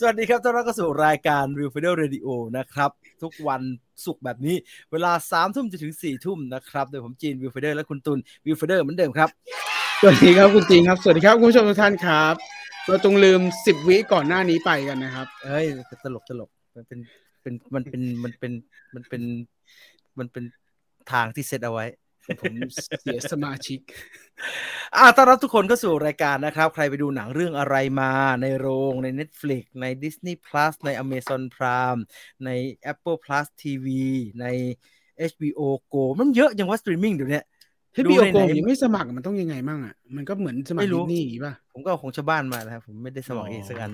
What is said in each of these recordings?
สวัสดีครับต้อนรับเข้าสู่รายการ Wildfire Radio นะครับทุกวันศุกร์แบบนี้เวลา 3:00 นจนถึง 4:00 นนะครับโดยผมจีน Wildfire และคุณตุล Wildfire เหมือนเดิมครับสวัสดีครับคุณจีนครับสวัสดีครับคุณผู้ชมทุกท่านครับเราต้องลืม10 วิก่อนหน้านี้ไปกันนะครับเฮ้ยตลกมันเป็นทางที่เซตเอาไว้ผมเสียสมาชิกต้อนรับทุกคนเข้าสู่รายการนะครับใครไปดูหนังเรื่องอะไรมาในโรงใน Netflix ใน Disney Plus ใน Amazon Prime ใน Apple Plus TV ใน HBO Go มันเยอะอย่างว่าสตรีมมิ่งเดี๋ยวนี้ HBO Go ยังไม่สมัครมันต้องยังไงมั่งอ่ะมันก็เหมือนสมัครดิสนีย์ป่ะผมก็ของชาวบ้านมานะครับผมไม่ได้สมัครเองสักอัน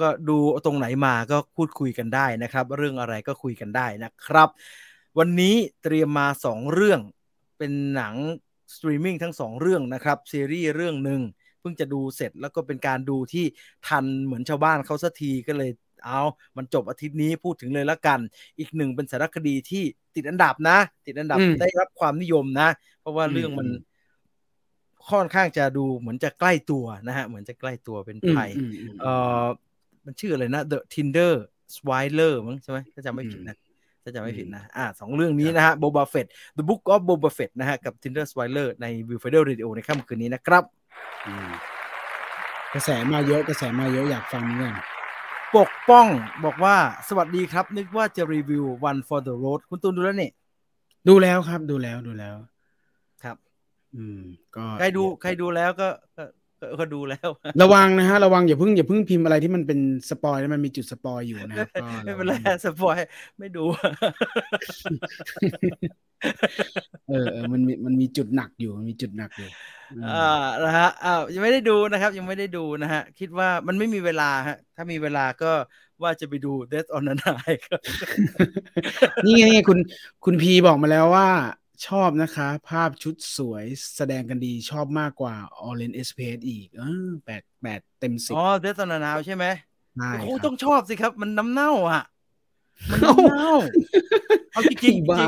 ก็ดูตรงไหนมาก็พูดคุยกันได้นะครับเรื่องอะไรก็คุยกันได้นะครับวันนี้เตรียมมา2เรื่องเป็นหนังสตรีมมิ่งทั้ง2เรื่องนะครับซีรีส์เรื่องนึงเพิ่งจะดูเสร็จแล้วก็เป็นการดูที่ทันเหมือนชาวบ้านเขาสักทีก็เลยเอามันจบอาทิตย์นี้พูดถึงเลยละกันอีกหนึ่งเป็นสารคดีที่ติดอันดับนะติดอันดับได้รับความนิยมนะเพราะว่าเรื่องมันค่อนข้างจะดูเหมือนจะใกล้ตัวนะฮะเหมือนจะใกล้ตัวเป็นไทยมันชื่ออะไรนะ The Tinder Swindler มั้งใช่ไหมถ้าจำไม่ผิดนะสองเรื่องนี้นะฮะ Boba Fett The Book of Boba Fett นะฮะกับ Tinder Swindler ใน Wildfire Radio ในค่ำคืนนี้นะครับกระแสมาเยอะอยากฟังเนี่ยปกป้องบอกว่าสวัสดีครับนึกว่าจะรีวิว One for the Road คุณตูนดูแล้วนี่ดูแล้วครับดูแล้วครับก็ใครดูแล้วก็ดูแล้วระวังนะฮะอย่าเพิ่งพิมพ์อะไรที่มันเป็นสปอยล์มันมีจุดสปอยล์อยู่นะครับไม่เป็นไรสปอยล์ไม่ดูมันมีจุดหนักอยู่นะฮะยังไม่ได้ดูนะครับคิดว่ามันไม่มีเวลาฮะถ้ามีเวลาก็ว่าจะไปดู Death on the Nile ครับนี่ไงคุณพีบอกมาแล้วว่าชอบนะคะภาพชุดสวยแสดงกันดีชอบมากกว่า Orient Express อีก8เต็ม10อ๋อ Death on the Nile ใช่ไหมโอ้ต้องชอบสิครับมันน้ำเน่าอ่ะมันน้ำเน่าเอาจริงๆว่า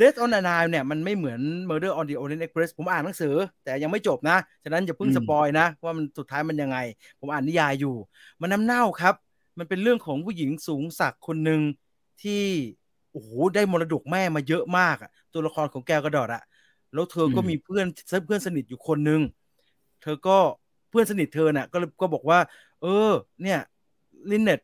Death on the Nile เนี่ยมันไม่เหมือน Murder on the Orient Express ผมอ่านหนังสือแต่ยังไม่จบนะฉะนั้นอย่าเพิ่งสปอยนะว่ามันสุดท้ายมันยังไงผมอ่านนิยายอยู่มันน้ำเน่าครับมันเป็นเรื่องของผู้หญิงสูงศักดิ์คนนึงที่โอ้โหได้มรดกแม่มาเยอะมากอ่ะตัวละครของแกกระดอดอ่ะแล้วเธอก็มีเพื่อนสนิทอยู่คนนึงเธอก็เพื่อนสนิทเธอน่ะก็บอกว่าเนี่ยลินเนต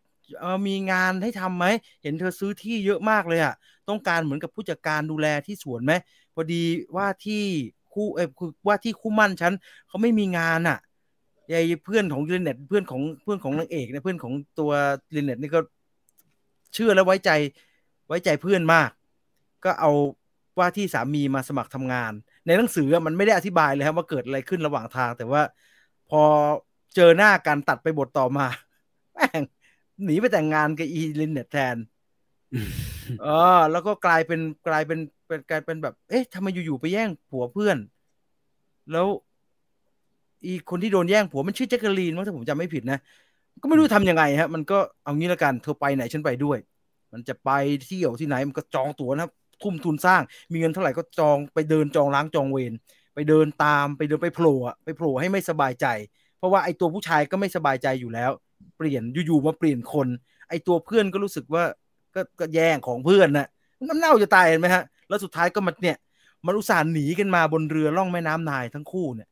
มีงานให้ทำไหมเห็นเธอซื้อที่เยอะมากเลยอ่ะต้องการเหมือนกับผู้จัดการดูแลที่สวนไหมพอดีว่าที่คู่มั่นฉันเขาไม่มีงานอ่ะยายเพื่อนของลินเนตเพื่อนของนางเอกนะเพื่อนของตัวลินเนตนี่ก็เชื่อและไว้ใจเพื่อนมากก็เอาว่าที่สามีมาสมัครทำงานในหนังสือมันไม่ได้อธิบายเลยครับว่าเกิดอะไรขึ้นระหว่างทางแต่ว่าพอเจอหน้ากันตัดไปบทต่อมาแม่งหนีไปแต่งงานกับอีลินเนตแทนแล้วก็กลายเป็นแบบเอ๊ะทำไมอยู่ๆไปแย่งผัวเพื่อนแล้วอีคนที่โดนแย่งผัวมันชื่อแจ็คเกอรีนมั้งถ้าผมจำไม่ผิดนะก็ไม่รู้ทำยังไงฮะมันก็เอางี้ละกันเธอไปไหนฉันไปด้วยมันจะไปเที่ยวที่ไหนมันก็จองตั๋วนะครับทุ่มทุนสร้างมีเงินเท่าไหร่ก็จองไปเดินจองล้างจองเวรไปเดินตามไปเดินไปโผล่ให้ไม่สบายใจเพราะว่าไอ้ตัวผู้ชายก็ไม่สบายใจอยู่แล้วเปลี่ยนอยู่ๆมาเปลี่ยนคนไอ้ตัวเพื่อนก็รู้สึกว่าก็แย่งของเพื่อนน่ะน้ำเน่าจะตายเห็นไหมฮะแล้วสุดท้ายก็มันอุตส่าห์หนีกันมาบนเรือล่องแม่น้ำไนล์ทั้งคู่เนี่ย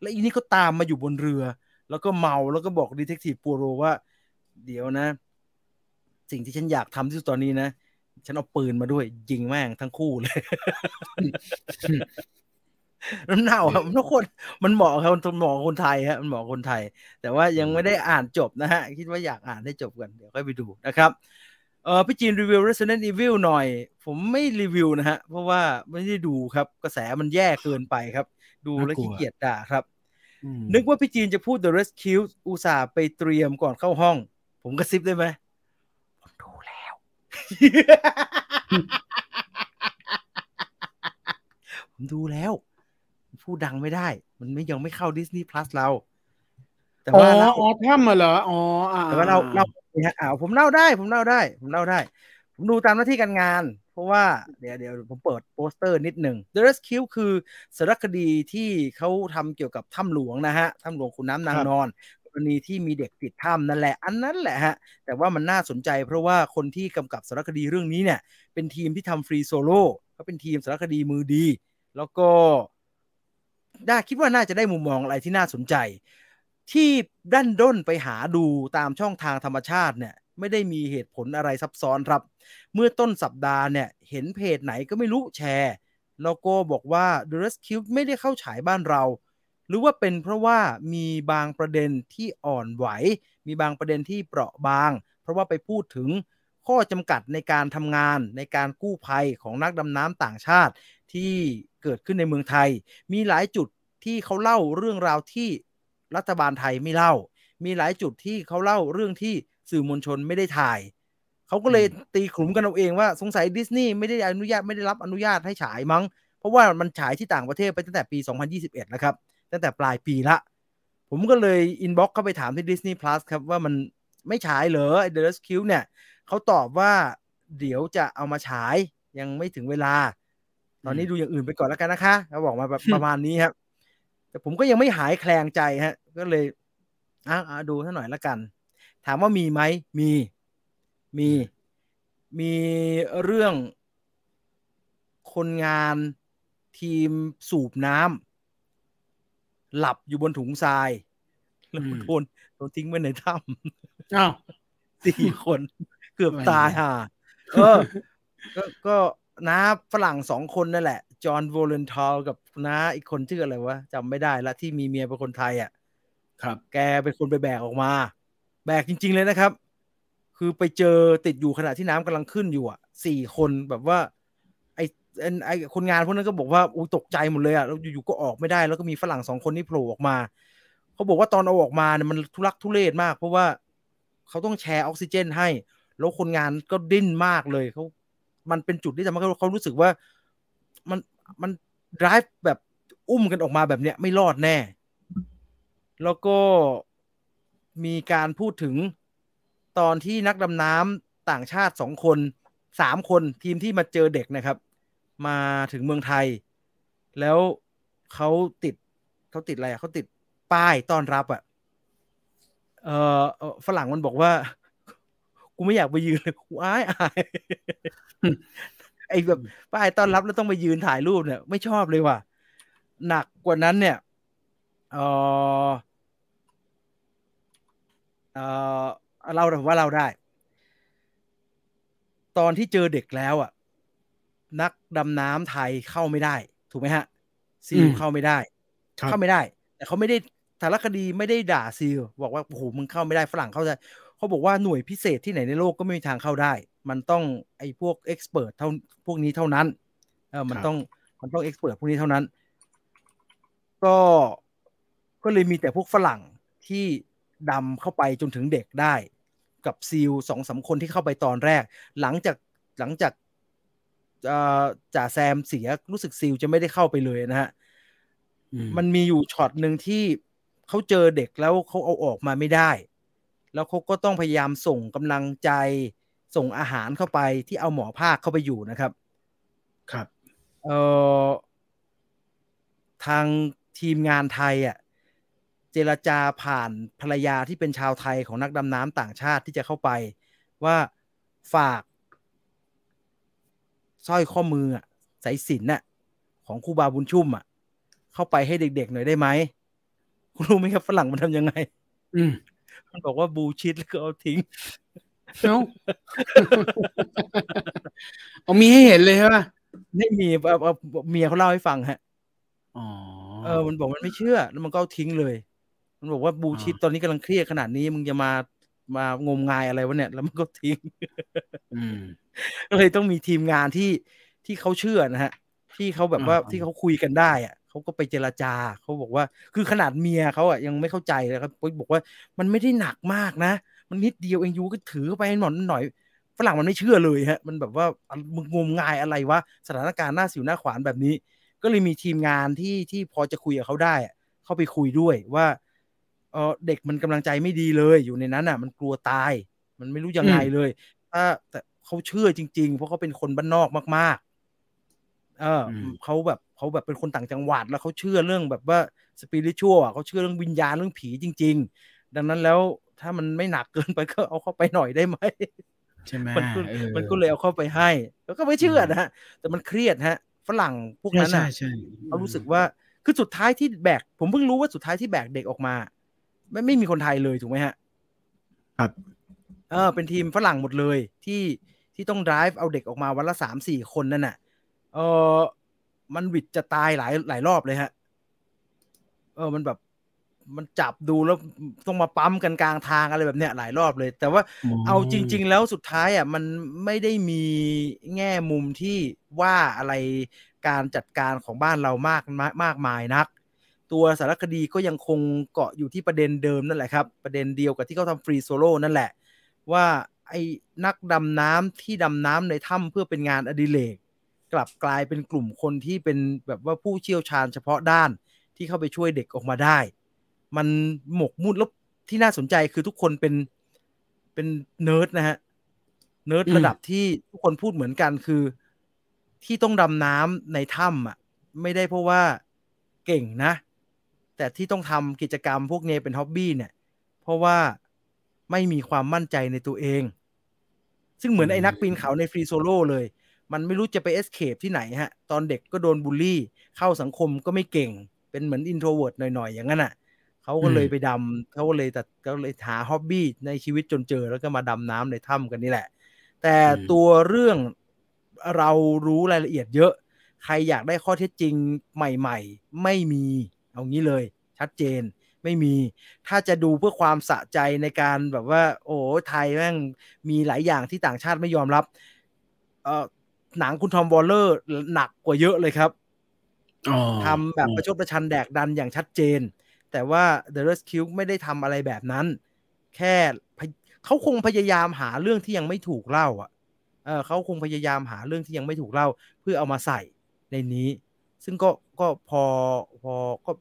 แล้วอีนี่ก็ตามมาอยู่บนเรือแล้วก็เมาแล้วก็บอกดีเทคทีฟปัวโรว่าเดี๋ยวนะสิ่งที่ฉันอยากทำที่สุดตอนนี้นะฉันเอาปืนมาด้วยยิงแม่งทั้งคู่เลยน้ำเน่าครับทุกคนมันเหมาะครับมันเหมาะคนไทยฮะมันเหมาะคนไทยแต่ว่ายังไม่ได้อ่านจบนะฮะคิดว่าอยากอ่านได้จบกันเดี๋ยวค่อยไปดูนะครับพี่จีนรีวิว Resident Evil หน่อยผมไม่รีวิวนะฮะเพราะว่าไม่ได้ดูครับกระแสมันแย่เกินไปครับดูแล้วขี้เกียจด่าครับนึกว่าพี่จีนจะพูด The Rescue อุตส่าห์ไปเตรียมก่อนเข้าห้องผมกระซิบได้ไหมผมดูแล้วพูดดังไม่ได้มันไม่ยังไม่เข้า Disney Plus เราแต่ว่าอ๋อท่ามเหรออ๋อแต่ว่าเราผมเล่าได้ผมดูตามหน้าที่การงาน เพราะว่าเดี๋ยวผมเปิดโปสเตอร์นิดหนึ่ง The Rescue คือสารคดีที่เขาทำเกี่ยวกับถ้ำหลวงนะฮะถ้ำหลวงขุนน้ำนางนอนกรณีที่มีเด็กติดถ้ำนั่นแหละอันนั้นแหละฮะแต่ว่ามันน่าสนใจเพราะว่าคนที่กำกับสารคดีเรื่องนี้เนี่ยเป็นทีมที่ทำฟรีโซโล่เขาเป็นทีมสารคดีมือดีแล้วก็น่าคิดว่าน่าจะได้มุมมองอะไรที่น่าสนใจที่ดันด้นไปหาดูตามช่องทางธรรมชาติเนี่ยไม่ได้มีเหตุผลอะไรซับซ้อนครับเมื่อต้นสัปดาห์เนี่ยเห็นเพจไหนก็ไม่รู้แชร์แล้วก็บอกว่า The Rescue ไม่ได้เข้าฉายบ้านเราหรือว่าเป็นเพราะว่ามีบางประเด็นที่อ่อนไหวมีบางประเด็นที่เปราะบางเพราะว่าไปพูดถึงข้อจำกัดในการทำงานในการกู้ภัยของนักดำน้ำต่างชาติที่เกิดขึ้นในเมืองไทยมีหลายจุดที่เขาเล่าเรื่องราวที่รัฐบาลไทยไม่เล่ามีหลายจุดที่เขาเล่าเรื่องที่สื่อมวลชนไม่ได้ถ่ายเขาก็เลยตีขลุ่มกันเอาเองว่าสงสัยดิสนีย์ไม่ได้อนุญาตไม่ได้รับอนุญาตให้ฉายมั้งเพราะว่ามันฉายที่ต่างประเทศไปตั้งแต่ปี 2021 แล้วครับตั้งแต่ปลายปีละผมก็เลยอินบ็อกซ์เข้าไปถามที่ Disney Plus ครับว่ามันไม่ฉายเหรอ The Rescue เนี่ยเขาตอบว่าเดี๋ยวจะเอามาฉายยังไม่ถึงเวลาตอนนี้ดูอย่างอื่นไปก่อนแล้วกันนะคะเขาบอกมาประมาณนี้ครับแต่ผมก็ยังไม่หายแคลงใจฮะก็เลยดูซะหน่อยละกันถามว่ามีไหมมีเรื่องคนงานทีมสูบน้ำหลับอยู่บนถุงทรายแล้วโดนทิ้งไว้ในถ้ำอ้าวสี่คนเกือบตายห่าก็น้าฝรั่งสองคนนั่นแหละจอห์นโวลันเทนกับน้าอีกคนชื่ออะไรวะจำไม่ได้ละที่มีเมียเป็นคนไทยอ่ะครับแกเป็นคนไปแบกออกมาแบกจริงๆเลยนะครับคือไปเจอติดอยู่ขณะที่น้ำกำลังขึ้นอยู่อ่ะ4คนแบบว่าไอ้คนงานพวกนั้นก็บอกว่าอุ๊ยตกใจหมดเลยอ่ะแล้วอยู่ๆก็ออกไม่ได้แล้วก็มีฝรั่ง2คนนี่โผล่ออกมาเขาบอกว่าตอนเอาออกมาเนี่ยมันทุลักทุเลมากเพราะว่าเขาต้องแชร์ออกซิเจนให้แล้วคนงานก็ดิ้นมากเลยมันเป็นจุดที่ทำให้เขารู้สึกว่ามันไดรฟ์แบบอุ้มกันออกมาแบบเนี้ยไม่รอดแน่แล้วก็มีการพูดถึงตอนที่นักดำน้ำต่างชาติ2คน3คนทีมที่มาเจอเด็กนะครับมาถึงเมืองไทยแล้วเขาติดอะไรเขาติดป้ายต้อนรับอ่ะฝรั่งมันบอกว่ากูไม่อยากไปยืนเลยกูอาย ไอ้แบบป้ายต้อนรับแล้วต้องไปยืนถ่ายรูปเนี่ยไม่ชอบเลยว่ะหนักกว่านั้นเนี่ยเราแต่ว่าเราได้ตอนที่เจอเด็กแล้วอ่ะนักดำน้ำไทยเข้าไม่ได้ถูกไหมฮะซีลเข้าไม่ได้แต่เขาไม่ได้สารคดีไม่ได้ด่าซีลบอกว่าโอ้โหมึงเข้าไม่ได้ฝรั่งเข้าใจเขาบอกว่าหน่วยพิเศษที่ไหนในโลกก็ไม่มีทางเข้าได้มันต้องไอ้พวกเอ็กซ์เพิร์ทเท่าพวกนี้เท่านั้นมันต้องเอ็กซ์เพิร์ทพวกนี้เท่านั้นก็เลยมีแต่พวกฝรั่งที่ดำเข้าไปจนถึงเด็กได้กับซีล 2-3 คนที่เข้าไปตอนแรกหลังจากจ่าแซมเสียรู้สึกซีลจะไม่ได้เข้าไปเลยนะฮะมันมีอยู่ช็อตนึงที่เขาเจอเด็กแล้วเขาเอาออกมาไม่ได้แล้วเขาก็ต้องพยายามส่งกำลังใจส่งอาหารเข้าไปที่เอาหมอภาคเข้าไปอยู่นะครับครับทางทีมงานไทยอ่ะเจรจาผ่านภรรยาที่เป็นชาวไทยของนักดำน้ำต่างชาติที่จะเข้าไปว่าฝากสร้อยข้อมือสายสิญจน์น่ะของครูบาบุญชุ่มอ่ะเข้าไปให้เด็กๆหน่อยได้ไหมคุณรู้ไหมครับฝรั่งมันทำยังไงมันบอกว่าบูชิดแล้วก็เอาทิ้งเอามีให้เห็นเลยใช่ป่ะไม่มีเมียเขาเล่าให้ฟังฮะอ๋อมันบอกมันไม่เชื่อแล้วมันก็เอาทิ้งเลยมันบอกว่าบูชิดตอนนี้กำลังเครียดขนาดนี้มึงจะมางมงายอะไรวะเนี่ยแล้วมันก็ทิ้งก็เลยต้องมีทีมงานที่เขาเชื่อนะฮะที่เขาแบบว่าที่เขาคุยกันได้อ่ะเขาก็ไปเจรจาเขาบอกว่าคือขนาดเมียเขาอ่ะยังไม่เข้าใจเลยครับบอกว่ามันไม่ได้หนักมากนะมันนิดเดียวเองยูก็ถือไปหน่อยฝรั่งมันไม่เชื่อเลยฮะมันแบบว่ามึงงมงายอะไรวะสถานการณ์หน้าสิวหน้าขวานแบบนี้ก็เลยมีทีมงานที่พอจะคุยกับเขาได้เข้าไปคุยด้วยว่าเด็กมันกำลังใจไม่ดีเลยอยู่ในนั้นอ่ะมันกลัวตายมันไม่รู้ยังไงเลยแต่ เขาเชื่อจริงๆเพราะเขาเป็นคนบ้านนอกมากๆเขาแบบเป็นคนต่างจังหวัดแล้วเขาเชื่อเรื่องแบบว่าสปิริตชัวเขาเชื่อเรื่องวิญญาณเรื่องผีจริงๆดังนั้นแล้วถ้ามันไม่หนักเกินไปก็เอาเข้าไปหน่อยได้ไหมใช่ไหมมันก็เลยเอาเข้าไปให้แล้วก็ไม่เชื่อนะฮะแต่มันเครียดฮะฝรั่งพวกนั้นนะเขารู้สึกว่าคือสุดท้ายที่แบกผมเพิ่งรู้ว่าสุดท้ายที่แบกเด็กออกมาไม่มีคนไทยเลยถูกไหมฮะครับเป็นทีมฝรั่งหมดเลยที่ต้อง drive เอาเด็กออกมาวันละ 3-4 คนนั่นน่ะมันวิดจะตายหลายรอบเลยฮะมันแบบมันจับดูแล้วต้องมาปั๊มกันกลางทางอะไรแบบเนี้ยหลายรอบเลยแต่ว่าเอาจริงๆแล้วสุดท้ายอ่ะมันไม่ได้มีแง่มุมที่ว่าอะไรการจัดการของบ้านเรามากมายนักตัวสารคดีก็ยังคงเกาะอยู่ที่ประเด็นเดิมนั่นแหละครับประเด็นเดียวกับที่เขาทำฟรีโซโล่นั่นแหละว่าไอ้นักดำน้ำที่ดำน้ำในถ้ำเพื่อเป็นงานอดิเรกกลับกลายเป็นกลุ่มคนที่เป็นแบบว่าผู้เชี่ยวชาญเฉพาะด้านที่เข้าไปช่วยเด็กออกมาได้มันหมกมุ่นแล้วที่น่าสนใจคือทุกคนเป็นเนิร์ดนะฮะเนิร์ดระดับที่ทุกคนพูดเหมือนกันคือที่ต้องดำน้ำในถ้ำอ่ะไม่ได้เพราะว่าเก่งนะแต่ที่ต้องทำกิจกรรมพวกนี้เป็นฮ็อบบี้เนี่ยเพราะว่าไม่มีความมั่นใจในตัวเองซึ่งเหมือนไอ้นักปีนเขาในฟรีโซโล่เลยมันไม่รู้จะไปเอสเคปที่ไหนฮะตอนเด็กก็โดนบูลลี่เข้าสังคมก็ไม่เก่งเป็นเหมือนอินโทรเวิร์ตหน่อยๆอย่างนั้นอ่ะเขาก็เลยไปดำเขาก็เลยแต่ก็เลยหาฮ็อบบี้ในชีวิตจนเจอแล้วก็มาดำน้ำในถ้ำกันนี่แหละแต่ตัวเรื่องเรารู้รายละเอียดเยอะใครอยากได้ข้อเท็จจริงใหม่ๆไม่มีเอางี้เลยชัดเจนไม่มีถ้าจะดูเพื่อความสะใจในการแบบว่าโอ้ไทยแม่งมีหลายอย่างที่ต่างชาติไม่ยอมรับหนังคุณทอมวอลเลอร์หนักกว่าเยอะเลยครับทำแบบประชดประชันแดกดันอย่างชัดเจนแต่ว่า The Rescue ไม่ได้ทำอะไรแบบนั้นแค่เขาคงพยายามหาเรื่องที่ยังไม่ถูกเล่าอ่ะเขาคงพยายามหาเรื่องที่ยังไม่ถูกเล่าเพื่อเอามาใส่ในนี้ซึ่งก็พอก็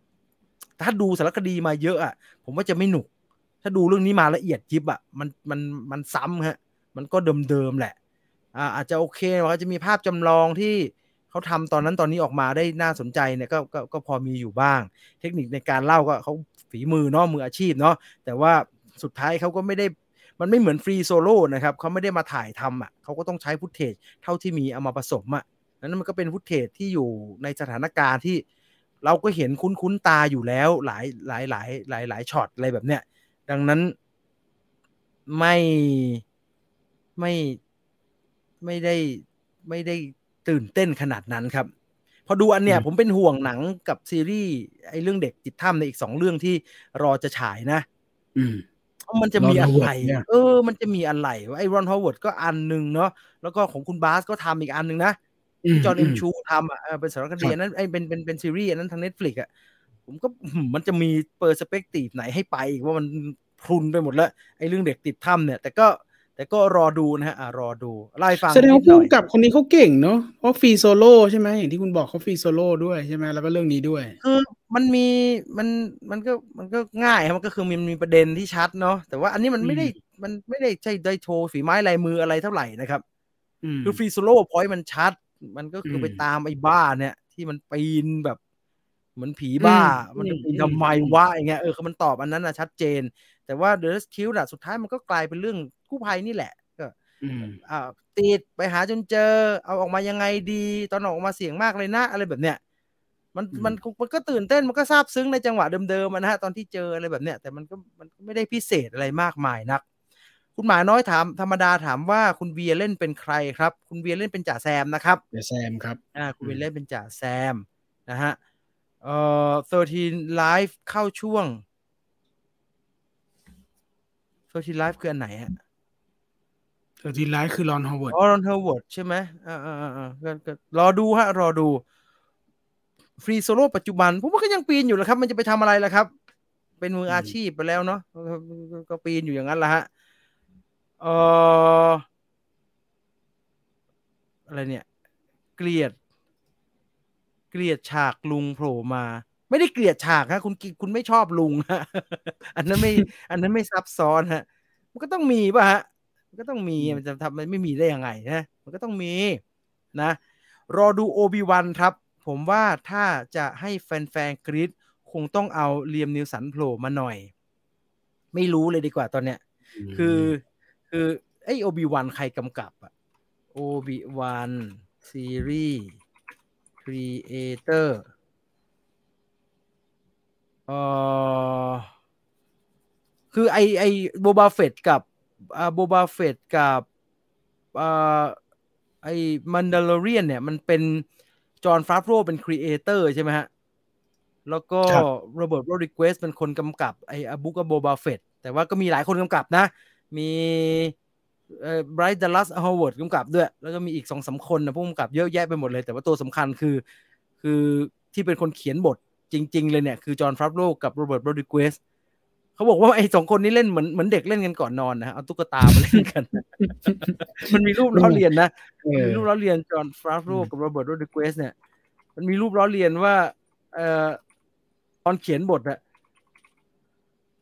ถ้าดูสารคดีมาเยอะอ่ะผมว่าจะไม่หนุกถ้าดูเรื่องนี้มาละเอียดยิบอ่ะมันซ้ำฮะมันก็เดิมๆแหละอาจจะโอเคมันก็จะมีภาพจำลองที่เขาทำตอนนั้นตอนนี้ออกมาได้น่าสนใจเนี่ยก็พอมีอยู่บ้างเทคนิคในการเล่าก็เขาฝีมือเนาะมืออาชีพเนาะแต่ว่าสุดท้ายเขาก็ไม่ได้มันไม่เหมือนฟรีโซโล่นะครับเขาไม่ได้มาถ่ายทำอ่ะเขาก็ต้องใช้ฟุตเทจเท่าที่มีเอามาผสมอ่ะนั้นมันก็เป็นฟุตเทจที่อยู่ในสถานการณ์ที่เราก็เห็นคุ้นๆตาอยู่แล้วหลายช็อตอะไรแบบเนี้ยดังนั้นไม่ได้ตื่นเต้นขนาดนั้นครับพอดูอันเนี้ยผมเป็นห่วงหนังกับซีรีส์ไอ้เรื่องเด็กติดถ้ำในอีก2เรื่องที่รอจะฉายนะมันจะมีอะไรมันจะมีอะไรวะไอ้รอนฮอวเวิร์ดก็อันนึงเนาะแล้วก็ของคุณบาสก็ทำอีกอันนึงนะจอห์นเอ็มชูทำอ่ะเป็นสารคดีนั้นไอ้เป็นซีรีส์อันนั้นทาง Netflix อ่ะผมก็มันจะมีเปอร์สเปคทีฟไหนให้ไปอีกว่ามันพรุนไปหมดแล้วไอ้เรื่องเด็กติดถ้ำเนี่ยแต่ก็รอดูนะฮะรอดูไล่ฟังแสดงว่าผู้กำกับคนนี้เขาเก่งเนาะเพราะฟรีโซโล่ใช่ไหมอย่างที่คุณบอกเขาฟรีโซโล่ด้วยใช่ไหมแล้วก็เรื่องนี้ด้วยคือมันมีมันก็ง่ายครับมันก็คือมันมีประเด็นที่ชัดเนาะแต่ว่าอันนี้มันไม่ได้ใช่ได้โชว์ฝีไม้ลายมืออะไรเท่าไหร่นะครับคือฟรีโซโล่พอยต์มันชัดมันก็คือไปตามไอ้บ้าเนี่ยที่มันปีนแบบเหมือนผีบ้ามันจะปีนทำไมวะอย่างเงี้ยคือมันตอบอันนั้นนะชัดเจนแต่ว่า The Rescue น่ะสุดท้ายมันก็กลายเป็นเรื่องกู้ภัยนี่แหละก็ติดไปหาจนเจอเอาออกมายังไงดีตอนออกมาเสี่ยงมากเลยนะอะไรแบบเนี้ยมันก็ตื่นเต้นมันก็ซาบซึ้งในจังหวะเดิมๆนะฮะตอนที่เจออะไรแบบเนี้ยแต่มันก็ไม่ได้พิเศษอะไรมากมายนักคุณหมาน้อยถามธรรมดาถามว่าคุณเวียเล่นเป็นใครครับคุณเวียเล่นเป็นจ่าแซมนะครับจ่าแซมครับคุณเวียเล่นเป็นจ่าแซมนะฮะ13 Live เข้าช่วง13 Live คืออันไหนฮะ13 Live คือรอนฮาวเวิร์ดรอนฮาวเวิร์ดใช่ไหมรอดูฮะรอดูฟรีโซโล่ปัจจุบันผมว่าก็ยังปีนอยู่แหละครับมันจะไปทำอะไรล่ะครับเป็นมืออาชีพไปแล้วเนาะก็ปีนอยู่อย่างนั้นแหละฮะอะไรเนี่ยเกลียดฉากลุงโผล่มาไม่ได้เกลียดฉากฮะคุณไม่ชอบลุงฮะอันนั้นไม่ซับซ้อนฮะมันก็ต้องมีป่ะฮะ มันก็ต้องมีมันจะทำมันไม่มีได้ยังไงนะมันก็ต้องมีนะรอดูโอบิวันครับผมว่าถ้าจะให้แฟนๆกรี๊ดคงต้องเอาเลียมนิวสันโผล่มาหน่อยไม่รู้เลยดีกว่าตอนเนี้ยคือไอ้โอบิวันใครกำกับอะโอบิวันซีรีส์ครีเอเตอร์คือไอโบบาเฟตกับโบบาเฟตกับไอ้ Mandalorian เนี่ยมันเป็นจอห์นฟราฟโรเป็นครีเอเตอร์ใช่ไหมฮะแล้วก็โรเบิร์ตโรดริเกสเป็นคนกำกับไอ้ Book of Boba Fett แต่ว่าก็มีหลายคนกำกับนะมีไบรท์ดัลลัสฮาวเวิร์ดกำกับด้วยแล้วก็มีอีก 2-3 คนนะผู้กำกับเยอะแยะไปหมดเลยแต่ว่าตัวสำคัญคือที่เป็นคนเขียนบทจริงๆเลยเนี่ยคือจอห์นฟราฟโรกับโรเบิร์ตโรดริเกสเขาบอกว่าไอ้2คนนี้เล่นเหมือนเด็กเล่นกันก่อนนอนนะเอาตุ๊กตามาเล่นกัน มันมีรูปล้อเลียนนะมีรูปล้อเลียนจอห์นฟราฟโรกับโรเบิร์ตโรดริเกสเนี่ยมันมีรูปล้อเลียนว่าตอนเขียนบทอะ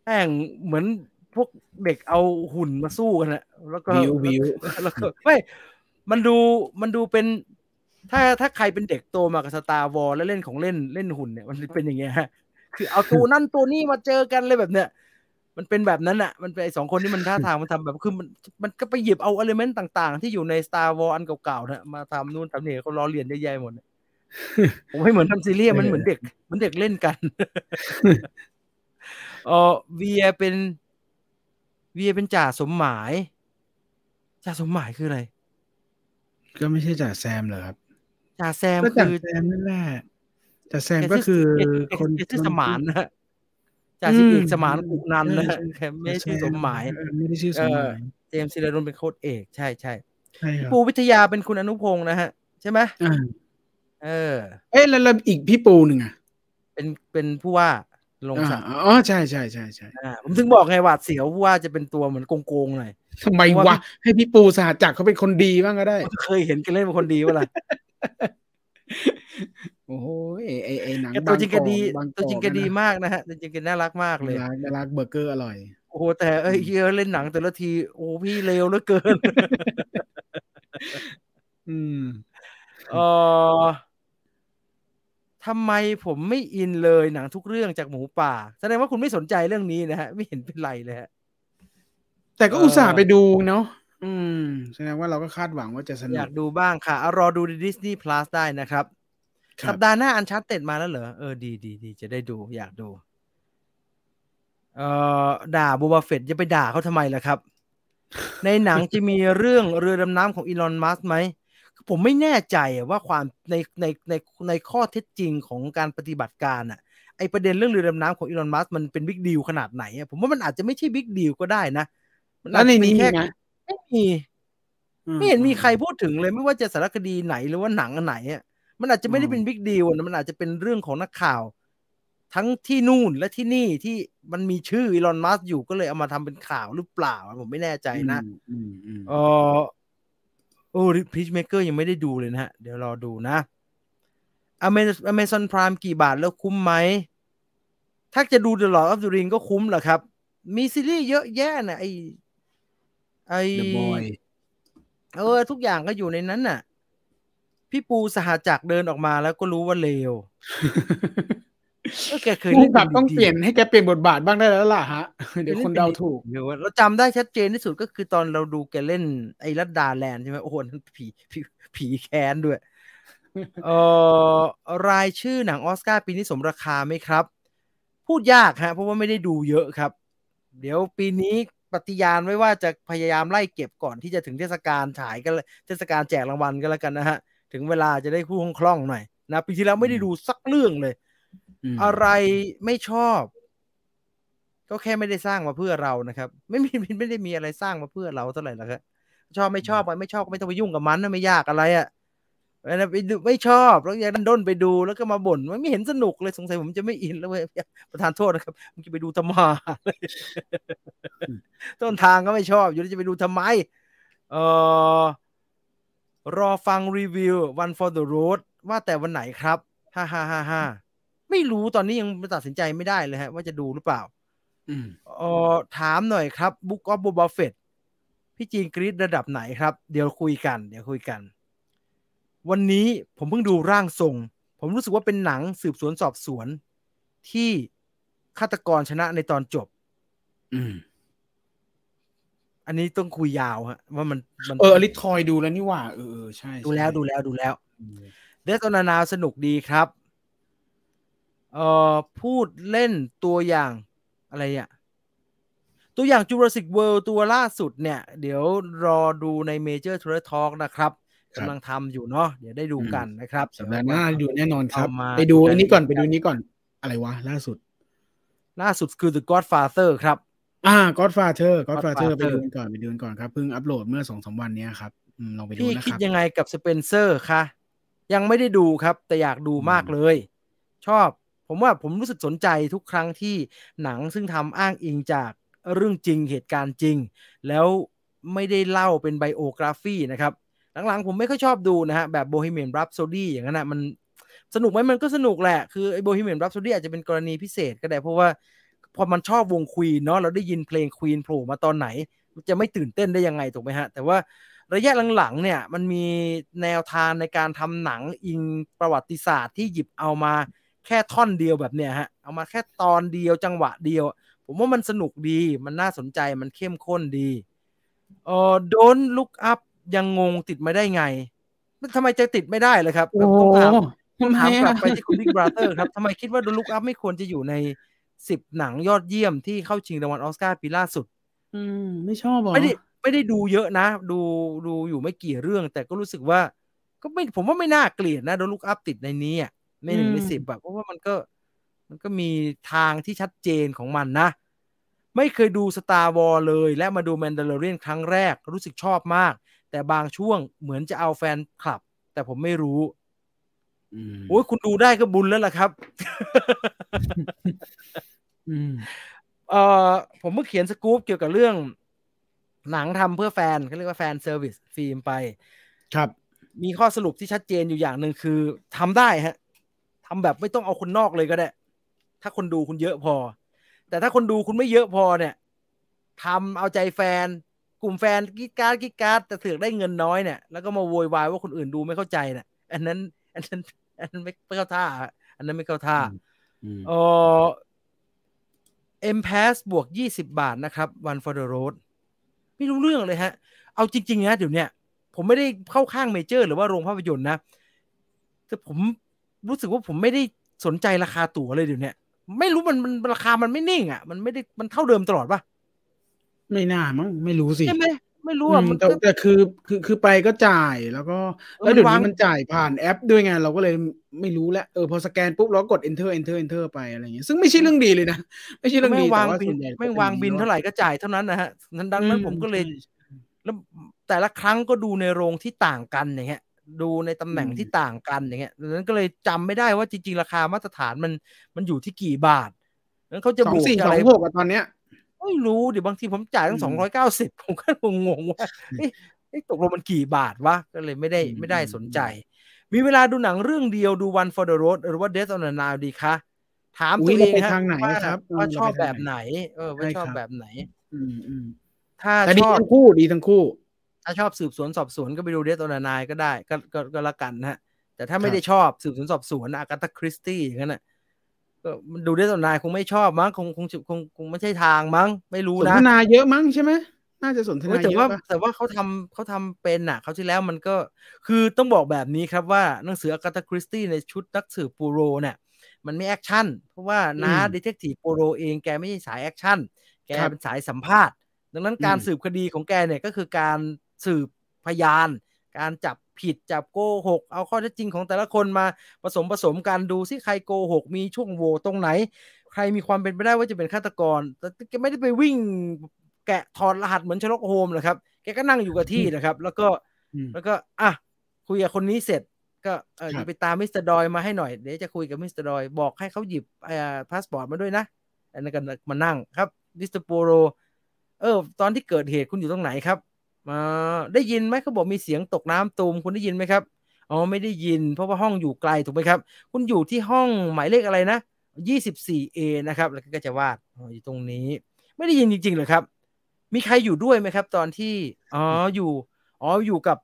แม่งเหมือนพวกเด็กเอาหุ่นมาสู้กันนะแล้วก็บิวไม่มันดูเป็นถ้าใครเป็นเด็กโตมากับ Star Wars แล้วเล่นของเล่นเล่นหุ่นเนี่ยมันเป็นอย่างเงี้ยคือเอาตัวนั่นตัวนี้มาเจอกันเลยแบบเนี้ยมันเป็นแบบนั้นน่ะมันเป็นไอ้2คนนี้มันท่าทางมันทำแบบคือมันก็ไปหยิบเอา element ต่างๆที่อยู่ใน Star Wars อันเก่าๆนะมาทำนู่นทำนี่เขาล้อเลียนเยอะแยะหมดผมให้เหมือนทำซีรีส์มันเหมือนเด็กมันเด็กเล่นกันเวียเป็นจ่าสมหมายจ่าสมหมายคืออะไรก็ไม่ใช่จ่าแซมเหรอครับจ่าแซมคือแซมนั่นแหละจ่าแซมก็คือคนชื่อสมานนะจ่าสิบเอกสมานกุกนันนะไม่ใช่สมหมายไม่ได้ชื่อสมหมายเจมส์ศิรดลเป็นโค้ชเอกใช่ใช่ปูวิทยาเป็นคุณอนุพงศ์นะฮะใช่ไหมเอ๊ะแล้วอีกพี่ปูหนึ่งอ่ะเป็นผู้ว่าลงสักอ๋อใช่ใช่ใช่ใช่ผมถึงบอกไงหวาดเสียวผู้ว่าจะเป็นตัวเหมือนโกงๆหน่อยทำไมวะให้พี่ปูสหจักรเขาเป็นคนดีบ้างก็ได้เคยเห็นกันเล่นเป็นคนดีวะล่ะโอ้โหไอ้หนังตัวจริงก็ดีตัวจริงก็ดีมากนะฮะตัวจริงก็น่ารักมากเลยน่ารักเบอร์เกอร์อร่อยโอ้โหแต่เอ้ยเล่นหนังแต่ละทีโอ้พี่เลวเหลือเกินทำไมผมไม่อินเลยหนังทุกเรื่องจากหมูป่าแสดงว่าคุณไม่สนใจเรื่องนี้นะฮะไม่เห็นเป็นไรเลยฮะแต่ก็อุตส่าห์ไปดูเนาะแสดงว่าเราก็คาดหวังว่าจะสนุกอยากดูบ้างค่ะเอารอดู Disney Plus ได้นะครับสัปดาห์หน้าอันชาร์เต็ดมาแล้วเหรอดีจะได้ดูอยากดูด่าโบบาเฟตจะไปด่าเขาทำไมล่ะครับ ในหนังจะมีเรื่องเรือดำน้ำของอีลอนมัสก์ไหมผมไม่แน่ใจว่าความในข้อเท็จจริงของการปฏิบัติการอ่ะไอประเด็นเรื่องเรือดำน้ำของอีลอนมัสก์มันเป็นบิ๊กดีลขนาดไหนผมว่ามันอาจจะไม่ใช่บิ๊กดีลก็ได้นะแล้วในนี้นะไม่เห็นมีใครพูดถึงเลยไม่ว่าจะสารคดีไหนหรือว่าหนังไหนอ่ะมันอาจจะไม่ได้เป็นบิ๊กดีลมันอาจจะเป็นเรื่องของนักข่าวทั้งที่นู่นและที่นี่ที่มันมีชื่ออีลอนมัสก์อยู่ก็เลยเอามาทำเป็นข่าวหรือเปล่าผมไม่แน่ใจนะPeacemaker ยังไม่ได้ดูเลยนะฮะเดี๋ยวรอดูนะ Amazon Prime กี่บาทแล้วคุ้มไหมถ้าจะดู The Lord of the Ring ก็คุ้มเหรอครับมีซีรีส์เยอะแยะนะไอ The Boy ทุกอย่างก็อยู่ในนั้นน่ะพี่ปูสหจักรเดินออกมาแล้วก็รู้ว่าเลวแกเคยนี่แบบต้องเปลี่ยนให้แกเปลี่ยนบทบาทบ้างได้แล้วล่ะฮะเดี๋ยวคนเดาถูกเราจำได้ชัดเจนที่สุดก็คือตอนเราดูแกเล่นไอ้ลัดดาแลนด์ใช่ไหมโอ้โหนั่นผีแค้นด้วยรายชื่อหนังออสการ์ปีนี้สมราคาไหมครับพูดยากฮะเพราะว่าไม่ได้ดูเยอะครับเดี๋ยวปีนี้ปฏิญาณไว้ว่าจะพยายามไล่เก็บก่อนที่จะถึงเทศกาลฉายกันเทศกาลแจกรางวัลกันแล้วกันนะฮะถึงเวลาจะได้คู่คล่องหน่อยนะปีที่แล้วไม่ได้ดูสักเรื่องเลยอะไรไม่ชอบก็แค่ไม่ได้สร้างมาเพื่อเรานะครับไม่ได้มีอะไรสร้างมาเพื่อเราเท่าไหร่หรอกครับชอบไม่ชอบไปไม่ชอบก็ไม่ต้องไปยุ่งกับมันนะไม่ยากอะไรอ่ะไม่ชอบแล้วยังด้นไปดูแล้วก็มาบ่นว่าไม่เห็นสนุกเลยสงสัยผมจะไม่อินแล้วเว้ยประธานโทษนะครับผมจะไปดูทำไมต้นทางก็ไม่ชอบอยู่แล้วจะไปดูทำไมรอฟังรีวิว One for the Road ว่าแต่วันไหนครับฮ่าๆๆไม่รู้ตอนนี้ยังตัดสินใจไม่ได้เลยฮะว่าจะดูหรือเปล่าถามหน่อยครับ Book of Boba Fett พี่จีนกรี๊ดระดับไหนครับเดี๋ยวคุยกันวันนี้ผมเพิ่งดูร่างทรงผมรู้สึกว่าเป็นหนังสืบสวนสอบสวนที่ฆาตกรชนะในตอนจบอันนี้ต้องคุยยาวฮะว่ามันอลิทคอยดูแล้วนี่ว่าใช่ดูแล้วDeath on the Nile สนุกดีครับพูดเล่นตัวอย่างอะไรอ่ะตัวอย่าง Jurassic World ตัวล่าสุดเนี่ยเดี๋ยวรอดูใน Major Trailer Talk นะครับกำลังทำอยู่เนาะเดี๋ยวได้ดูกันนะครับสัปดาห์หน้าดูแน่นอนครับไปดูนี้ก่อนอะไรวะล่าสุดคือ The Godfather ครับGodfather ไปดูก่อนครับเพิ่งอัปโหลดเมื่อ 2-3 วันนี้ครับลองไปดูนะครับพี่คิดยังไงกับ Spencer คะยังไม่ได้ดูครับแต่อยากดูมากเลยชอบผมรู้สึกสนใจทุกครั้งที่หนังซึ่งทำอ้างอิงจากเรื่องจริงเหตุการณ์จริงแล้วไม่ได้เล่าเป็นไบโอกราฟีนะครับหลังๆผมไม่ค่อยชอบดูนะฮะแบบ Bohemian Rhapsody อย่างนั้นนะมันสนุกไหมมันก็สนุกแหละคือไอ้ Bohemian Rhapsody อาจจะเป็นกรณีพิเศษก็ได้เพราะว่าพอมันชอบวง Queen เนาะเราได้ยินเพลง Queen โผล่มาตอนไหนมันจะไม่ตื่นเต้นได้ยังไงถูกมั้ยฮะแต่ว่าระยะหลังๆเนี่ยมันมีแนวทางในการทำหนังอิงประวัติศาสตร์ที่หยิบเอามาแค่ท่อนเดียวแบบเนี้ยฮะเอามาแค่ตอนเดียวจังหวะเดียวผมว่ามันสนุกดีมันน่าสนใจมันเข้มข้นดีDon't Look Up ยังงงติดไม่ได้ไงทำไมจะติดไม่ได้เลยครับต้องถามกลับไปที่คุณบิ๊กบราเธอร์ครับทำไมคิดว่า Don't Look Up ไม่ควรจะอยู่ใน10หนังยอดเยี่ยมที่เข้าชิงรางวัลออสการ์ปีล่าสุดไม่ชอบหรอไม่ได้ดูเยอะนะดูอยู่ไม่กี่เรื่องแต่ก็รู้สึกว่าก็ไม่ผมว่าไม่น่าเกลียดนะโดนลุกอัพติดในนี้อ่ะไม่1ใน10แบบเพราะว่ามันก็มีทางที่ชัดเจนของมันนะไม่เคยดู Star Wars เลยและมาดู Mandalorian ครั้งแรกรู้สึกชอบมากแต่บางช่วงเหมือนจะเอาแฟนคลับแต่ผมไม่รู้โอ้ยคุณดูได้ก็บุญแล้วล่ะครับ ผมเพิ่งเขียนสกู๊ปเกี่ยวกับเรื่องหนังทำเพื่อแฟนเขาเรียกว่าแฟนเซอร์วิสฟิล์มไปครับมีข้อสรุปที่ชัดเจนอยู่อย่างหนึ่งคือทำได้ฮะทำแบบไม่ต้องเอาคนนอกเลยก็ได้ถ้าคนดูคุณเยอะพอแต่ถ้าคนดูคุณไม่เยอะพอเนี่ยทำเอาใจแฟนกลุ่มแฟนกิ๊กการ์ดแต่ถือได้เงินน้อยเนี่ยแล้วก็มาโวยวายว่าคนอื่นดูไม่เข้าใจเนี่ยอันนั้นไม่เข้าท่าอันนั้นไม่เข้าท่าPass บวก20 บาทนะครับOne for the Roadไม่รู้เรื่องเลยฮะเอาจริงๆนะเดี๋ยวเนี้ยผมไม่ได้เข้าข้างเมเจอร์หรือว่าโรงภาพยนตร์นะแต่ผมรู้สึกว่าผมไม่ได้สนใจราคาตั๋วเลยเดี๋ยวเนี้ยไม่รู้มันราคามันไม่นิ่งอ่ะมันไม่ได้มันเท่าเดิมตลอดป่ะไม่น่ามั้งไม่รู้สิใช่มั้ยไม่รู้อ่ะมันแต่คือไปก็จ่ายแล้วเดี๋ยวนี้มันจ่ายผ่านแอปด้วยไงเราก็เลยไม่รู้แล้วพอสแกนปุ๊บเรากด enter ไปอะไรอย่างเงี้ยซึ่งไม่ใช่เรื่องดีเลยนะไม่ใช่เรื่องดีแต่ว่าไม่วางบินเท่าไหร่ก็จ่ายเท่านั้นนะฮะนั้นดังนั้นผมก็เลยแล้วแต่ละครั้งก็ดูในโรงที่ต่างกันอย่างเงี้ยดูในตำแหน่งที่ต่างกันอย่างเงี้ยนั้นก็เลยจำไม่ได้ว่าจริงๆราคามาตรฐานมันอยู่ที่กี่บาทนั้นเขาจะบวกอะไร246อ่ะตอนเนี้ยไม่รู้เดี๋ยวบางทีผมจ่ายตั้ง290ผมก็งงว่าตกลงมันกี่บาทวะก็เลยไม่ได้สนใจมีเวลาดูหนังเรื่องเดียวดู One for the Road หรือว่า Death on the Nile ดีคะถามตัวเองฮะว่าชอบแบบไหนว่าชอบแบบไหนถ้าชอบดีทั้งคู่ถ้าชอบสืบสวนสอบสวนก็ไปดู Death on the Nile ก็ได้ก็ละกันฮะแต่ถ้าไม่ได้ชอบสืบสวนสอบสวน Agatha Christie อย่างนั้นน่ะมันดูได้สนนายคงไม่ชอบมั้งคงไม่ใช่ทางมั้งไม่รู้นะสนทนาเยอะมั้งใช่ไหมน่าจะสนทนาเยอะแต่ว่าเขาทำเป็นน่ะเขาที่แล้วมันก็คือต้องบอกแบบนี้ครับว่าหนังสืออากาธาคริสตี้ในชุดนักสืบปูโรเนี่ยมันไม่แอคชั่นเพราะว่าน้าดีเทคทีฟปูโรเองแกไม่ใช่สายแอคชั่นแกเป็นสายสัมภาษณ์ดังนั้นการสืบคดีของแกเนี่ยก็คือการสืบพยานการจับผิดจับโกหกเอาข้อเท็จจริงของแต่ละคนมาผสมกันดูซิใครโกหกมีช่วงโหว่ตรงไหนใครมีความเป็นไปได้ว่าจะเป็นฆาตกรแต่ไม่ได้ไปวิ่งแกะถอดรหัสเหมือนชลกโฮมนะครับแกก็นั่งอยู่กับที่นะครับแล้วก็อ่ะคุยกับคนนี้เสร็จก็ไปตามมิสเตอร์ดอยมาให้หน่อยเดี๋ยวจะคุยกับมิสเตอร์ดอยบอกให้เขาหยิบพาสปอร์ตมาด้วยนะอันนั้นก็มานั่งครับมิสเตอร์โปโรตอนที่เกิดเหตุคุณอยู่ตรงไหนครับได้ยินไหมเขาบอกมีเสียงตกน้ำตูมคุณได้ยินไหมครับอ๋อไม่ได้ยินเพราะว่าห้องอยู่ไกลถูกไหมครับคุณอยู่ที่ห้องหมายเลขอะไรนะ 24A นะครับแล้วก็จะวาดอยู่ตรงนี้ไม่ได้ยินจริงๆเหรอครับ มีใครอยู่ด้วยไหมครับตอนที่อยู่กับ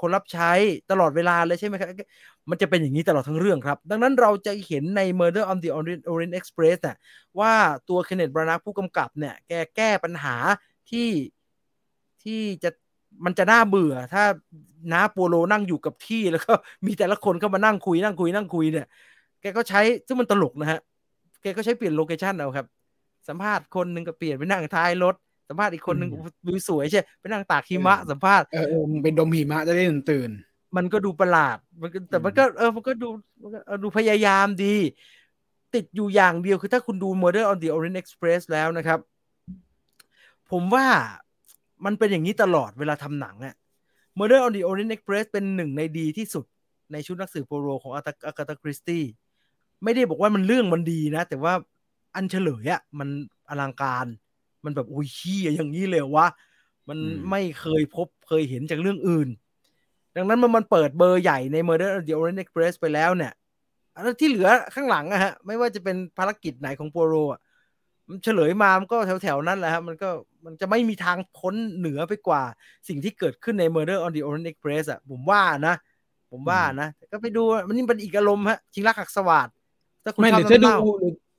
คนรับใช้ตลอดเวลาเลยใช่ไหมครับมันจะเป็นอย่างนี้ตลอดทั้งเรื่องครับดังนั้นเราจะเห็นใน Murder on the Orient Express น่ะว่าตัวเคนเนธ บรานักผู้กำกับเนี่ยแก้ปัญหาที่จะมันจะน่าเบื่อถ้าน้าโปโลนั่งอยู่กับที่แล้วก็มีแต่ละคนเข้ามานั่งคุยเนี่ยแกก็ใช้ซึ่งมันตลกนะฮะแกก็ใช้เปลี่ยนโลเคชั่นเอาครับสัมภาษณ์คนนึงก็เปลี่ยนไปนั่งท้ายรถสัมภาษณ์อีกคนนึงวิวสวยใช่ไปนั่งตากหิมะสัมภาษณ์เป็นดมหิมะจะได้ตื่นมันก็ดูประหลาดแต่มันก็มันก็ดูพยายามดีติดอยู่อย่างเดียวคือถ้าคุณดู Murder on the Orient Express แล้วนะครับผมว่ามันเป็นอย่างนี้ตลอดเวลาทำหนังอะ Murder on the Orient Express เป็นหนึ่งในดีที่สุดในชุดนักสืบโปโรของ Agatha Christie ไม่ได้บอกว่ามันเรื่องมันดีนะแต่ว่าอันเฉลยอะมันอลังการมันแบบโอ้ยขี้อย่างนี้เลยวะมันไม่เคยเห็นจากเรื่องอื่นดังนั้นมันเปิดเบอร์ใหญ่ใน Murder on the Orient Express ไปแล้วเนี่ยที่เหลือข้างหลังอะฮะไม่ว่าจะเป็นภารกิจไหนของโปโรอะมันเฉลยมามันก็แถวๆนั้นแหละฮะมันจะไม่มีทางพ้นเหนือไปกว่าสิ่งที่เกิดขึ้นใน Murder on the Orient Express อ่ะผมว่านะก็ไปดูมันนี่เป็นอีกอารมณ์ฮะชิงรักหักสวาทถ้าคุณชอบ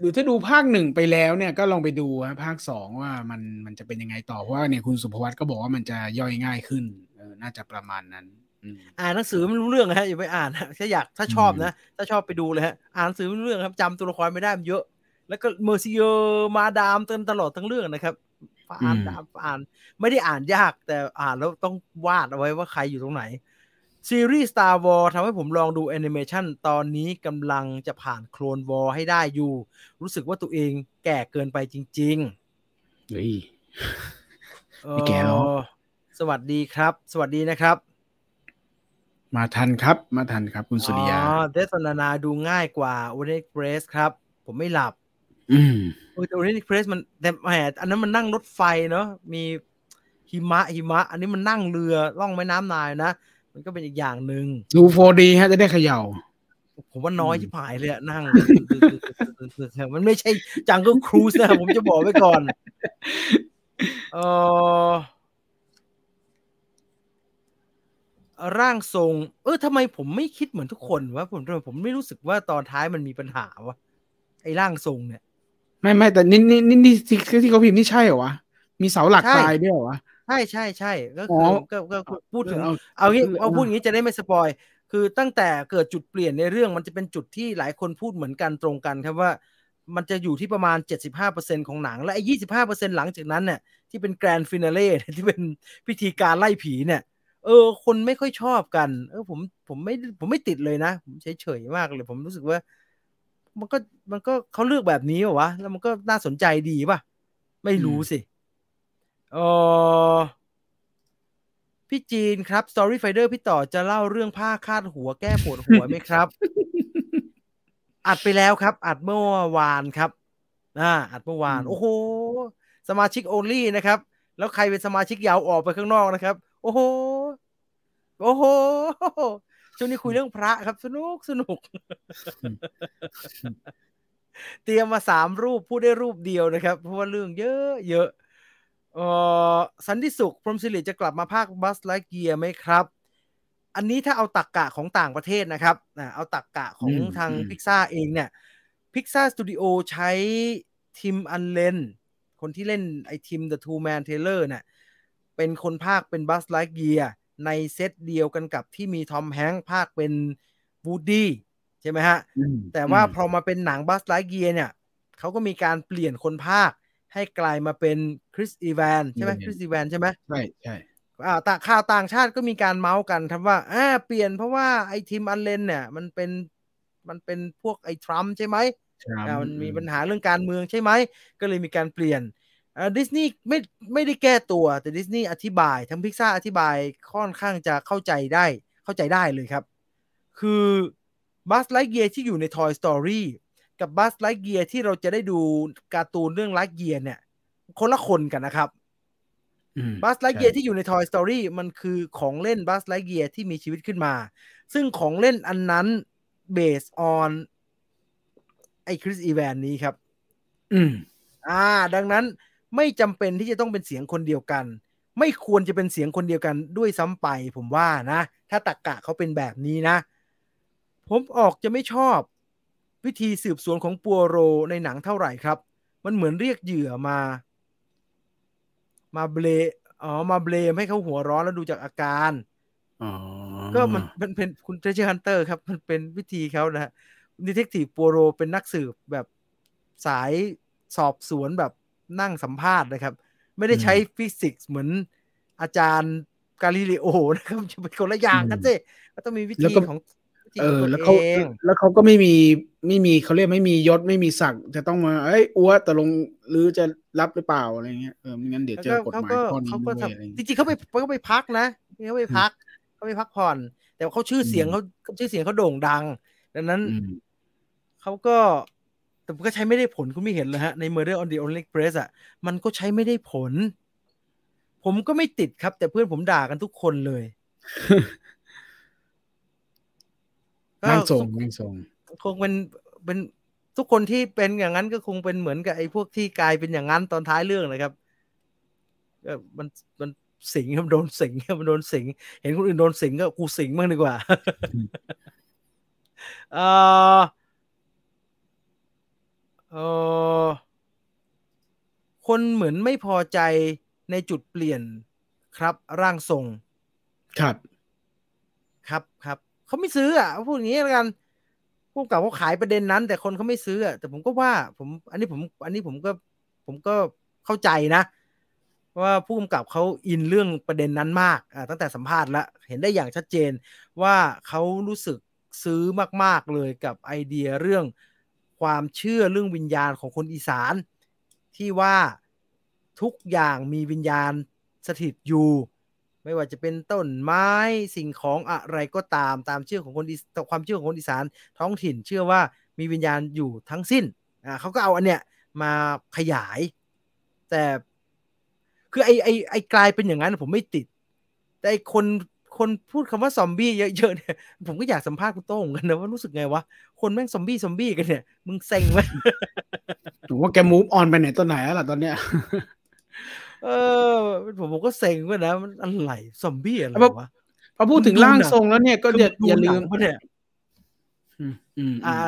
หรือถ้าดูภาค1ไปแล้วเนี่ยก็ลองไปดูฮะภาค2ว่ามันจะเป็นยังไงต่อเพราะว่าเนี่ยคุณสุภวัฒน์ก็บอกว่ามันจะย่อยง่ายขึ้นน่าจะประมาณนั้นอ่านหนังสือไม่รู้เรื่องฮะอย่าไปอ่านถ้าชอบนะถ้าชอบไปดูเลยฮะอ่านหนังสือไม่รู้เรื่องครับจำตัวละครไม่ได้มันเยอะแล้วก็เมอร์ซิเยอร์มาดามตลอดทั้งเรื่องนะครับอ่านไม่ได้อ่านยากแต่อ่านแล้วต้องวาดเอาไว้ว่าใครอยู่ตรงไหนซีรีส์ Star Wars ทำให้ผมลองดูแอนิเมชันตอนนี้กำลังจะผ่าน Clone War ให้ได้อยู่รู้สึกว่าตัวเองแก่เกินไปจริงๆเฮ้ยไม่แก่หรอสวัสดีนะครับมาทันครับคุณสุริยาDeath on the Nile ดูง่ายกว่า Orient Express ครับผมไม่หลับแต่ Orient Express มันแต่อันนั้นมันนั่งรถไฟเนาะมีหิมะอันนี้มันนั่งเรือล่องแม่น้ำนายนะมันก็เป็นอีกอย่างนึงดู 4D ฮะจะได้เขย่าผมว่าน้อยที่ผายเลยนั่งมันไม่ใช่จังเกิลครูซนะผมจะบอกไว้ก่อนร่างทรงทำไมผมไม่คิดเหมือนทุกคนวะผมไม่รู้สึกว่าตอนท้ายมันมีปัญหาวะไอ้ร่างทรงเนี่ยไม่แต่นี่ที่เขาพิมพ์นี่ใช่เหรอวะมีเสาหลักตายด้วยเหรอวะใช่ก็พูดถึงเอาพูดอย่างนี้จะได้ไม่สปอยคือตั้งแต่เกิดจุดเปลี่ยนในเรื่องมันจะเป็นจุดที่หลายคนพูดเหมือนกันตรงกันครับว่ามันจะอยู่ที่ประมาณ 75% ของหนังและไอ้ 25% หลังจากนั้นเนี่ยที่เป็นแกรนด์ฟินาเล่ที่เป็นพิธีการไล่ผีเนี่ยคนไม่ค่อยชอบกันผมไม่ติดเลยนะผมเฉยๆมากเลยผมรู้สึกว่ามันก็เขาเลือกแบบนี้วะแล้วมันก็น่าสนใจดีป่ะไม่รู้สิพี่จีนครับ Story Finder พี่ต่อจะเล่าเรื่องผ้าคาดหัวแก้ปวดหัวไหมครับ อัดไปแล้วครับอัดเมื่อวานครับอัดเมื่อวานโอ้โหสมาชิก Only นะครับแล้วใครเป็นสมาชิกยาวออกไปข้างนอกนะครับโอ้โหช่วงนี้คุยเรื่องพระครับสนุก เตรียมมา3รูปพูดได้รูปเดียวนะครับเพราะว่าเรื่องเยอะสันติสุขพรหมศิริจะกลับมาภาค Buzz Lightyear ไหมครับอันนี้ถ้าเอาตรรกะของต่างประเทศนะครับเอาตรรกะของทาง Pixar เองเนี่ย Pixar Studio ใช้ทิมอันเลนคนที่เล่นไอ้ทิม The Two Man Taylor น่ะเป็นคนภาคเป็น Buzz Lightyear ในเซตเดียวกันกับที่มีทอมแฮงค์ภาคเป็น Woody ใช่ไหมฮะแต่ว่าพอมาเป็นหนัง Buzz Lightyear เนี่ยเขาก็มีการเปลี่ยนคนภาคให้กลายมาเป็นคริสอีแวนใช่ไหมคริสอีแวนใช่ไหมใช่ข่าวต่างชาติก็มีการเมาส์กันทำว่าเปลี่ยนเพราะว่าไอ้ทีมอันเลนเนี่ยมันเป็นพวกไอ้ทรัมป์ใช่ไหมมันมีปัญหาเรื่องการเมืองใช่ไหมก็เลยมีการเปลี่ยนดิสนีย์ไม่ได้แก้ตัวแต่ดิสนีย์อธิบายทั้งพิกซ่าอธิบายค่อนข้างจะเข้าใจได้เลยครับคือบัสไลท์เกียร์ที่อยู่ใน Toy Storyกับ Buzz Lightyear ที่เราจะได้ดูการ์ตูนเรื่อง Lightyear เนี่ยคนละคนกันนะครับ Buzz Lightyear ที่อยู่ใน Toy Story มันคือของเล่น Buzz Lightyear ที่มีชีวิตขึ้นมาซึ่งของเล่นอันนั้น based on ไอ้ Chris Evans นี้ครับดังนั้น ไม่จำเป็นที่จะต้องเป็นเสียงคนเดียวกันไม่ควรจะเป็นเสียงคนเดียวกันด้วยซ้ำไปผมว่านะถ้าตรรกะเขาเป็นแบบนี้นะผมออกจะไม่ชอบวิธีสืบสวนของปัวโรในหนังเท่าไหร่ครับมันเหมือนเรียกเหยื่อมาเบลมาเบลมให้เขาหัวร้อนแล้วดูจากอาการก็มันเป็นคุณเทรเชอร์ฮันเตอร์ครับมันเป็นวิธีเขานะฮะดีเทคทีฟปัวโรเป็นนักสืบแบบสายสอบสวนแบบนั่งสัมภาษณ์นะครับไม่ได้ใช้ฟิสิกส์เหมือนอาจารย์กาลิเลโอนะครับจะเป็นคนละอย่างกันสิก็ต้องมีวิธีของแล้วเขาก็ไม่มีเขาเรียกไม่มียศไม่มีศักดิ์จะต้องมาเอ้ยอัวตกลงหรือจะรับหรือเปล่าอะไรเงี้ยไม่งั้นเดี๋ยวเจอกฎหมายข้อนี้อะไรจริงๆเขาไปพักนะเขาไปพักผ่อนแต่ว่าเขาชื่อเสียงเขาโด่งดังดังนั้นเขาก็แต่ก็ใช้ไม่ได้ผลคุณไม่เห็นเลยฮะใน Murder on the Orient Express อ่ะมันก็ใช้ไม่ได้ผลผมก็ไม่ติดครับแต่เพื่อนผมด่ากันทุกคนเลยนั่งส่งคงเป็นทุกคนที่เป็นอย่างนั้นก็คงเป็นเหมือนกับไอ้พวกที่กลายเป็นอย่างนั้นตอนท้ายเรื่องนะครับก็มันสิงครับโดนสิงเห็นคนอื่นโดนสิงก็กูสิงบ้างดีกว่าคนเหมือนไม่พอใจในจุดเปลี่ยนครับร่างทรงครับเขาไม่ซื้ออ่ะพวกนี้แล้วกันพวกกับเขาขายประเด็นนั้นแต่คนเขาไม่ซื้ออ่ะแต่ผมก็ว่าผมก็เข้าใจนะว่าผู้กำกับเขาอินเรื่องประเด็นนั้นมากตั้งแต่สัมภาษณ์ละเห็นได้อย่างชัดเจนว่าเขารู้สึกซื้อมากๆเลยกับไอเดียเรื่องความเชื่อเรื่องวิญญาณของคนอีสานที่ว่าทุกอย่างมีวิญญาณสถิตอยู่ไม่ว่าจะเป็นต้นไม้สิ่งของอะไรก็ตามเชื่อของคนความเชื่อของคนอีสานท้องถิ่นเชื่อว่ามีวิญญาณอยู่ทั้งสิ้นเขาก็เอาอันเนี้ยมาขยายแต่คือไอ้กลายเป็นอย่างนั้นผมไม่ติดแต่ไอ้คนพูดคำว่าซอมบี้เยอะๆเนี่ยผมก็อยากสัมภาษณ์คุณโต้งกันนะว่ารู้สึกไงวะคนแม่งซอมบี้กันเนี่ยมึงเซ็งมั้ยผมว่าแกมูฟออนไปไหนตอนไหนแล้วล่ะตอนเนี้ยผมก็เซ็งเว้ยนะมันอะไรซอมบี้อะไรวะพอพูดถึงร่างทรงแล้วเนี่ยก็อย่าลืมเนี่ย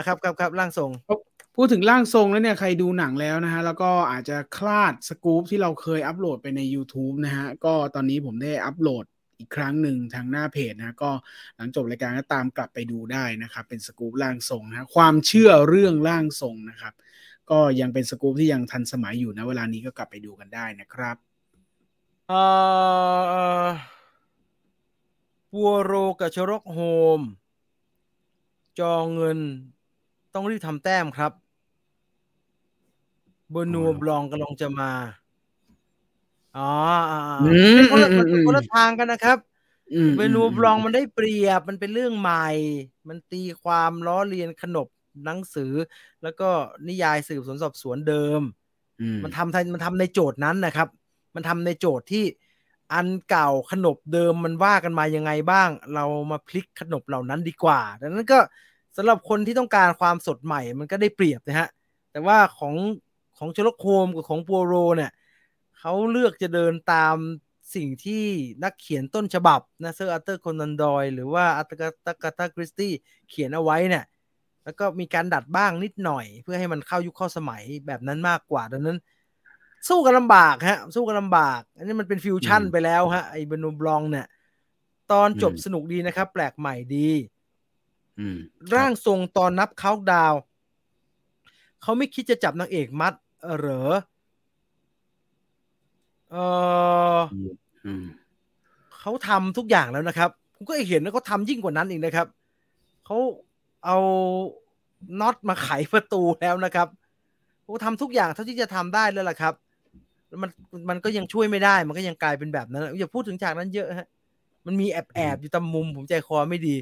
ครับร่างทรงพูดถึงร่างทรงแล้วเนี่ยใครดูหนังแล้วนะฮะแล้วก็อาจจะคลาดสกู๊ปที่เราเคยอัปโหลดไปใน YouTube นะฮะก็ตอนนี้ผมได้อัปโหลดอีกครั้งหนึ่งทางหน้าเพจนะก็หลังจบรายการก็ตามกลับไปดูได้นะครับเป็นสกู๊ปร่างทรงนะความเชื่อเรื่องร่างทรงนะครับก็ยังเป็นสกู๊ปที่ยังทันสมัยอยู่นะเวลานี้ก็กลับไปดูกันได้นะครับปัวโรกับชรกโฮมจองเงินต้องรีบทำแต้มครับเบอร์นัวบลองกำลังจะมาเป็นคนละทางกันนะครับเบอร์นัวบลองมันได้เปรียบมันเป็นเรื่องใหม่มันตีความล้อเลียนขนบหนังสือแล้วก็นิยายสืบสวนสอบสวนเดิมมันทำในโจทย์นั้นนะครับมันทำในโจทย์ที่อันเก่าขนบเดิมมันว่ากันมายังไงบ้างเรามาพลิกขนบเหล่านั้นดีกว่าดังนั้นก็สำหรับคนที่ต้องการความสดใหม่มันก็ได้เปรียบนะฮะแต่ว่าของเชอร์ล็อกโฮมกับของปัวโรเนี่ยเขาเลือกจะเดินตามสิ่งที่นักเขียนต้นฉบับนะเซอร์อาร์เธอร์คอนันดอยล์หรือว่าอากาธาคริสตี้เขียนเอาไว้เนี่ยแล้วก็มีการดัดบ้างนิดหน่อยเพื่อให้มันเข้ายุคเข้าสมัยแบบนั้นมากกว่าดังนั้นสู้กันลำบากฮะสู้กันลำบากอันนี้มันเป็นฟิวชั่นไปแล้วฮะไอ้บนูบลองเนี่ยตอนจบสนุกดีนะครับแปลกใหม่ดีร่างทรงตอนนับเคาน์ดาวน์เขาไม่คิดจะจับนางเอกมัดเหรอเขาทำทุกอย่างแล้วนะครับผมก็เห็นนะเขาทำยิ่งกว่านั้นอีกนะครับเขาเอาน็อตมาไขประตูแล้วนะครับเขาทำทุกอย่างเท่าที่จะทำได้แล้วล่ะครับมันก็ยังช่วยไม่ได้มันก็ยังกลายเป็นแบบนั้นอย่าพูดถึงฉากนั้นเยอะฮะมันมีแอบอยู่ตามมุมผมใจคอไม่ดี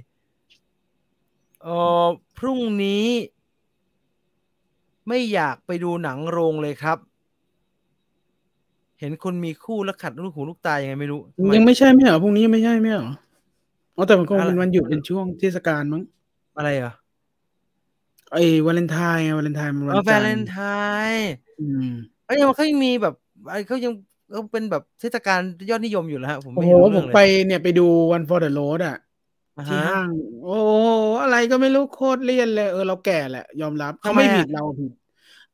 พรุ่งนี้ไม่อยากไปดูหนังโรงเลยครับเห็นคนมีคู่แล้วขัดลูกหูลูกตายังไงไม่รู้ยังไม่ใช่ไม่เหรอพรุ่งนี้ไม่ใช่ไม่เหรออ๋อแต่มันคงเป็นวันหยุดเป็นช่วงเทศกาลมั้งอะไรอ่ะไอ้วาเลนไทน์มันวันจันทร์วาเลนไทน์เอ้ยมันก็ยังมีแบบ ไอ้เขายังก็เป็นแบบเทศกาลยอดนิยมอยู่แล้วฮะผมไม่รู้เรื่องเลยผมไปเนี่ยไปดู One for the Road อ่ะที่ห้างโอ้อะไรก็ไม่รู้โคตรเลี่ยนเลยเราแก่แหละยอมรับเขาไม่ผิดเราผิด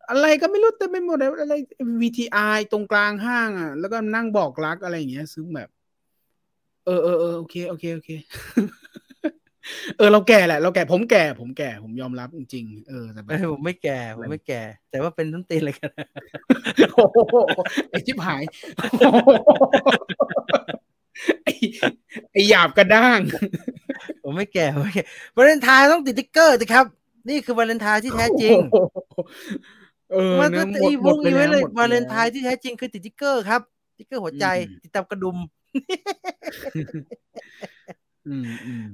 อะไรก็ไม่รู้แต่ไม่หมดอะไร VTI ตรงกลางห้างอ่ะแล้วก็นั่งบอกรักอะไรอย่างเงี้ยซึ่งแบบโอเคโอเคโอเคเราแก่แหละเราแก่ผมแก่ผมยอมรับจริงๆแต่ผมไม่แก่แต่ว่าเป็นต้นตีนอะไรกันโอ้โหไอ้ชิบหายไอ้หยาบกระด้างผมไม่แก่วาเลนไทน์ต้องติดติ๊กเกอร์สิครับนี่คือวาเลนไทน์ที่แท้จริงมันก็ตีพวกนี้ไว้เลยวาเลนไทน์ที่แท้จริงคือติดติ๊กเกอร์ครับติ๊กเกอร์หัวใจติดตามกระดุม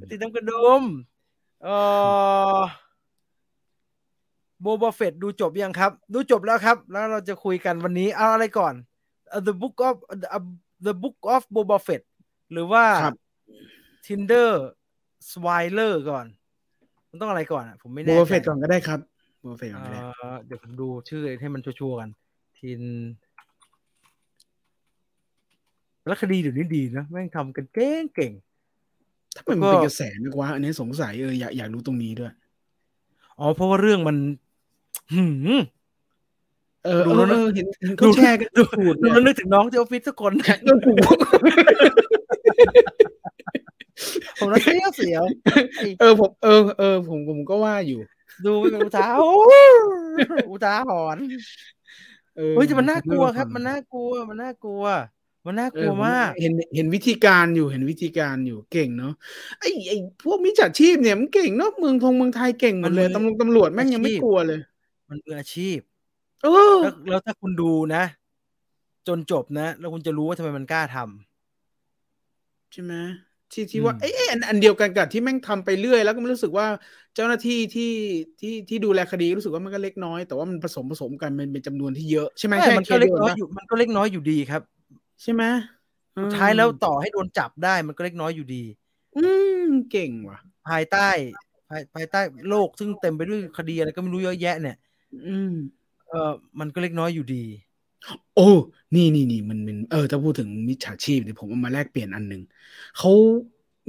ติดตามกระดุมBoba Fett ดูจบยังครับดูจบแล้วครับแล้วเราจะคุยกันวันนี้เอาอะไรก่อน The Book of Boba Fett หรือว่า Tinder Swindler ก่อนมันต้องอะไรก่อนอ่ะผมไม่แน่ Boba Fett ก่อนก็ได้ครับ Boba Fett ก่อนก็ได้เดี๋ยวผมดูชื่อให้มันชัวร์ๆกันแล้วคดีเดี๋ยวนี้ดีนะแม่งทำกันเก่งๆถ้ามันเป็นกระแสนึกว่าอันนี้สงสัยอยากรู้ตรงนี้ด้วยอ๋อเพราะว่าเรื่องมันดูแล้วเห็นเขาแชร์กันดูแล้วนึกถึงน้องที่ออฟฟิศสักคนน้องกูผมน่าเสียวผมก็ว่าอยู่ดูเป็นอุทาหรณ์เฮ้ยแต่มันน่ากลัวครับมันน่ากลัวมากเห็นวิธีการอยู่เก่งเนาะไอ้พวกมิจฉาชีพเนี่ยมันเก่งเนาะเมืองไทยเก่งหมดเลยตำรวจแม่งยังไม่กลัวเลยมันเป็นอาชีพแล้วถ้าคุณดูนะจนจบนะแล้วคุณจะรู้ว่าทำไมมันกล้าทำใช่ไหมที่ว่าอันเดียวกันกับที่แม่งทำไปเรื่อยแล้วก็มันรู้สึกว่าเจ้าหน้าที่ที่ดูแลคดีรู้สึกว่ามันก็เล็กน้อยแต่ว่ามันผสมกันเป็นจำนวนที่เยอะใช่ไหมมันก็เล็กน้อยอยู่ดีครับใช่ไหมท้ายแล้วต่อให้โดนจับได้มันก็เล็กน้อยอยู่ดีเก่งว่ะภายใต้โลกซึ่งเต็มไปด้วยคดีอะไรก็ไม่รู้เยอะแยะเนี่ยมันก็เล็กน้อยอยู่ดีโอ้นี่มันถ้าพูดถึงมิจฉาชีพเนี่ยผมเอามาแลกเปลี่ยนอันนึงเขา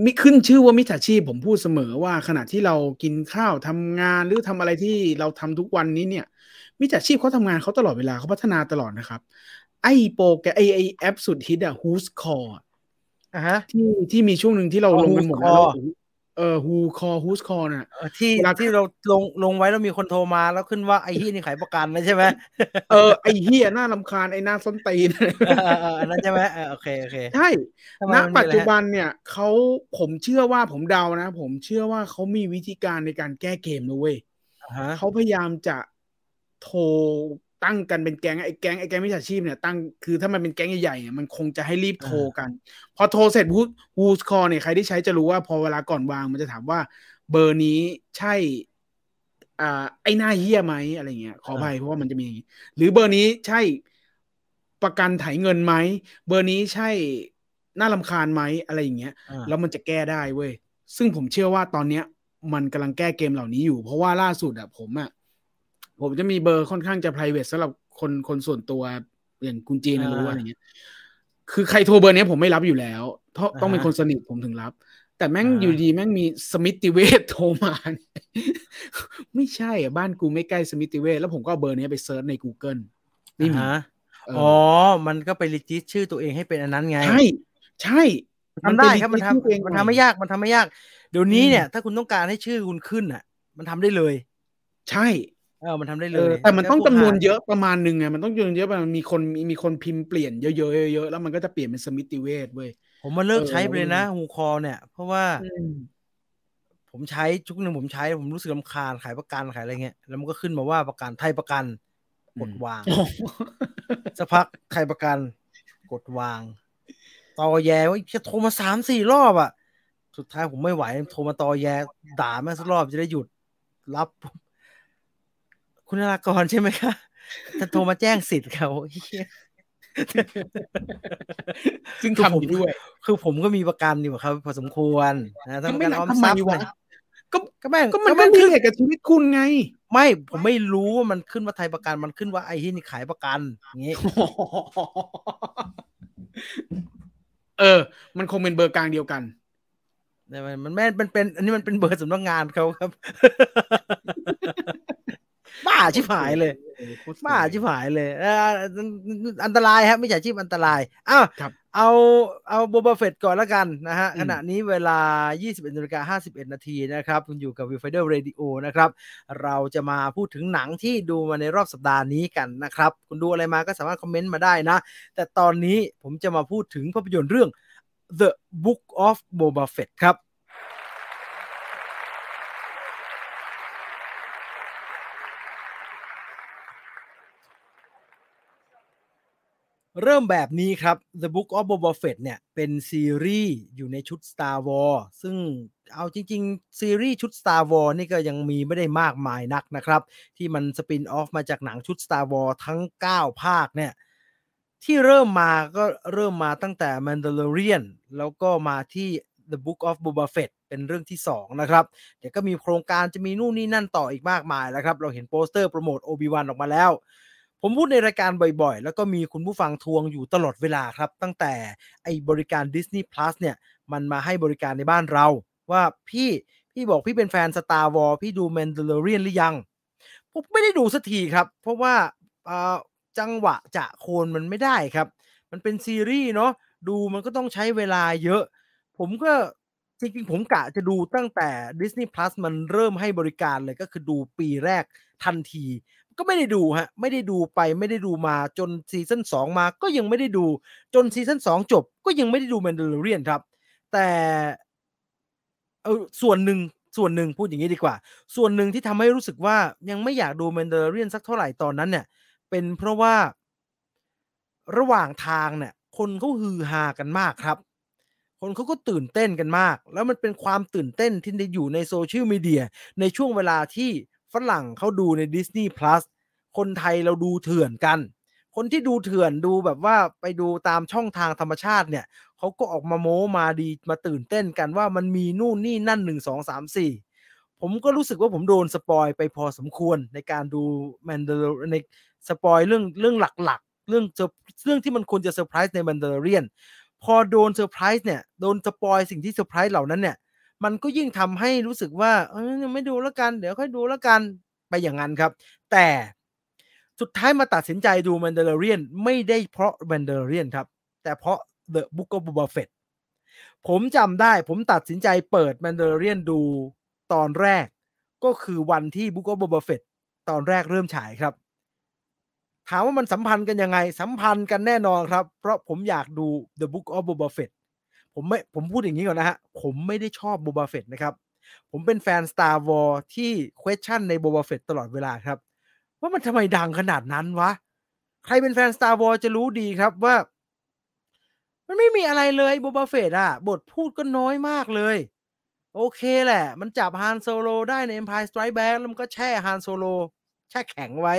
ไม่ขึ้นชื่อว่ามิจฉาชีพผมพูดเสมอว่าขณะที่เรากินข้าวทำงานหรือทำอะไรที่เราทำทุกวันนี้เนี่ยมิจฉาชีพเขาทำงานเขาตลอดเวลาเขาพัฒนาตลอดนะครับไอ้โปรแกรมไอ้แอปสุดฮิตอ่ะ Who's Call อ่ะฮะที่มีช่วงนึงที่เราลงกันหมดแล้วWho's Call น่ะที่เราลงไว้แล้วมีคนโทรมาแล้วขึ้นว่าไอ้เหี้ยนี่ขายประกันแล้วใช่มั้ยไอ้เหี้ยน่ารำคาญไอ้หน้าส้นตีนอันนั้นใช่มั้ยโอเคใช่ณปัจจุบันเนี่ยผมเชื่อว่าผมเดานะผมเชื่อว่าเขามีวิธีการในการแก้เกมนะเว้ยเขาพยายามจะโทรตั้งกันเป็นแก๊งไอ้แก๊งมิจฉาชีพเนี่ยตั้งคือถ้ามันเป็นแก๊งใหญ่ๆเนี่ยมันคงจะให้รีบโทรกันพอโทรเสร็จWho's Callเนี่ยใครที่ใช้จะรู้ว่าพอเวลาก่อนวางมันจะถามว่าเบอร์นี้ใช่ไอ้หน้าเหี้ยไหมอะไรเงี้ยขออภัยเพราะว่ามันจะมีอย่างงี้หรือเบอร์นี้ใช่ประกันไถเงินไหมเบอร์นี้ใช่น่ารำคาญไหมอะไรอย่างเงี้ยแล้วมันจะแก้ได้เว้ยซึ่งผมเชื่อว่าตอนเนี้ยมันกำลังแก้เกมเหล่านี้อยู่เพราะว่าล่าสุดอะผมจะมีเบอร์ค่อนข้างจะ private สำหรับคนส่วนตัวอย่างคุณจีนอะไรรู้อะไรเงี้ยคือใครโทรเบอร์นี้ผมไม่รับอยู่แล้วต้องเป็นคนสนิทผมถึงรับแต่แม่งอยู่ดีแม่งมีสมิติเวชโทรมา ไม่ใช่อ่ะบ้านกูไม่ใกล้สมิติเวชแล้วผมก็เอาเบอร์นี้ไปเซิร์ชใน Google นี่มีอ๋อมันก็ไปรีจิสชื่อตัวเองให้เป็นอันนั้นไงใช่ทำได้ครับมันทำไม่ยากเดี๋ยวนี้เนี่ยถ้าคุณต้องการให้ชื่อคุณขึ้นอ่ะมันทำได้เลยใช่มันทำได้เลยแต่มันต้องจำนวนเยอะประมาณนึงไงมันต้องจำนวนเยอะมันมีคนพิมพ์เปลี่ยนเยอะๆเยอะๆแล้วมันก็จะเปลี่ยนเป็นสมิติเวชเว้ยผมมาเลิกใช้ไปเลยนะฮูคอเนี่ยเพราะว่าผมใช้ชุกนึงผมรู้สึกรำคาญขายประกันขายอะไรเงี้ยแล้วมันก็ขึ้นมาว่าประกันไทยประกันกดวางสักพักไทยประกันกดวางตอแยว่าจะโทรมา 3-4 รอบอ่ะสุดท้ายผมไม่ไหวโทรมาตอแยด่าแม่สักรอบจะได้หยุดรับคุณนรากรใช่ไหมคะจะโทรมาแจ้งสิทธิ์เขาซึ่งทำอยู่ด้วยคือผมก็มีประกันอยู่ครับพอสมควรนะทั้งประกันออมทรัพย์ ก็แม่งมันมีเหตุกับชีวิตคุณไงไม่ผมไม่รู้ว่ามันขึ้นว่าไทยประกันมันขึ้นว่าไอ้ที่นี่ขายประกันอย่างงี้มันคงเป็นเบอร์กลางเดียวกันแต่มันแม่มันเป็นอันนี้มันเป็นเบอร์สำนักงานเขาครับบ้าชิบหายเลยบ้าชิบหายเลยอันตรายครับไม่ใช่ชีพอันตรายอ้าวเอาโบบาเฟตก่อนแล้วกันนะฮะขณะนี้เวลา 21:51 น.นะครับคุณอยู่กับ Wildfire Radio นะครับเราจะมาพูดถึงหนังที่ดูมาในรอบสัปดาห์นี้กันนะครับคุณดูอะไรมาก็สามารถคอมเมนต์มาได้นะแต่ตอนนี้ผมจะมาพูดถึงภาพยนตร์เรื่อง The Book of Boba Fett ครับเริ่มแบบนี้ครับ The Book of Boba Fett เนี่ยเป็นซีรีส์อยู่ในชุด Star Wars ซึ่งเอาจริงๆซีรีส์ชุด Star Wars นี่ก็ยังมีไม่ได้มากมายนักนะครับที่มันสปินออฟมาจากหนังชุด Star Wars ทั้ง9ภาคเนี่ยที่เริ่มมาก็เริ่มมาตั้งแต่ Mandalorian แล้วก็มาที่ The Book of Boba Fett เป็นเรื่องที่2นะครับเดี๋ยวก็มีโครงการจะมีนู่นนี่นั่นต่ออีกมากมายนะครับเราเห็นโปสเตอร์โปรโมท Obi-Wan ออกมาแล้วผมพูดในรายการบ่อยๆแล้วก็มีคุณผู้ฟังทวงอยู่ตลอดเวลาครับตั้งแต่ไอ้บริการ Disney Plus เนี่ยมันมาให้บริการในบ้านเราว่าพี่บอกพี่เป็นแฟน Star Wars พี่ดู Mandalorian หรือยังผมไม่ได้ดูสักทีครับเพราะว่าจังหวะจะโคนมันไม่ได้ครับมันเป็นซีรีส์เนาะดูมันก็ต้องใช้เวลาเยอะผมก็จริงๆผมกะจะดูตั้งแต่ Disney Plus มันเริ่มให้บริการเลยก็คือดูปีแรกทันทีก็ไม่ได้ดูฮะไม่ได้ดูไปไม่ได้ดูมาจนซีซั่น2มาก็ยังไม่ได้ดูจนซีซั่น2จบก็ยังไม่ได้ดู Mandalorian ครับแต่ส่วนหนึ่งพูดอย่างนี้ดีกว่าส่วนหนึ่งที่ทำให้รู้สึกว่ายังไม่อยากดู Mandalorian สักเท่าไหร่ตอนนั้นเนี่ยเป็นเพราะว่าระหว่างทางเนี่ยคนเขาฮือฮากันมากครับคนเขาก็ตื่นเต้นกันมากแล้วมันเป็นความตื่นเต้นที่ได้อยู่ในโซเชียลมีเดียในช่วงเวลาที่ฝรั่งเขาดูใน Disney Plus คนไทยเราดูเถื่อนกันคนที่ดูเถื่อนดูแบบว่าไปดูตามช่องทางธรรมชาติเนี่ยเขาก็ออกมาโม้มาดีมาตื่นเต้นกันว่ามันมีนู่นนี่นั่น1 2 3 4ผมก็รู้สึกว่าผมโดนสปอยไปพอสมควรในการดู Mandalorian ในสปอยเรื่องหลักๆเรื่องที่มันควรจะเซอร์ไพรส์ใน Mandalorian พอโดนเซอร์ไพรส์เนี่ยโดนสปอยสิ่งที่เซอร์ไพรส์เหล่านั้นเนี่ยมันก็ยิ่งทำให้รู้สึกว่าไม่ดูแล้วกันเดี๋ยวค่อยดูแล้วกันไปอย่างนั้นครับแต่สุดท้ายมาตัดสินใจดู Mandalorian ไม่ได้เพราะ Mandalorian ครับแต่เพราะ The Book of Boba Fett ผมจำได้ผมตัดสินใจเปิด Mandalorian ดูตอนแรกก็คือวันที่ Book of Boba Fett ตอนแรกเริ่มฉายครับถามว่ามันสัมพันธ์กันยังไงสัมพันธ์กันแน่นอนครับเพราะผมอยากดู The Book of Boba Fettผมพูดอย่างนี้ก่อนนะฮะผมไม่ได้ชอบโบบาเฟตนะครับผมเป็นแฟน Star Wars ที่ question ในโบบาเฟตตลอดเวลาครับว่ามันทำไมดังขนาดนั้นวะใครเป็นแฟน Star Wars จะรู้ดีครับว่ามันไม่มีอะไรเลยโบบาเฟตอ่ะบทพูดก็น้อยมากเลยโอเคแหละมันจับฮานโซโลได้ใน Empire Strikes Back แล้วมันก็แช่ฮานโซโลแช่แข็งไว้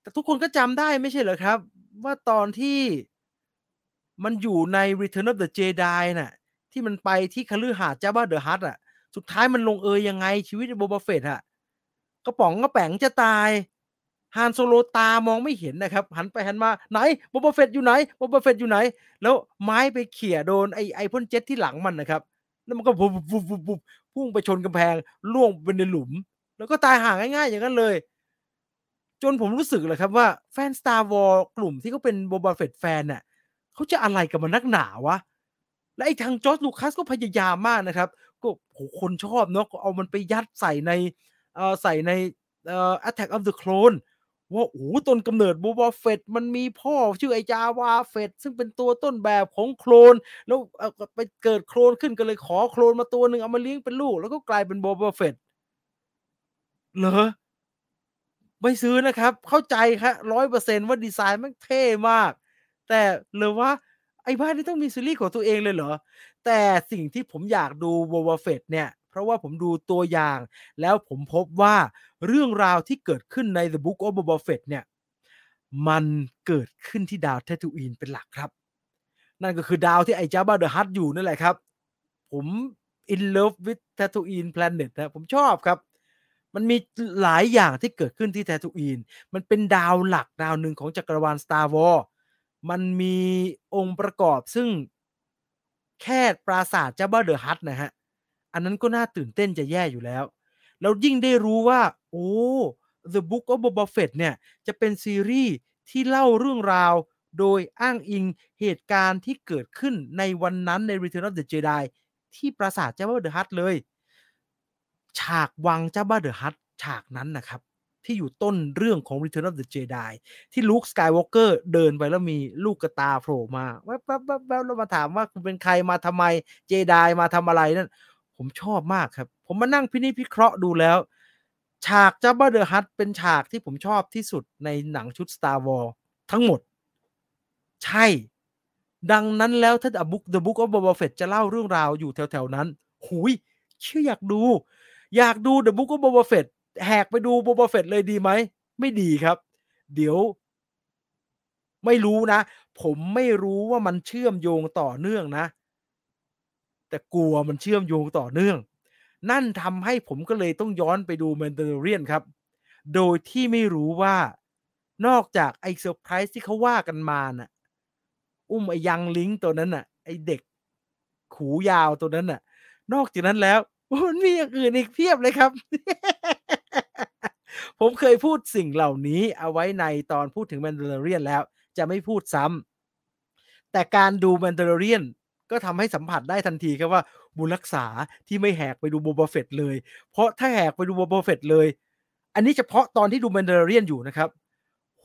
แต่ทุกคนก็จำได้ไม่ใช่เหรอครับว่าตอนที่มันอยู่ใน Return of the Jedi น่ะที่มันไปที่คฤหาสน์จาบาเดอะฮัตอ่ะสุดท้ายมันลงเอยยังไงชีวิตโบบาเฟตอ่ะกระป๋องกระแป๋งจะตายฮานโซโลตามองไม่เห็นนะครับหันไปหันมาไหนโบบาเฟตอยู่ไหนโบบาเฟตอยู่ไหนแล้วไม้ไปเขี่ยโดนไอพ่นเจ็ตที่หลังมันนะครับแล้วมันก็พุ่งไปชนกำแพงล่วงไปในหลุมแล้วก็ตายห่างง่ายๆอย่างนั้นเลยจนผมรู้สึกเลยครับว่าแฟน Star Wars กลุ่มที่เขาเป็นโบบาเฟตแฟนน่ะเขาจะอะไรกับมันนักหนาวะและไอ้ทางจอร์จลูคัสก็พยายามมากนะครับก็โหคนชอบเนาะก็เอามันไปยัดใส่ในAttack of the Clone ว่าโอ้ต้นกำเนิดโบบาเฟตมันมีพ่อชื่อไอ้จาวาเฟตซึ่งเป็นตัวต้นแบบของโคลนแล้วไปเกิดโคลนขึ้นก็เลยขอโคลนมาตัวหนึ่งเอามาเลี้ยงเป็นลูกแล้วก็กลายเป็นโบบาเฟตเหรอไม่ซื้อนะครับเข้าใจครับ 100% ว่าดีไซน์มันเท่มากแต่หรือว่าไอ้บ้านนี่ต้องมีซีรีส์ของตัวเองเลยเหรอแต่สิ่งที่ผมอยากดูโบบาเฟตเนี่ยเพราะว่าผมดูตัวอย่างแล้วผมพบว่าเรื่องราวที่เกิดขึ้นใน The Book of Boba Fett เนี่ยมันเกิดขึ้นที่ดาวแททูอีนเป็นหลักครับนั่นก็คือดาวที่ไอ้จาบาเดอะฮัตอยู่นั่นแหละครับผม in love with Tatooine planet นะผมชอบครับมันมีหลายอย่างที่เกิดขึ้นที่ Tatooine มันเป็นดาวหลักดาวหนึ่งของจักรวาล Star Wars มันมีองค์ประกอบซึ่งแค่ปราสาทเจ้าบ้าเดอะฮัทนะฮะอันนั้นก็น่าตื่นเต้นจะแย่อยู่แล้วแล้วยิ่งได้รู้ว่าโอ้ The Book of Boba Fett เนี่ยจะเป็นซีรีส์ที่เล่าเรื่องราวโดยอ้างอิงเหตุการณ์ที่เกิดขึ้นในวันนั้นใน Return of the Jedi ที่ปราสาทเจ้าบ้าเดอะฮัทเลยฉากวังเจ้าบ้าเดอะฮัทฉากนั้นนะครับที่อยู่ต้นเรื่องของ Return of the Jedi ที่ลุคสกายวอล์กเกอร์เดินไปแล้วมีลูกกระตาโผล่มาแวบๆๆแล้วมาถามว่าคุณเป็นใครมาทำไมเจไดมาทำอะไรนั่นผมชอบมากครับผมมานั่งพินิจพิเคราะห์ดูแล้วฉากเจ้าบ้าเดอะฮัทเป็นฉากที่ผมชอบที่สุดในหนังชุด Star Wars ทั้งหมดใช่ดังนั้นแล้วถ้า The Book of Boba Fett จะเล่าเรื่องราวอยู่แถวๆนั้นหูยเชื่ออยากดู The Book of Boba Fettแหกไปดูโบโบเฟตเลยดีไหมไม่ดีครับเดี๋ยวไม่รู้นะผมไม่รู้ว่ามันเชื่อมโยงต่อเนื่องนะแต่กลัวมันเชื่อมโยงต่อเนื่องนั่นทำให้ผมก็เลยต้องย้อนไปดู Mandalorian ครับโดยที่ไม่รู้ว่านอกจากไอ้เซอร์ไพรส์ที่เขาว่ากันมาน่ะอุ้มไอ้ยังลิงตัวนั้นน่ะไอ้เด็กหูยาวตัวนั้นน่ะนอกจากนั้นแล้วมันมีอย่างอื่นอีกเพียบเลยครับ ผมเคยพูดสิ่งเหล่านี้เอาไว้ในตอนพูดถึง Mandalorian แล้วจะไม่พูดซ้ำแต่การดู Mandalorian ก็ทำให้สัมผัสได้ทันทีครับว่าบุญรักษาที่ไม่แหกไปดู Boba Fett เลยเพราะถ้าแหกไปดู Boba Fett เลยอันนี้เฉพาะตอนที่ดู Mandalorian อยู่นะครับโห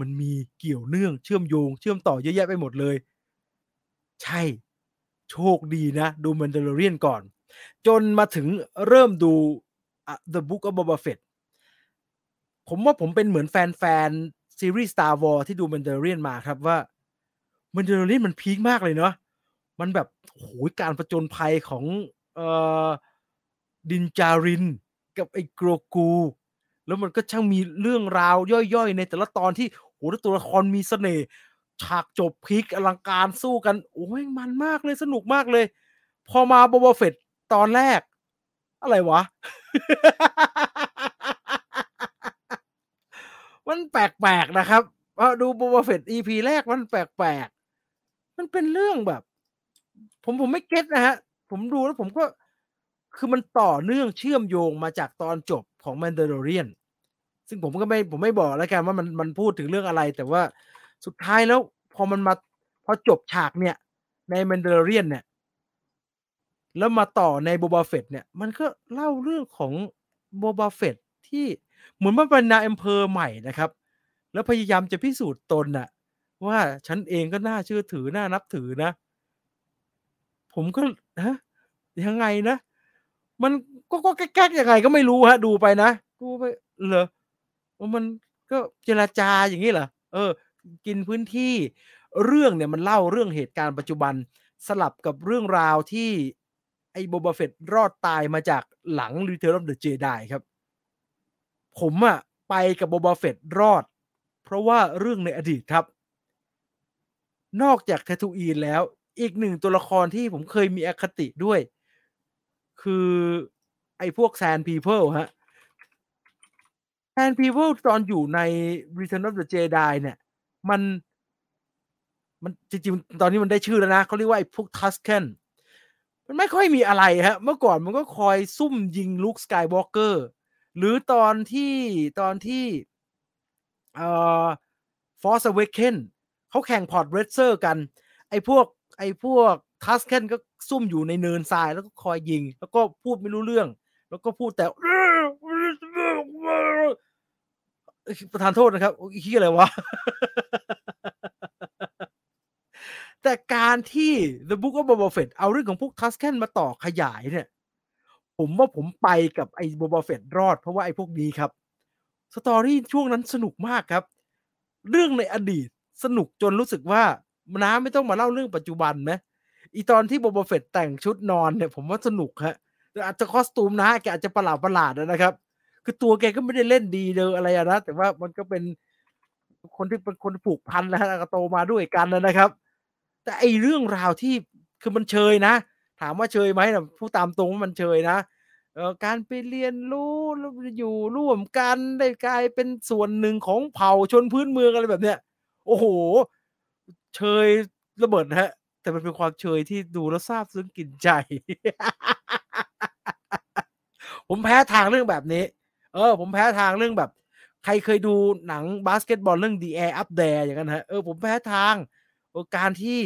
มันมีเกี่ยวเนื่องเชื่อมโยงเชื่อมต่อเยอะแยะไปหมดเลยใช่โชคดีนะดู Mandalorian ก่อนจนมาถึงเริ่มดู The Book of Boba Fett ผมว่าผมเป็นเหมือนแฟนซีรีส์ Star Wars ที่ดู Mandalorian มาครับว่า Mandalorian มันพีคมากเลยเนาะมันแบบโหยการผจญภัยของดินจารินกับไอ้โกรกูแล้วมันก็ช่างมีเรื่องราวย่อยๆในแต่ละตอนที่โหตัวละครมีเสน่ห์ฉากจบพีคอลังการสู้กันโอ้ยมันมากเลยสนุกมากเลยพอมา Boba Fett ตอนแรกอะไรวะ มันแปลกๆนะครับดู Boba Fett EP แรกมันแปลกๆมันเป็นเรื่องแบบผมไม่เก็ตนะฮะผมดูแล้วผมก็คือมันต่อเนื่องเชื่อมโยงมาจากตอนจบของ Mandalorian ซึ่งผมก็ไม่บอกแล้วกันว่ามันพูดถึงเรื่องอะไรแต่ว่าสุดท้ายแล้วพอมันมาพอจบฉากเนี่ยใน Mandalorian เนี่ยแล้วมาต่อใน Boba Fett เนี่ยมันก็เล่าเรื่องของ Boba Fett ที่เหมือนมันเป็นนายอำเภอใหม่นะครับแล้วพยายามจะพิสูจน์ตนน่ะว่าฉันเองก็น่าเชื่อถือน่านับถือนะผมก็ฮะยังไงนะมันก็แก๊กๆยังไงก็ไม่รู้ฮะดูไปเหรอมันก็เจรจาอย่างนี้เหรอกินพื้นที่เรื่องเนี่ยมันเล่าเรื่องเหตุการณ์ปัจจุบันสลับกับเรื่องราวที่ไอ้ Boba Fett รอดตายมาจากหลัง Return of the Jedi ครับผมอะไปกับ Boba Fett รอดเพราะว่าเรื่องในอดีตครับนอกจาก Tatooine แล้วอีกหนึ่งตัวละครที่ผมเคยมีอคติด้วยคือไอ้พวก Sand People ฮะ Sand People ตอนอยู่ใน Return of the Jedi เนี่ยมันจริงๆตอนนี้มันได้ชื่อแล้วนะเขาเรียกว่าไอ้พวก Tuskenมันไม่ค่อยมีอะไรฮะเมื่อก่อนมันก็คอยซุ่มยิงลุคสกายวอล์กเกอร์หรือตอนที่Force Awakens เขาแข่งพอร์ตเรสเซอร์กันไอ้พวก Tusken ก็ซุ่มอยู่ในเนินทรายแล้วก็คอยยิงแล้วก็พูดไม่รู้เรื่องแล้วก็พูดแต่ประทานโทษนะครับคิดอะไรวะ แต่การที่ The Book of Boba Fett เอาเรื่องของพวก Tusken มาต่อขยายเนี่ยผมว่าผมไปกับไอ้ Boba Fett รอดเพราะว่าไอ้พวกนี้ครับสตอรี่ช่วงนั้นสนุกมากครับเรื่องในอดีตสนุกจนรู้สึกว่าน้าไม่ต้องมาเล่าเรื่องปัจจุบันไหมอีตอนที่ Boba Fett แต่งชุดนอนเนี่ยผมว่าสนุกฮะแต่อาจจะคอสตูมนะแกอาจจะประหลาดนะครับคือตัวแกก็ไม่ได้เล่นดีเด้ออะไรนะแต่ว่ามันก็เป็นคนที่เป็นคนผูกพันแล้วก็โตมาด้วยกันนะครับแต่ไอเรื่องราวที่คือมันเชยนะ ถามว่าเชยไหมนะผู้ตามตรงมันเชยนะการไปเรียนรู้อยู่ร่วมกันได้กลายเป็นส่วนหนึ่งของเผ่าชนพื้นเมืองอะไรแบบเนี้ยโอ้โหเชยระเบิดฮะแต่มันเป็นความเชยที่ดูแล้วซาบซึ้งกินใจ ผมแพ้ทางเรื่องแบบนี้ผมแพ้ทางเรื่องแบบใครเคยดูหนังบาสเกตบอลเรื่อง The Air Up There อย่างนั้นฮะผมแพ้ทางการที่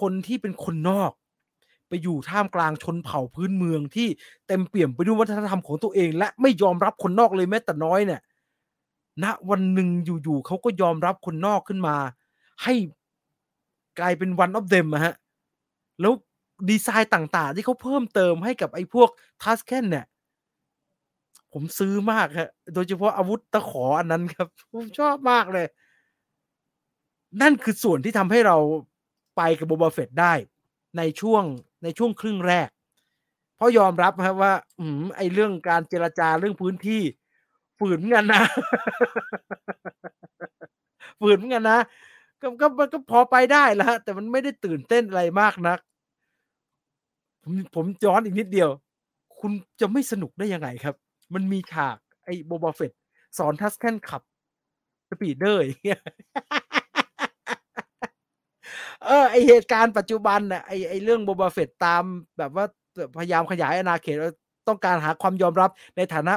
คนที่เป็นคนนอกไปอยู่ท่ามกลางชนเผ่าพื้นเมืองที่เต็มเปี่ยมไปด้วยวัฒนธรรมของตัวเองและไม่ยอมรับคนนอกเลยแม้แต่น้อยเนี่ยณวันหนึ่งอยู่ๆเขาก็ยอมรับคนนอกขึ้นมาให้กลายเป็น one of them นะฮะแล้วดีไซน์ต่างๆที่เขาเพิ่มเติมให้กับไอ้พวกทัสแคนเนี่ยผมซื้อมากฮะโดยเฉพาะอาวุธตะขออันนั้นครับผมชอบมากเลยนั่นคือส่วนที่ทำให้เราไปกับโบบาเฟตได้ในช่วงครึ่งแรกเพราะยอมรับครับว่าไอ้เรื่องการเจรจาเรื่องพื้นที่ฝืนกันนะ ฝืนกันนะก็พอไปได้ละแต่มันไม่ได้ตื่นเต้นอะไรมากนักผมย้อนอีกนิดเดียวคุณจะไม่สนุกได้ยังไงครับมันมีฉากไอ้โบบาเฟตสอนทัสแคนขับสปีดเดอร์อย่างเงี้ยไอเหตุการณ์ปัจจุบันน่ะไอเรื่องโบบาเฟตตามแบบว่าพยายามขยายอาณาเขตต้องการหาความยอมรับในฐานะ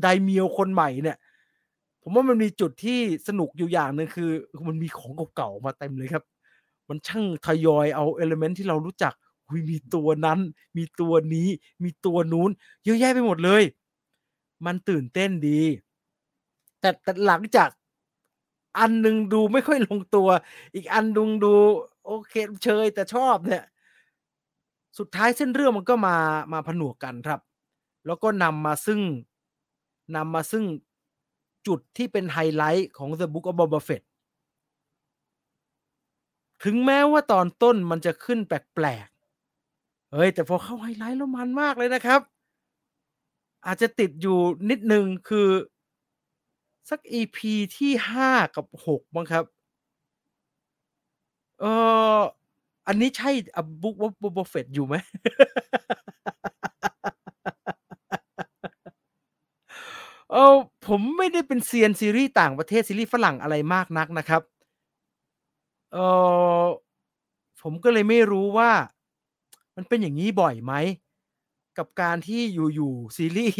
ไดเมียวคนใหม่เนี่ยผมว่ามันมีจุดที่สนุกอยู่อย่างนึงคือมันมีของเก่าๆมาเต็มเลยครับมันช่างทยอยเอาเอลิเมนต์ที่เรารู้จักมีตัวนั้นมีตัวนี้มีตัวนู้นเยอะแยะไปหมดเลยมันตื่นเต้นดีแต่หลังจากอันนึงดูไม่ค่อยลงตัวอีกอันดูโอเคเชยแต่ชอบเนี่ยสุดท้ายเส้นเรื่องมันก็มาผนวกกันครับแล้วก็นำมาซึ่งจุดที่เป็นไฮไลท์ของ The Book of Boba Fett ถึงแม้ว่าตอนต้นมันจะขึ้นแปลกๆแต่พอเข้าไฮไลท์แล้วมันมากเลยนะครับอาจจะติดอยู่นิดนึงคือสัก EP ที่5กับ6มั้งครับอันนี้ใช่อะบุ๊กว่าBoba Fettอยู่ไหม ผมไม่ได้เป็นเซียนซีรีส์ต่างประเทศซีรีส์ฝรั่งอะไรมากนักนะครับผมก็เลยไม่รู้ว่ามันเป็นอย่างนี้บ่อยไหมกับการที่อยู่ๆซีรีส์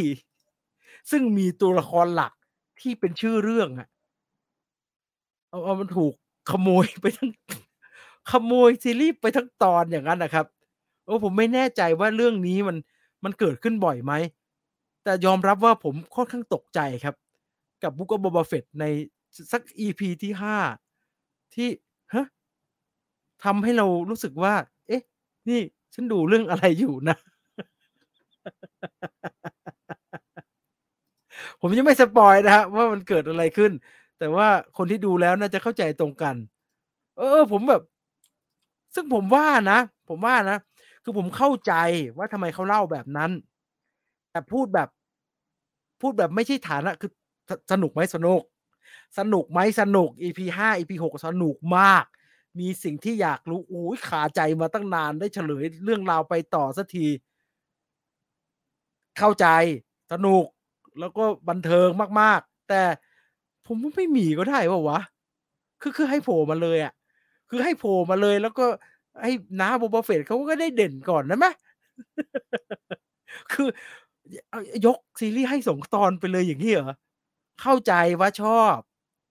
ซึ่งมีตัวละครหลักที่เป็นชื่อเรื่องอะเอามันถูกขโมยไปทั้งขโมยซีรีส์ไปทั้งตอนอย่างนั้นนะครับผมไม่แน่ใจว่าเรื่องนี้มันเกิดขึ้นบ่อยไหมแต่ยอมรับว่าผมค่อนข้างตกใจครับกับBook of Boba Fettในสัก EP ที่5ที่ทำให้เรารู้สึกว่าเอ๊ะนี่ฉันดูเรื่องอะไรอยู่นะผมยังไม่สปอยนะฮะว่ามันเกิดอะไรขึ้นแต่ว่าคนที่ดูแล้วน่าจะเข้าใจตรงกันผมแบบซึ่งผมว่านะคือผมเข้าใจว่าทำไมเขาเล่าแบบนั้นแต่พูดแบบไม่ใช่ฐานะคือสนุกไหมสนุก EP 5 EP 6สนุกมากมีสิ่งที่อยากรู้อุ้ยขาใจมาตั้งนานได้เฉลยเรื่องราวไปต่อสักทีเข้าใจสนุกแล้วก็บันเทิงมากๆแต่ผมว่าไม่มีก็ได้ว่าวะคือให้โผล่มาเลยอ่ะคือให้โผล่มาเลยแล้วก็ให้น้าโบบาเฟตเขาก็ได้เด่นก่อนนะไหม คือยกซีรีส์ให้สองตอนไปเลยอย่างนี้เหรอเข้าใจว่าชอบ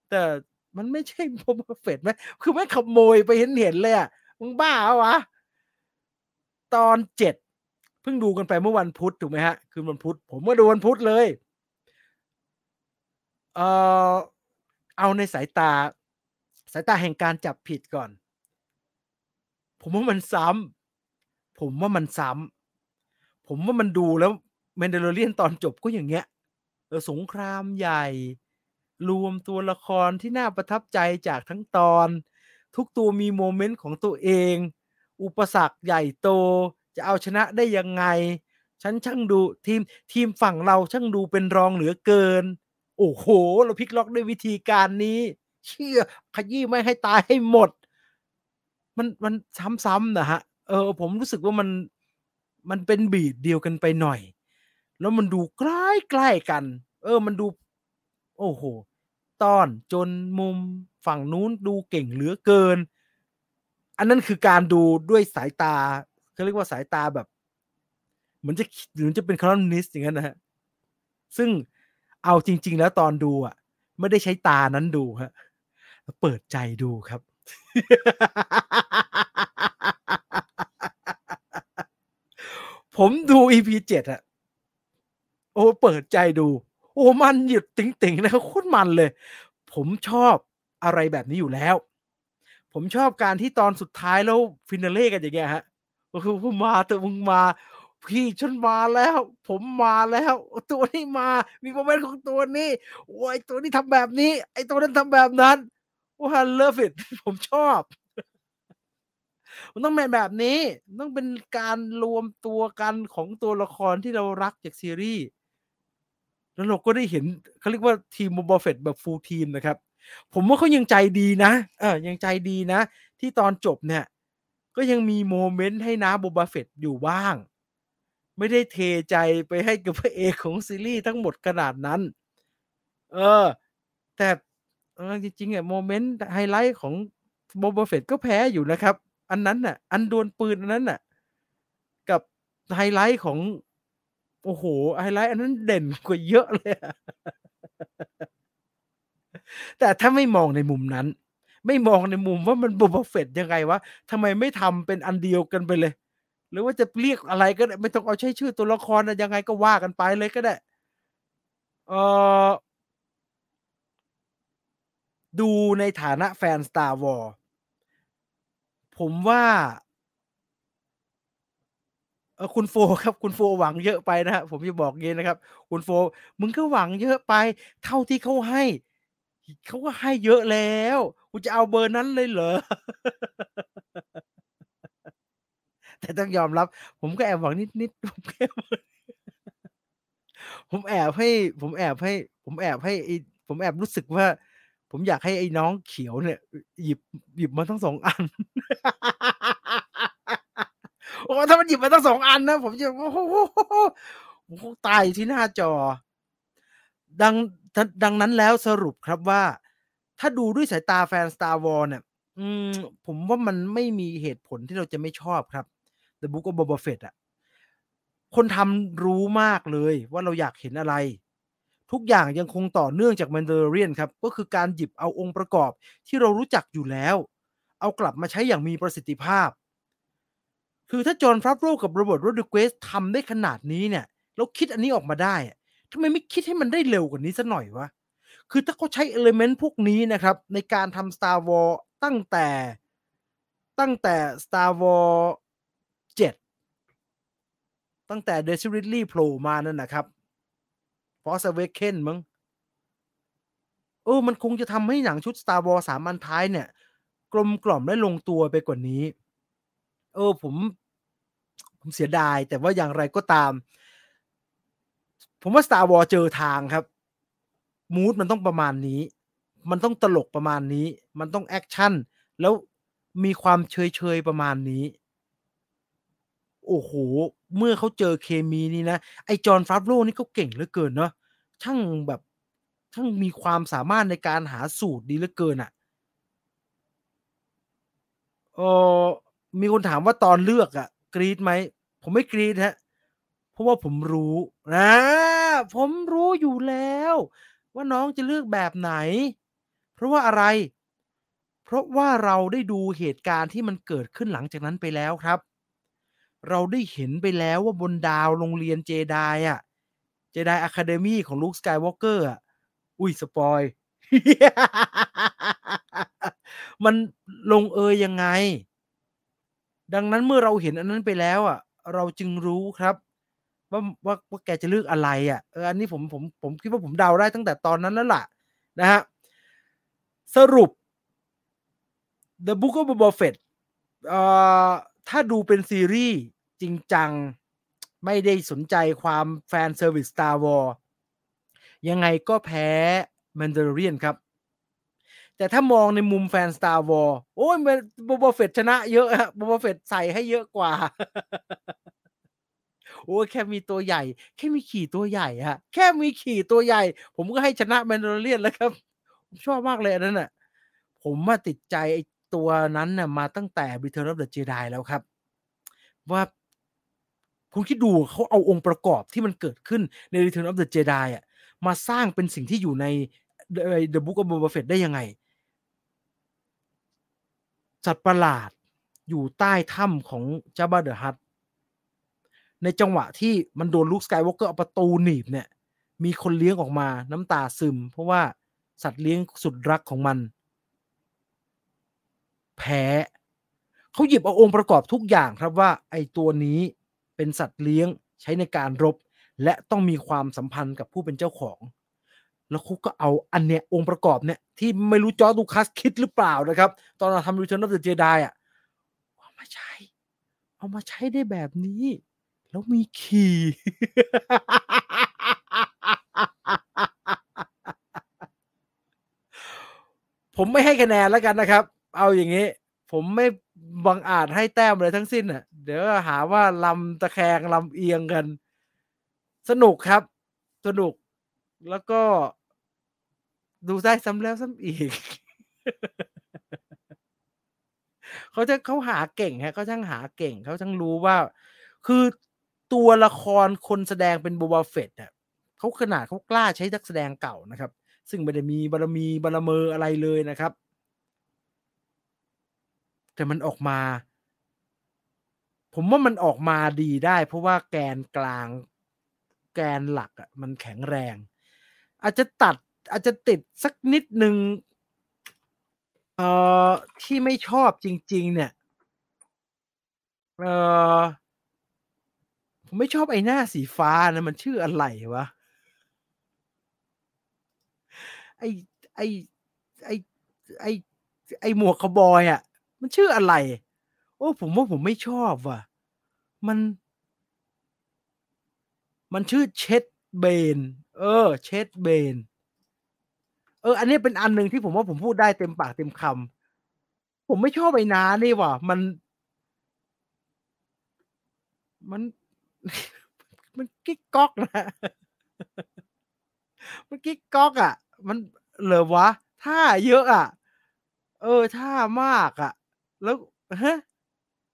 แต่มันไม่ใช่โบบาเฟตไหมคือไม่ขโมยไปเห็นเลยอ่ะมึงบ้าเหรอวะตอน7เพิ่งดูกันไปเมื่อวันพุธถูกไหมฮะคืนวันพุธผมก็ดูวันพุธเลยเอาในสายตาแห่งการจับผิดก่อนผมว่ามันซ้ำผมว่ามันดูแล้ว Mandalorian ตอนจบก็อย่างเงี้ยสงครามใหญ่รวมตัวละครที่น่าประทับใจจากทั้งตอนทุกตัวมีโมเมนต์ของตัวเองอุปสรรคใหญ่โตจะเอาชนะได้ยังไงฉันช่างดูทีมฝั่งเราช่างดูเป็นรองเหลือเกินโอ้โหเราพลิกล็อกด้วยวิธีการนี้เชี่ยขยี้ไม่ให้ตายให้หมดมันซ้ำๆนะฮะผมรู้สึกว่ามัน มันเป็นบีทเดียวกันไปหน่อยแล้วมันดูใกล้ๆกันมันดูโอ้โหตอนจนมุมฝั่งนู้นดูเก่งเหลือเกินอันนั้นคือการดูด้วยสายตาเขาเรียกว่าสายตาแบบเหมือนจะเป็นคอลัมนิสต์อย่างนั้นนะฮะซึ่งเอาจริงๆแล้วตอนดูอ่ะไม่ได้ใช้ตานั้นดูฮะเปิดใจดูครับ ผมดู EP 7 อ่ะโอ้เปิดใจดูโอ้มันหยุดติ๋งๆนะครับโคตรมันเลยผมชอบอะไรแบบนี้อยู่แล้วผมชอบการที่ตอนสุดท้ายแล้วฟินาเล่กันอย่างเงี้ยฮะก็คือผมมาเธอมึงมาพี่ฉันมาแล้วผมมาแล้วตัวนี้มามีโมเมนต์ของตัวนี้โอ้ยตัวนี้ทำแบบนี้ไอ้ตัวนั้นทำแบบนั้นโอ้ย I love it ผมชอบมันต้องเป็นแบบนี้ต้องเป็นการรวมตัวกันของตัวละครที่เรารักจากซีรีส์แล้วเราก็ได้เห็นเขาเรียกว่าทีมโบบ่าเฟตแบบฟูลทีมนะครับผมว่าเขายังใจดีนะยังใจดีนะที่ตอนจบเนี่ยก็ยังมีโมเมนต์ให้น้าโบบ่าเฟตอยู่บ้างไม่ได้เทใจไปให้กับพระเอกของซีรีส์ทั้งหมดขนาดนั้นแต่จริงๆอ่ะโมเมนต์ไฮไลท์ของโบบ่าเฟตก็แพ้อยู่นะครับอันนั้นน่ะอันดวลปืนอันนั้นน่ะกับไฮไลท์ของโอ้โหไฮไลท์อันนั้นเด่นกว่าเยอะเลยแต่ถ้าไม่มองในมุมนั้นไม่มองในมุมว่ามันโบบ่าเฟตยังไงวะทำไมไม่ทำเป็นอันเดียวกันไปเลยหรือว่าจะเรียกอะไรก็ไม่ต้องเอาใช้ชื่อตัวละครนะยังไงก็ว่ากันไปเลยก็ได้ดูในฐานะแฟน Star Wars ผมว่าคุณโฟครับคุณโฟหวังเยอะไปนะฮะผมจะบอกงี้นะครับคุณโฟมึงก็หวังเยอะไปเท่าที่เขาก็ให้เยอะแล้วกูจะเอาเบอร์นั้นเลยเหรอ แต่ต้องยอมรับผมก็แอบหวังนิดๆผมแอบรู้สึกว่าผมอยากให้ไอ้น้องเขียวเนี่ยหยิบมาทั้งสองอัน โอ้ถ้ามันหยิบมาทั้งสองอันนะผมจะโอ้โหตายที่หน้าจอดังนั้นแล้วสรุปครับว่าถ้าดูด้วยสายตาแฟน Star Wars เนี่ยผมว่ามันไม่มีเหตุผลที่เราจะไม่ชอบครับ The Book of Boba Fett อ่ะคนทำรู้มากเลยว่าเราอยากเห็นอะไรทุกอย่างยังคงต่อเนื่องจาก Mandalorian ครับก็คือการหยิบเอาองค์ประกอบที่เรารู้จักอยู่แล้วเอากลับมาใช้อย่างมีประสิทธิภาพคือถ้าจอห์น ฟาโร่กับโรเบิร์ต โรดริเกสทำได้ขนาดนี้เนี่ยแล้วคิดอันนี้ออกมาได้ทำไมไม่คิดให้มันได้เร็วกว่านี้ซะหน่อยวะคือถ้าเขาใช้ element พวกนี้นะครับในการทำ Star Warsตั้งแต่ Star Wars 7ตั้งแต่ Daisy Ridley โผล่มานั่นนะครับ Force Awakens มั้งมันคงจะทำให้หนังชุด Star Wars 3 อันท้ายเนี่ยกลมกล่อมและลงตัวไปกว่านี้ผมเสียดายแต่ว่าอย่างไรก็ตามผมว่า Star Wars เจอทางครับมูดมันต้องประมาณนี้มันต้องตลกประมาณนี้มันต้องแอคชั่นแล้วมีความเฉยประมาณนี้โอ้โหเมื่อเขาเจอเคมีนี่นะไอจอห์นฟาโร่นี่เขาเก่งเหลือเกินเนาะช่างมีความสามารถในการหาสูตรดีเหลือเกินอ่ะมีคนถามว่าตอนเลือกอ่ะกรี๊ดไหมผมไม่กรี๊ดฮะเพราะว่าผมรู้นะผมรู้อยู่แล้วว่าน้องจะเลือกแบบไหนเพราะว่าอะไรเพราะว่าเราได้ดูเหตุการณ์ที่มันเกิดขึ้นหลังจากนั้นไปแล้วครับเราได้เห็นไปแล้วว่าบนดาวโรงเรียนเจไดอ่ะเจไดอะคาเดมี่ของลูค สกายวอล์กเกอร์อ่ะอุ้ยสปอยมันลงเอยยังไงดังนั้นเมื่อเราเห็นอันนั้นไปแล้วอ่ะเราจึงรู้ครับว่าแกจะเลือกอะไรอ่ะอันนี้ผมคิดว่าผมเดาได้ตั้งแต่ตอนนั้นแล้วล่ะนะฮะสรุป The Book of Boba Fett ถ้าดูเป็นซีรีส์จริงจังไม่ได้สนใจความแฟนเซอร์วิส Star Wars ยังไงก็แพ้ Mandalorian ครับแต่ถ้ามองในมุมแฟน Star Wars โอ้ย Boba Fett ชนะเยอะฮะ Boba Fett ใส่ให้เยอะกว่า โอ้แค่มีตัวใหญ่แค่มีขี่ตัวใหญ่ฮะแค่มีขี่ตัวใหญ่ผมก็ให้ชนะ Mandalorian แล้วครับผมชอบมากเลยอันนั้นน่ะผมมาติดใจไอ้ตัวนั้นน่ะมาตั้งแต่ Return of the Jedi แล้วครับว่าคุณคิดดูเขาเอาองค์ประกอบที่มันเกิดขึ้นใน Return of the Jedi อ่ะมาสร้างเป็นสิ่งที่อยู่ใน The Book of Boba Fett ได้ยังไงสัตว์ประหลาดอยู่ใต้ถ้ำของจาบาเดอะฮัตในจังหวะที่มันโดนลูค สกายวอล์กเกอร์เอาประตูหนีบเนี่ยมีคนเลี้ยงออกมาน้ำตาซึมเพราะว่าสัตว์เลี้ยงสุดรักของมันแพ้เขาหยิบเอาองค์ประกอบทุกอย่างครับว่าไอ้ตัวนี้เป็นสัตว์เลี้ยงใช้ในการรบและต้องมีความสัมพันธ์กับผู้เป็นเจ้าของแล้วคุกก็เอาอันเนี้ยองค์ประกอบเนี่ยที่ไม่รู้จอร์จ ลูคัสคิดหรือเปล่านะครับตอนเราทำ Return of the Jedi อ่ะเอามาใช้ได้แบบนี้แล้วมีขี่ ผมไม่ให้คะแนนแล้วกันนะครับเอาอย่างนี้ผมไม่บังอาจให้แต้มอะไรทั้งสิ้นอ่ะเดี๋ยวหาว่าลำตะแคงลำเอียงกันสนุกครับสนุกแล้วก็ดูได้ซ้ำแล้วซ้ำอีก เขาหาเก่งฮะเขาช่างหาเก่งเขาช่างรู้ว่าคือตัวละครคนแสดงเป็นโบบาเฟตเนี่ยเขาขนาดเขากล้าใช้นักแสดงเก่านะครับซึ่งไม่ได้มีบารมีอะไรเลยนะครับแต่มันออกมาผมว่ามันออกมาดีได้เพราะว่าแกนกลางแกนหลักอ่ะมันแข็งแรงอาจจะติดสักนิดนึงที่ไม่ชอบจริงๆเนี่ยผมไม่ชอบไอ้หน้าสีฟ้านะมันชื่ออะไรวะไอ้หมวกคาวบอยอ่ะมันชื่ออะไรโอ้ผมว่าผมไม่ชอบว่ะมันชื่อเช็ดเบนเช็ดเบนอันนี้เป็นอันนึงที่ผมว่าผมพูดได้เต็มปากเต็มคำผมไม่ชอบไอ้น้านี่ว่ะมันกิ๊กก๊อกนะมันกิ๊กก๊อกอ่ะมันเหรอวะท่าเยอะอ่ะท่ามากอ่ะแล้วฮะ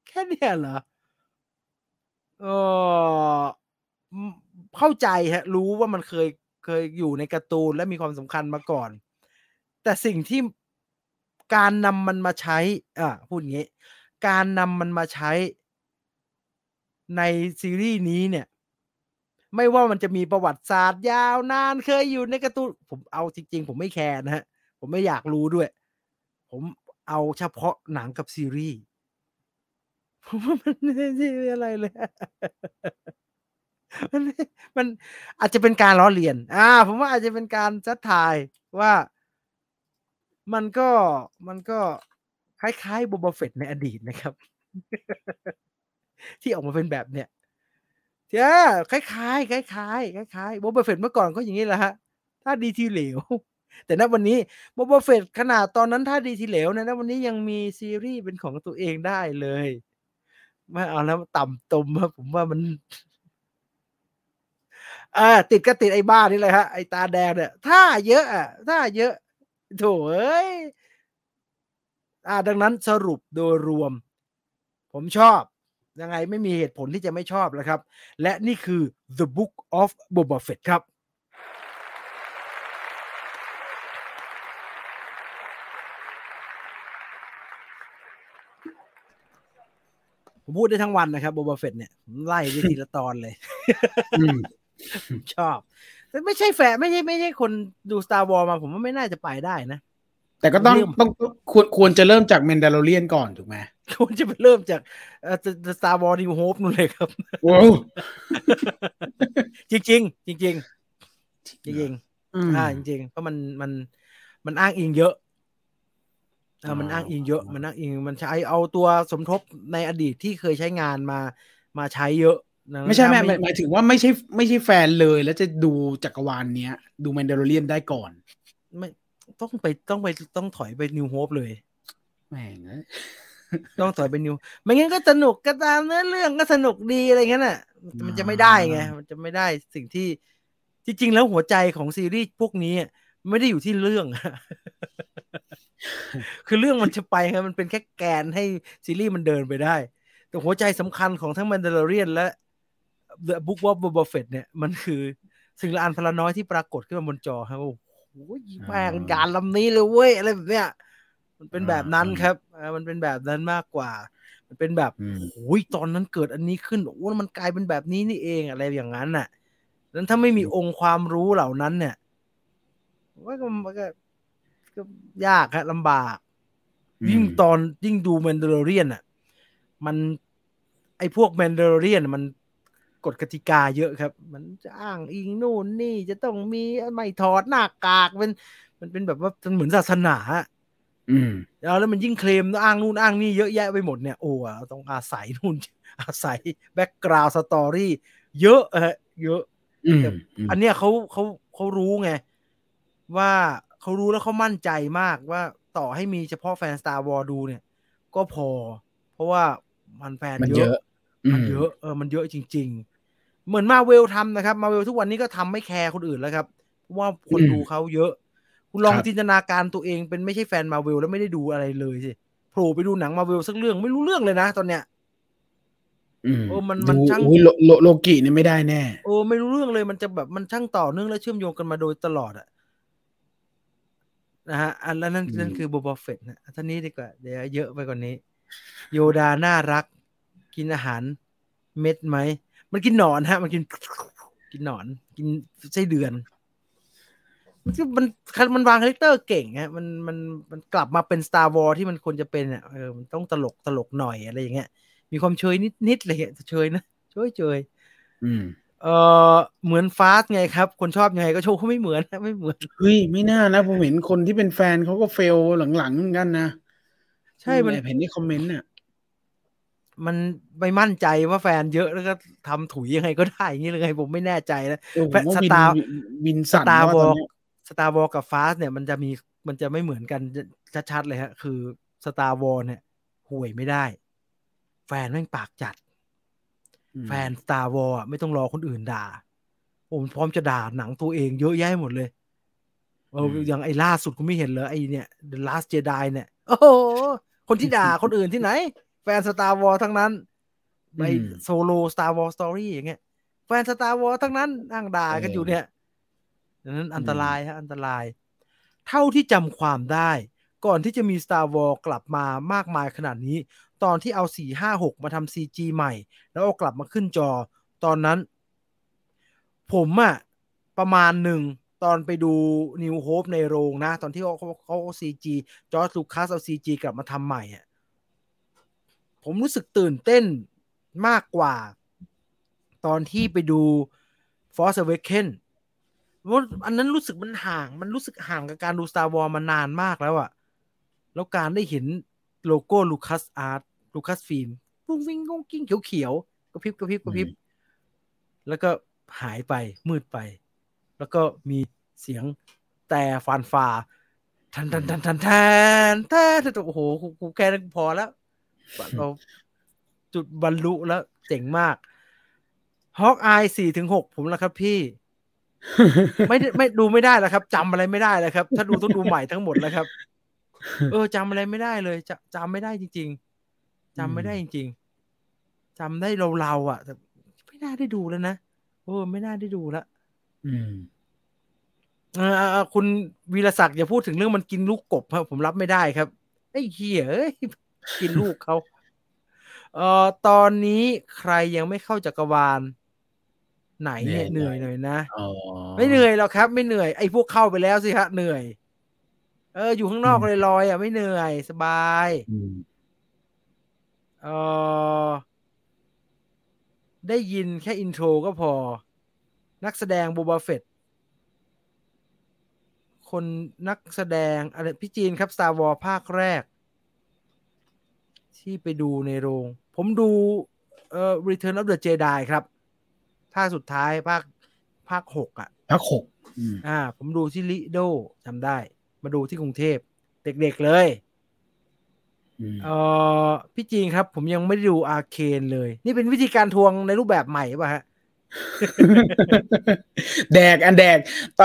แค่เนี้ยเหรอเข้าใจฮะรู้ว่ามันเคยอยู่ในการ์ตูนและมีความสำคัญมาก่อนแต่สิ่งที่การนำมันมาใช้พูดอย่างนี้การนำมันมาใช้ในซีรีส์นี้เนี่ยไม่ว่ามันจะมีประวัติศาสตร์ยาวนานเคยอยู่ในการ์ตูนผมเอาจริงๆผมไม่แคร์นะฮะผมไม่อยากรู้ด้วยผมเอาเฉพาะหนังกับซีรีส์ผมว่ามันอะไรเลยมันอาจจะเป็นการล้อเลียนผมว่าอาจจะเป็นการจัดทายว่ามันก็คล้ายๆโบบาเฟตในอดีตนะครับที่ออกมาเป็นแบบเนี้ยคล้ายๆคล้ายๆคล้ายๆโบบาเฟตเมื่อก่อนก็อย่างนี้แหละฮะถ้าดีทีเหลวแต่ณวันนี้โบบาเฟตขนาดตอนนั้นถ้าดีทีเหลวนะณวันนี้ยังมีซีรีส์เป็นของตัวเองได้เลยไม่เอาแล้วต่ำตมครับผมว่ามันติดก็ติดไอ้บ้านี่เลยฮะไอ้ตาแดงเนี่ยถ้าเยอะโถ่เอ้ยดังนั้นสรุปโดยรวมผมชอบยังไงไม่มีเหตุผลที่จะไม่ชอบแล้วครับและนี่คือ The Book of Boba Fett ครับผมพูดได้ทั้งวันนะครับ Boba Fett เนี่ยไล่ไปทีละตอนเลยชอบแต่ไม่ใช่แฟนไม่ใช่คนดู Star Wars มาผมว่าไม่น่าจะไปได้นะแต่ก็ต้องควรจะเริ่มจาก Mandalorian ก่อนถูกไหมควรจะไปเริ่มจากStar Wars New Hope นู่นเลยครับโว้จริงจริงจริงจริงจริงจริงเพราะมันอ้างอิงเยอะมันอ้างอิงเยอะมันอ้างอิงมันใช้เอาตัวสมทบในอดีตที่เคยใช้งานมาใช้เยอะไม่ใช่หมายถึงว่าไม่ใช่แฟนเลยแล้วจะดูจักรวาลเนี้ยดู Mandalorian ได้ก่อนไม่ต้องถอยไป New Hope เลยแม่ง ต้องต่อยเป็นนิวไม่งั้นก็สนุกก็ตามนะเรื่องก็สนุกดีอะไรเงี้ยน่ะมันจะไม่ได้ไงมันจะไม่ได้สิ่งที่จริงๆแล้วหัวใจของซีรีส์พวกนี้ไม่ได้อยู่ที่เรื่องคือเรื่องมันจะไปครับมันเป็นแค่แกนให้ซีรีส์มันเดินไปได้แต่หัวใจสำคัญของทั้ง Mandalorian และ The Book of Boba Fett เนี่ยมันคือสิ่งละอันพละน้อยที่ปรากฏขึ้นมาบนจอครับโอ้โหแม่งการลำนี้เลยเว้ยอะไรแบบเนี้ยมันเป็นแบบนั้นครับมันเป็นแบบนั้นมากกว่ามันเป็นแบบโอ้ยตอนนั้นเกิดอันนี้ขึ้นโอ้มันกลายเป็นแบบนี้นี่เองอะไรอย่างนั้นน่ะนั้นถ้าไม่มีองค์ความรู้เหล่านั้นเนี่ยว่าก็ยากฮะลำบากยิ่งดู Mandalorian น่ะมันไอ้พวก Mandalorian มันกฎกติกาเยอะครับมันจะอ้างอิงนู่นนี่จะต้องมีไม่ถอดหน้ากากมันเป็นแบบว่ามันเหมือนศาสนาแล้วมันยิ่งเคลมอ้างนู่นอ้างนี่เยอะแยะไปหมดเนี่ยโอ้ต้องอาศัยนู่นอาศัยแบ็คกราวด์สตอรี่เยอะเยอะอันเนี้ยเขารู้ไงว่าเขารู้แล้วเขามั่นใจมากว่าต่อให้มีเฉพาะแฟน Star Wars ดูเนี่ยก็พอเพราะว่ามันแฟนเยอะมันเยอะมันเยอะจริงๆเหมือนมาเวลทำนะครับมาเวลทุกวันนี้ก็ทำไม่แคร์คนอื่นแล้วครับเพราะว่าคนดูเขาเยอะคุณลองจินตนาการตัวเองเป็นไม่ใช่แฟนมาเวลแล้วไม่ได้ดูอะไรเลยสิโผล่ไปดูหนังมาเวลสักเรื่องไม่รู้เรื่องเลยนะตอนเนี้ยมันช่างโลกิเนี่ยไม่ได้แน่ไม่รู้เรื่องเลยมันจะแบบมันช่างต่อเนื่องและเชื่อมโยงกันมาโดยตลอดอะนะฮะอันแล้วนั่นคือ Boba Fett นะท่านนี้ดีกว่าเดี๋ยวเยอะไปกว่า นี้โยดาน่ารักกินอาหารเม็ดไหมมันกินหนอนฮะมันกินหนอนกินไส้เดือนมันวางคาแรคเตอร์เก่งฮะมันกลับมาเป็น Star Wars ที่มันควรจะเป็นอ่ะมันต้องตลกหน่อยอะไรอย่างเงี้ยมีความเชยนิดๆเลยเชยนะเชยเหมือนฟาสไงครับคนชอบยังไงก็โชว์เขาไม่เหมือนเฮ้ยไม่น่านะผมเห็นคนที่เป็นแฟนเขาก็เฟลหลังๆเหมือนกันนะใช่มันเห็นในคอมเมนต์น่ะมันไม่มั่นใจว่าแฟนเยอะแล้วก็ทำถุยยังไงก็ได้อย่างนี้เลยผมไม่แน่ใจนะStar Wars กับฟาสเนี่ยมันจะไม่เหมือนกันชัดๆเลยฮะคือ Star Wars เนี่ยห่วยไม่ได้แฟนแม่งปากจัดแฟน Star Wars อ่ะไม่ต้องรอคนอื่นด่าผมพร้อมจะด่าหนังตัวเองเยอะแยะหมดเลยอย่างไอ้ล่าสุดกูไม่เห็นเลยไอ้เนี่ย The Last Jedi เนี่ยโอ้โหคนที่ด่า คนอื่นที่ไหนแฟน Star Wars ทั้งนั้นไปโซโล Star Wars Story อย่างเงี้ยแฟน Star Wars ทั้งนั้นนั่งด่ากันอยู่เนี่ยดังนั้นอันตรายฮะอันตรายเท่าที่จำความได้ก่อนที่จะมี Star Wars กลับมามากมายขนาดนี้ตอนที่เอา4 5 6มาทำ CG ใหม่แล้วเอากลับมาขึ้นจอตอนนั้นผมอะประมาณหนึ่งตอนไปดู New Hope ในโรงนะตอนที่เขาเอา CG จอร์จ ลูคัสเอา CG กลับมาทำใหม่อะผมรู้สึกตื่นเต้นมากกว่าตอนที่ไปดู Force Awakens อันนั้นรู้สึกมันรู้สึกห่างกับการดู Star Wars มานานมากแล้วอะแล้วการได้เห็นโลโก้ Lucas Art Lucas Film ปุ้งวิ่งกุ้งกิ้งเขียวๆกระพริบแล้วก็หายไปมืดไปแล้วก็มีเสียงแต่ฟานฟาทันทันทันทันทันทันโอ้โหกูแค่นั้นพอแล้วเราจุดบรรลุแล้วเจ๋งมาก Hawkeye 4-6 ผมแล้วครับพี่ไม่ดูไม่ได้แล้วครับจำอะไรไม่ได้แล้วครับถ้าดูต้องดูใหม่ทั้งหมดแล้วครับจำอะไรไม่ได้เลยจำไม่ได้จริงๆจำไม่ได้จริงๆจำได้เราๆอ่ะแต่ไม่น่าได้ดูแล้วนะไม่น่าได้ดูละคุณวีรศักดิ์อย่าพูดถึงเรื่องมันกินลูกกบครับผมรับไม่ได้ครับไอ้เหี้ยกินลูกเขาตอนนี้ใครยังไม่เข้าจักรวาลไหนเนี่ยเหนื่อยหน่อยนะไม่เหนื่อยหรอกครับไม่เหนื่อยไอ้พวกเข้าไปแล้วสิฮะเหนื่อยอยู่ข้างนอกลอยๆอ่ะไม่เหนื่อยสบายได้ยินแค่อินโทรก็พอนักแสดงโบบาเฟตคนนักแสดงอะไรพี่จีนครับ Star Wars ภาคแรกที่ไปดูในโรงผมดูReturn of the Jedi ครับภาคสุดท้ายภาค 6 อ่ะภาค 6ผมดูที่ลิโดจำได้มาดูที่กรุงเทพเด็กๆเลย พี่จีนครับผมยังไม่ได้ดูอาร์เคนเลยนี่เป็นวิธีการทวงในรูปแบบใหม่ป่ะฮะแดกอันแดกแต่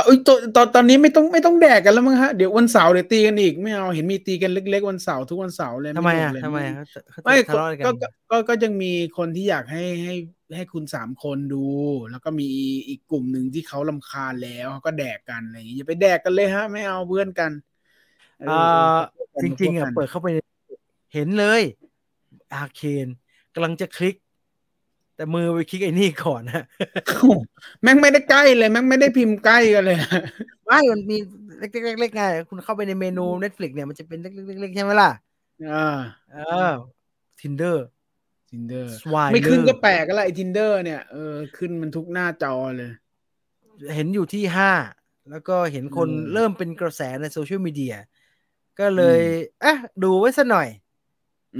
ตอนนี้ไม่ต้องแดกกันแล้วมั้งฮะเดี๋ยววันเสาร์เดี๋ยวตีกันอีกไม่เอาเห็นมีตีกันเล็กๆวันเสาร์ทุกวันเสาร์เลยทำไมไม่ก็ยังมีคนที่อยากให้คุณ3คนดูแล้วก็มีอีกกลุ่มหนึ่งที่เขารำคาญแล้วก็แดกกันอะไรอย่างนี้อย่าไปแดกกันเลยฮะไม่เอาเพื่อนกันจริงๆอ่ะเปิดเข้าไปเห็นเลยอาเคนกำลังจะคลิกแต่มือไปคลิกไอ้นี่ก่อนนะแม่งไม่ได้ใกล้เลยแม่งไม่ได้พิมพ์ใกล้กันเลยไม่มันมีเล็กๆไงคุณเข้าไปในเมนู Netflix เนี่ยมันจะเป็นเล็กๆๆใช่ไหมล่ะTinder ไม่ขึ้นก็แปลกแล้วไอ้ Tinder เนี่ยขึ้นมันทุกหน้าจอเลยเห็นอยู่ที่5แล้วก็เห็นคนเริ่มเป็นกระแสในโซเชียลมีเดียก็เลยดูไว้สักหน่อย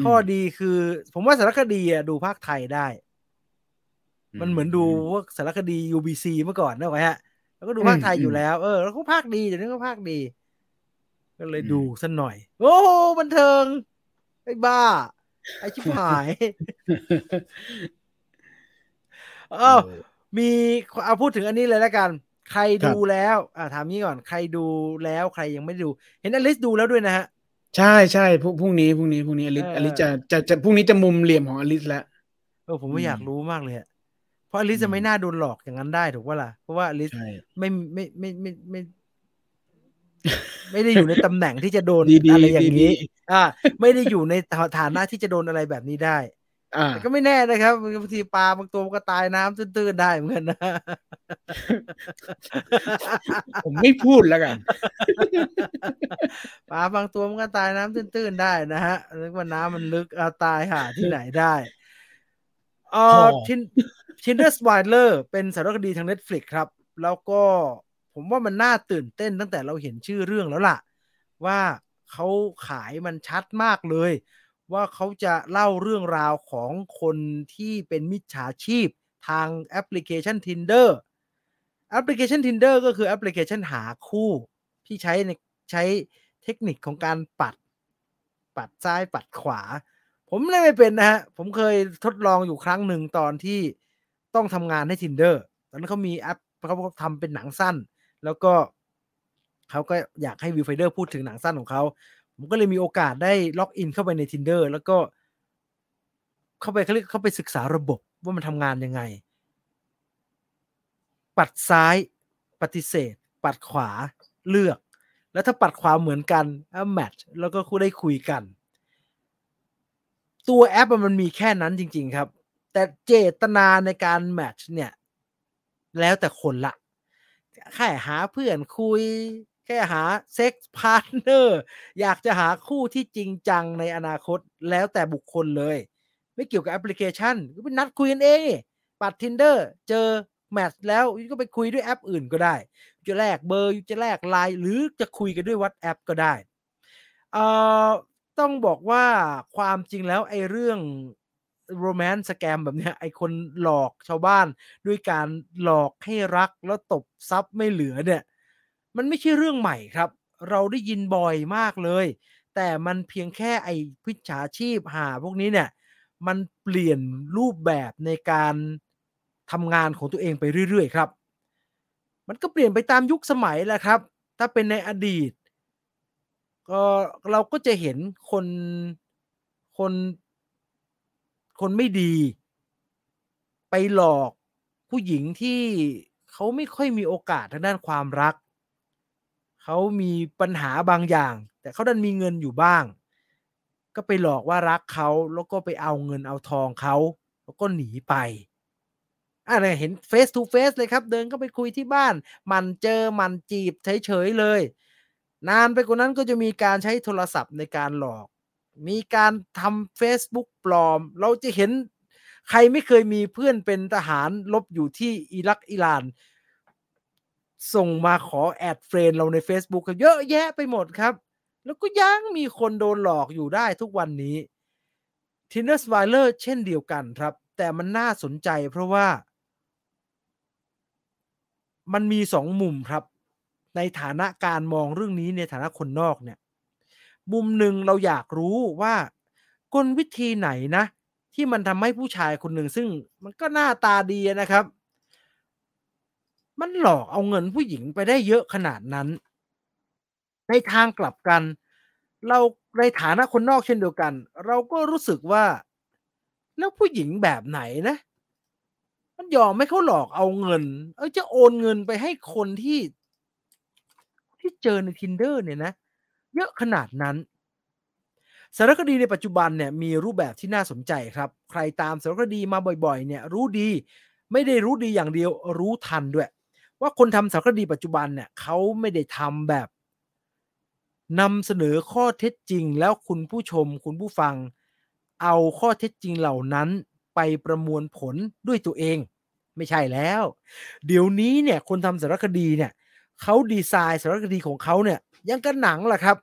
ข้อดีคือผมว่าสารคดีอ่ะดูภาคไทยได้มันเหมือนดูพวกสารคดี UBC เมื่อก่อนนะไว้ฮะแล้วก็ดูภาคไทยอยู่แล้วแล้วก็ภาคดีเดี๋ยวนี้ก็ภาคดีก็เลยดูสักหน่อยโอ้บันเทิงไอ้บ้าไอ้ชิบหายมีเอาพูดถึงอันนี้เลยแล้วกันใครดูแล้วถามนี้ก่อนใครดูแล้วใครยังไม่ดูเห็นอลิซดูแล้วด้วยนะฮะใช่ๆพรุ่งนี้อลิซจะพรุ่งนี้จะมุมเหลี่ยมของอลิซแล้วผมก็อยากรู้มากเลยเพราะอลิซจะไม่น่าโดนหลอกอย่างนั้นได้ถูกป่ะล่ะเพราะว่าอลิซไม่ได้อยู่ในตำแหน่งที่จะโดนอะไรอย่างนี้ไม่ได้อยู่ในฐานะที่จะโดนอะไรแบบนี้ได้ก็ไม่แน่นะครับบางทีปลาบางตัวมันก็ตายน้ำตื้นๆได้เหมือนกันนะผมไม่พูดแล้วกันปลาบางตัวมันก็ตายน้ำตื้นๆได้นะฮะนึกว่าน้ำมันลึกตายหาที่ไหนได้Tinder Swindler เป็นสารคดีทาง Netflix ครับแล้วก็ผมว่ามันน่าตื่นเต้นตั้งแต่เราเห็นชื่อเรื่องแล้วล่ะว่าเขาขายมันชัดมากเลยว่าเขาจะเล่าเรื่องราวของคนที่เป็นมิจฉาชีพทางแอปพลิเคชัน Tinder แอปพลิเคชัน Tinder ก็คือแอปพลิเคชันหาคู่ที่ใช้เทคนิคของการปัดซ้ายปัดขวาผมเลยไม่เป็นนะฮะผมเคยทดลองอยู่ครั้งหนึ่งตอนที่ต้องทำงานให้ Tinder ตอนนั้นเขามีแอปเขาทำเป็นหนังสั้นแล้วก็เขาก็อยากให้วิวไฟเดอร์พูดถึงหนังสั้นของเขาผมก็เลยมีโอกาสได้ล็อกอินเข้าไปใน Tinder แล้วก็เข้าไปศึกษาระบบว่ามันทำงานยังไงปัดซ้ายปฏิเสธปัดขวาเลือกแล้วถ้าปัดขวาเหมือนกันแมทช์แล้วก็ได้คุยกันตัวแอปมันมีแค่นั้นจริงๆครับแต่เจตนาในการแมทช์เนี่ยแล้วแต่คนละแค่หาเพื่อนคุยแค่หาเซ็กส์พาร์ทเนอร์อยากจะหาคู่ที่จริงจังในอนาคตแล้วแต่บุคคลเลยไม่เกี่ยวกับแอปพลิเคชันก็ไปนัดคุยกันเองปัด Tinder เจอแมทช์แล้วก็ไปคุยด้วยแอปอื่นก็ได้จะแลกเบอร์จะแลก LINE หรือจะคุยกันด้วย WhatsApp ก็ได้ต้องบอกว่าความจริงแล้วไอ้เรื่องโรแมนต์สแกมแบบเนี้ยไอ้คนหลอกชาวบ้านด้วยการหลอกให้รักแล้วตบทรัพย์ไม่เหลือเนี่ยมันไม่ใช่เรื่องใหม่ครับเราได้ยินบ่อยมากเลยแต่มันเพียงแค่ไอ้มิจฉาชีพหาพวกนี้เนี่ยมันเปลี่ยนรูปแบบในการทำงานของตัวเองไปเรื่อยๆครับมันก็เปลี่ยนไปตามยุคสมัยแหละครับถ้าเป็นในอดีตก็เราก็จะเห็นคนไม่ดีไปหลอกผู้หญิงที่เขาไม่ค่อยมีโอกาสทางด้านความรักเขามีปัญหาบางอย่างแต่เขาดันมีเงินอยู่บ้างก็ไปหลอกว่ารักเขาแล้วก็ไปเอาเงินเอาทองเขาแล้วก็หนีไปเห็นเฟซทูเฟซเลยครับเดินเข้าไปคุยที่บ้านมันเจอมันจีบเฉยๆเลยนานไปกว่านั้นก็จะมีการใช้โทรศัพท์ในการหลอกมีการทำ Facebook ปลอมเราจะเห็นใครไม่เคยมีเพื่อนเป็นทหารลบอยู่ที่อิรักอิหร่านส่งมาขอแอดเฟรนเราใน Facebook เยอะแยะไปหมดครับแล้วก็ยังมีคนโดนหลอกอยู่ได้ทุกวันนี้ Tinder Swindler เช่นเดียวกันครับแต่มันน่าสนใจเพราะว่ามันมีสองมุมครับในฐานะการมองเรื่องนี้ในฐานะคนนอกเนี่ยมุมหนึ่งเราอยากรู้ว่า ลวิธีไหนนะที่มันทำให้ผู้ชายคนหนึ่งซึ่งมันก็หน้าตาดีนะครับมันหลอกเอาเงินผู้หญิงไปได้เยอะขนาดนั้นในทางกลับกันเราในฐานะคนนอกเช่นเดียวกันเราก็รู้สึกว่าแล้วผู้หญิงแบบไหนนะมันยอมให้เขาหลอกเอาเงินจะโอนเงินไปให้คนที่เจอใน Tinder เนี่ยนะเยอะขนาดนั้นสารคดีในปัจจุบันเนี่ยมีรูปแบบที่น่าสนใจครับใครตามสารคดีมาบ่อยๆเนี่ยรู้ดีไม่ได้รู้ดีอย่างเดียวรู้ทันด้วยว่าคนทำสารคดีปัจจุบันเนี่ยเขาไม่ได้ทำแบบนำเสนอข้อเท็จจริงแล้วคุณผู้ชมคุณผู้ฟังเอาข้อเท็จจริงเหล่านั้นไปประมวลผลด้วยตัวเองไม่ใช่แล้วเดี๋ยวนี้เนี่ยคนทำสารคดีเนี่ยเขาดีไซน์สารคดีของเขาเนี่ยยังกับหนังแหละครับ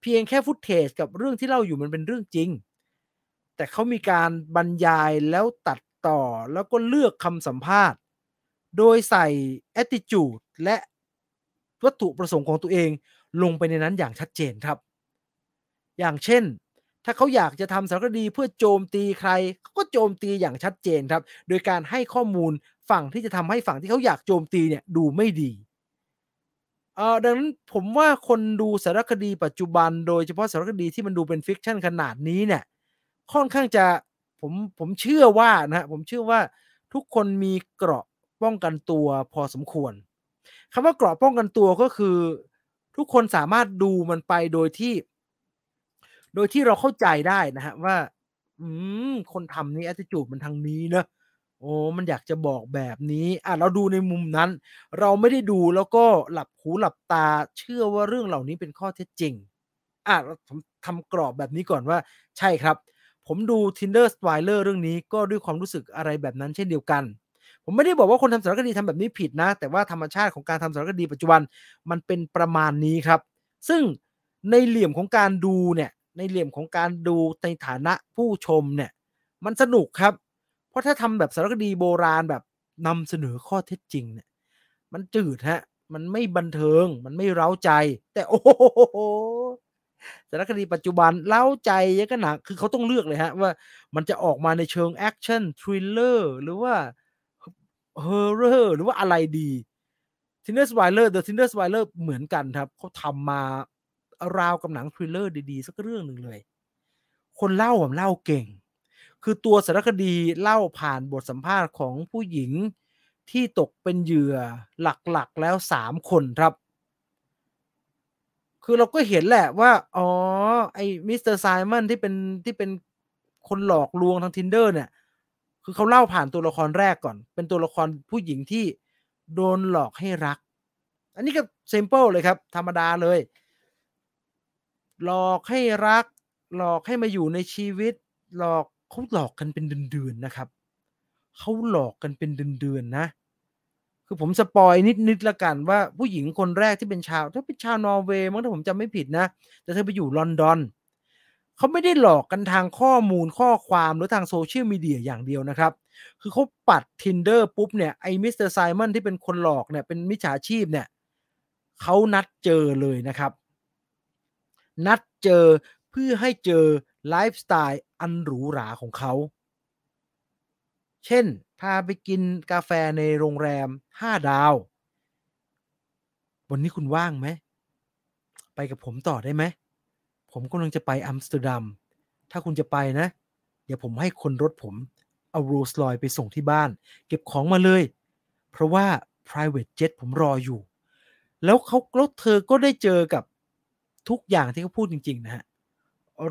เพียงแค่ฟุตเทจกับเรื่องที่เล่าอยู่มันเป็นเรื่องจริงแต่เขามีการบรรยายแล้วตัดต่อแล้วก็เลือกคำสัมภาษณ์โดยใส่ attitude และวัตถุประสงค์ของตัวเองลงไปในนั้นอย่างชัดเจนครับอย่างเช่นถ้าเขาอยากจะทำสารคดีเพื่อโจมตีใครเขาก็โจมตีอย่างชัดเจนครับโดยการให้ข้อมูลฝั่งที่จะทำให้ฝั่งที่เขาอยากโจมตีเนี่ยดูไม่ดีดังนั้นผมว่าคนดูสารคดีปัจจุบันโดยเฉพาะสารคดีที่มันดูเป็นฟิกชันขนาดนี้เนี่ยค่อนข้างจะผมเชื่อว่านะผมเชื่อว่าทุกคนมีเกราะป้องกันตัวพอสมควรคำว่าเกราะป้องกันตัวก็คือทุกคนสามารถดูมันไปโดยที่เราเข้าใจได้นะฮะว่าคนทำนี่แอตติจูดมันทางนี้นะโอ้มันอยากจะบอกแบบนี้เราดูในมุมนั้นเราไม่ได้ดูแล้วก็หลับหูหลับตาเชื่อว่าเรื่องเหล่านี้เป็นข้อเท็จจริงเราทำกรอบแบบนี้ก่อนว่าใช่ครับผมดู Tinder Swindler เรื่องนี้ก็ด้วยความรู้สึกอะไรแบบนั้นเช่นเดียวกันผมไม่ได้บอกว่าคนทำสารคดีทำแบบนี้ผิดนะแต่ว่าธรรมชาติของการทำสารคดีปัจจุบันมันเป็นประมาณนี้ครับซึ่งในเหลี่ยมของการดูเนี่ยในเหลี่ยมของการดูในฐานะผู้ชมเนี่ยมันสนุกครับเพราะถ้าทำแบบสารคดีโบราณแบบนำเสนอข้อเท็จจริงเนี่ยมันจืดฮะมันไม่บันเทิงมันไม่เร้าใจแต่โอ้โหสารคดีปัจจุบันเร้าใจเยอะขนาดคือเขาต้องเลือกเลยฮะว่ามันจะออกมาในเชิงแอคชั่นทริลเลอร์หรือว่าเฮอร์เรอร์หรือว่าอะไรดี Tinder Swindler The Tinder Swindler เหมือนกันครับเขาทำมาราวกับหนังทริลเลอร์ดีๆสักเรื่องหนึ่งเลยคนเล่าเล่าเก่งคือตัวสารคดีเล่าผ่านบทสัมภาษณ์ของผู้หญิงที่ตกเป็นเหยื่อหลักๆแล้ว3คนครับคือเราก็เห็นแหละว่าอ๋อไอ้มิสเตอร์ไซมอนที่เป็นคนหลอกลวงทาง Tinder เนี่ยคือเขาเล่าผ่านตัวละครแรกก่อนเป็นตัวละครผู้หญิงที่โดนหลอกให้รักอันนี้ก็ซิมเปิ้ลเลยครับธรรมดาเลยหลอกให้รักหลอกให้มาอยู่ในชีวิตหลอกเขาหลอกกันเป็นเดือนๆนะครับเขาหลอกกันเป็นเดือนๆนะคือผมสปอยนิดๆละกันว่าผู้หญิงคนแรกที่เป็นชาวถ้าเป็นชาวนอร์เวย์มั้งถ้าผมจำไม่ผิดนะแต่เธอไปอยู่ลอนดอนเขาไม่ได้หลอกกันทางข้อมูลข้อความหรือทางโซเชียลมีเดียอย่างเดียวนะครับคือเขาปัด Tinder ปุ๊บเนี่ยไอ้มิสเตอร์ไซมอนที่เป็นคนหลอกเนี่ยเป็นมิจฉาชีพเนี่ยเขานัดเจอเลยนะครับนัดเจอเพื่อให้เจอไลฟ์สไตล์อันหรูหราของเขาเช่นพาไปกินกาแฟในโรงแรม5ดาววันนี้คุณว่างไหมไปกับผมต่อได้ไหมผมกำลังจะไปอัมสเตอร์ดัมถ้าคุณจะไปนะเดี๋ยวผมให้คนรถผมเอาโรลส์รอยซ์ไปส่งที่บ้านเก็บของมาเลยเพราะว่า private jet ผมรออยู่แล้วเธอก็ได้เจอกับทุกอย่างที่เขาพูดจริงๆนะฮะ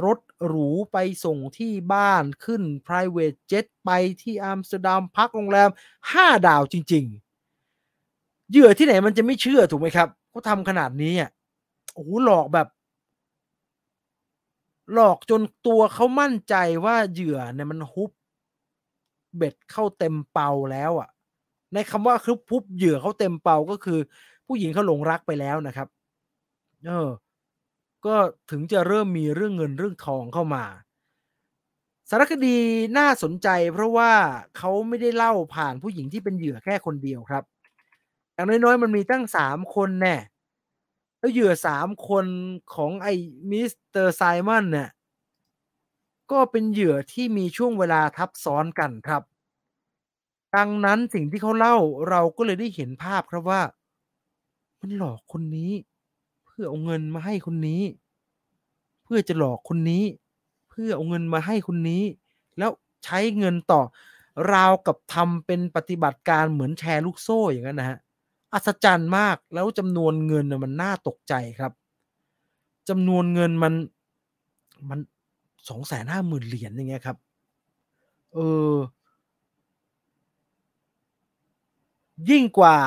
รถหรูไปส่งที่บ้านขึ้น private jet ไปที่อัมสเตอร์ดัมพักโรงแรม5ดาวจริงๆเหยื่อที่ไหนมันจะไม่เชื่อถูกไหมครับเขาทำขนาดนี้อ่ะโอ้โหหลอกแบบหลอกจนตัวเขามั่นใจว่าเหยื่อเนี่ยมันฮุบเบ็ดเข้าเต็มเป่าแล้วอ่ะในคำว่าคือฮุบเหยื่อเขาเต็มเป่าก็คือผู้หญิงเขาหลงรักไปแล้วนะครับก็ถึงจะเริ่มมีเรื่องเงินเรื่องทองเข้ามาสารคดีน่าสนใจเพราะว่าเขาไม่ได้เล่าผ่านผู้หญิงที่เป็นเหยื่อแค่คนเดียวครับอย่างน้อยๆมันมีตั้ง3คนแน่แล้วเหยื่อ3คนของไอ้มิสเตอร์ไซมอนเนี่ย ก็เป็นเหยื่อที่มีช่วงเวลาทับซ้อนกันครับดังนั้นสิ่งที่เขาเล่าเราก็เลยได้เห็นภาพครับว่ามันหลอกคนนี้เพื่อเอาเงินมาให้คนนี้เพื่อจะหลอกคนนี้เพื่อเอาเงินมาให้คนนี้แล้วใช้เงินต่อราวกับทำเป็นปฏิบัติการเหมือนแชร์ลูกโซ่อย่างนั้นนะฮะอัศจรรย์มากแล้วจำนวนเงินมันน่าตกใจครับจำนวนเงินมัน 250,000 เหรียญอย่างเงี้ยครับยิ่งกว่า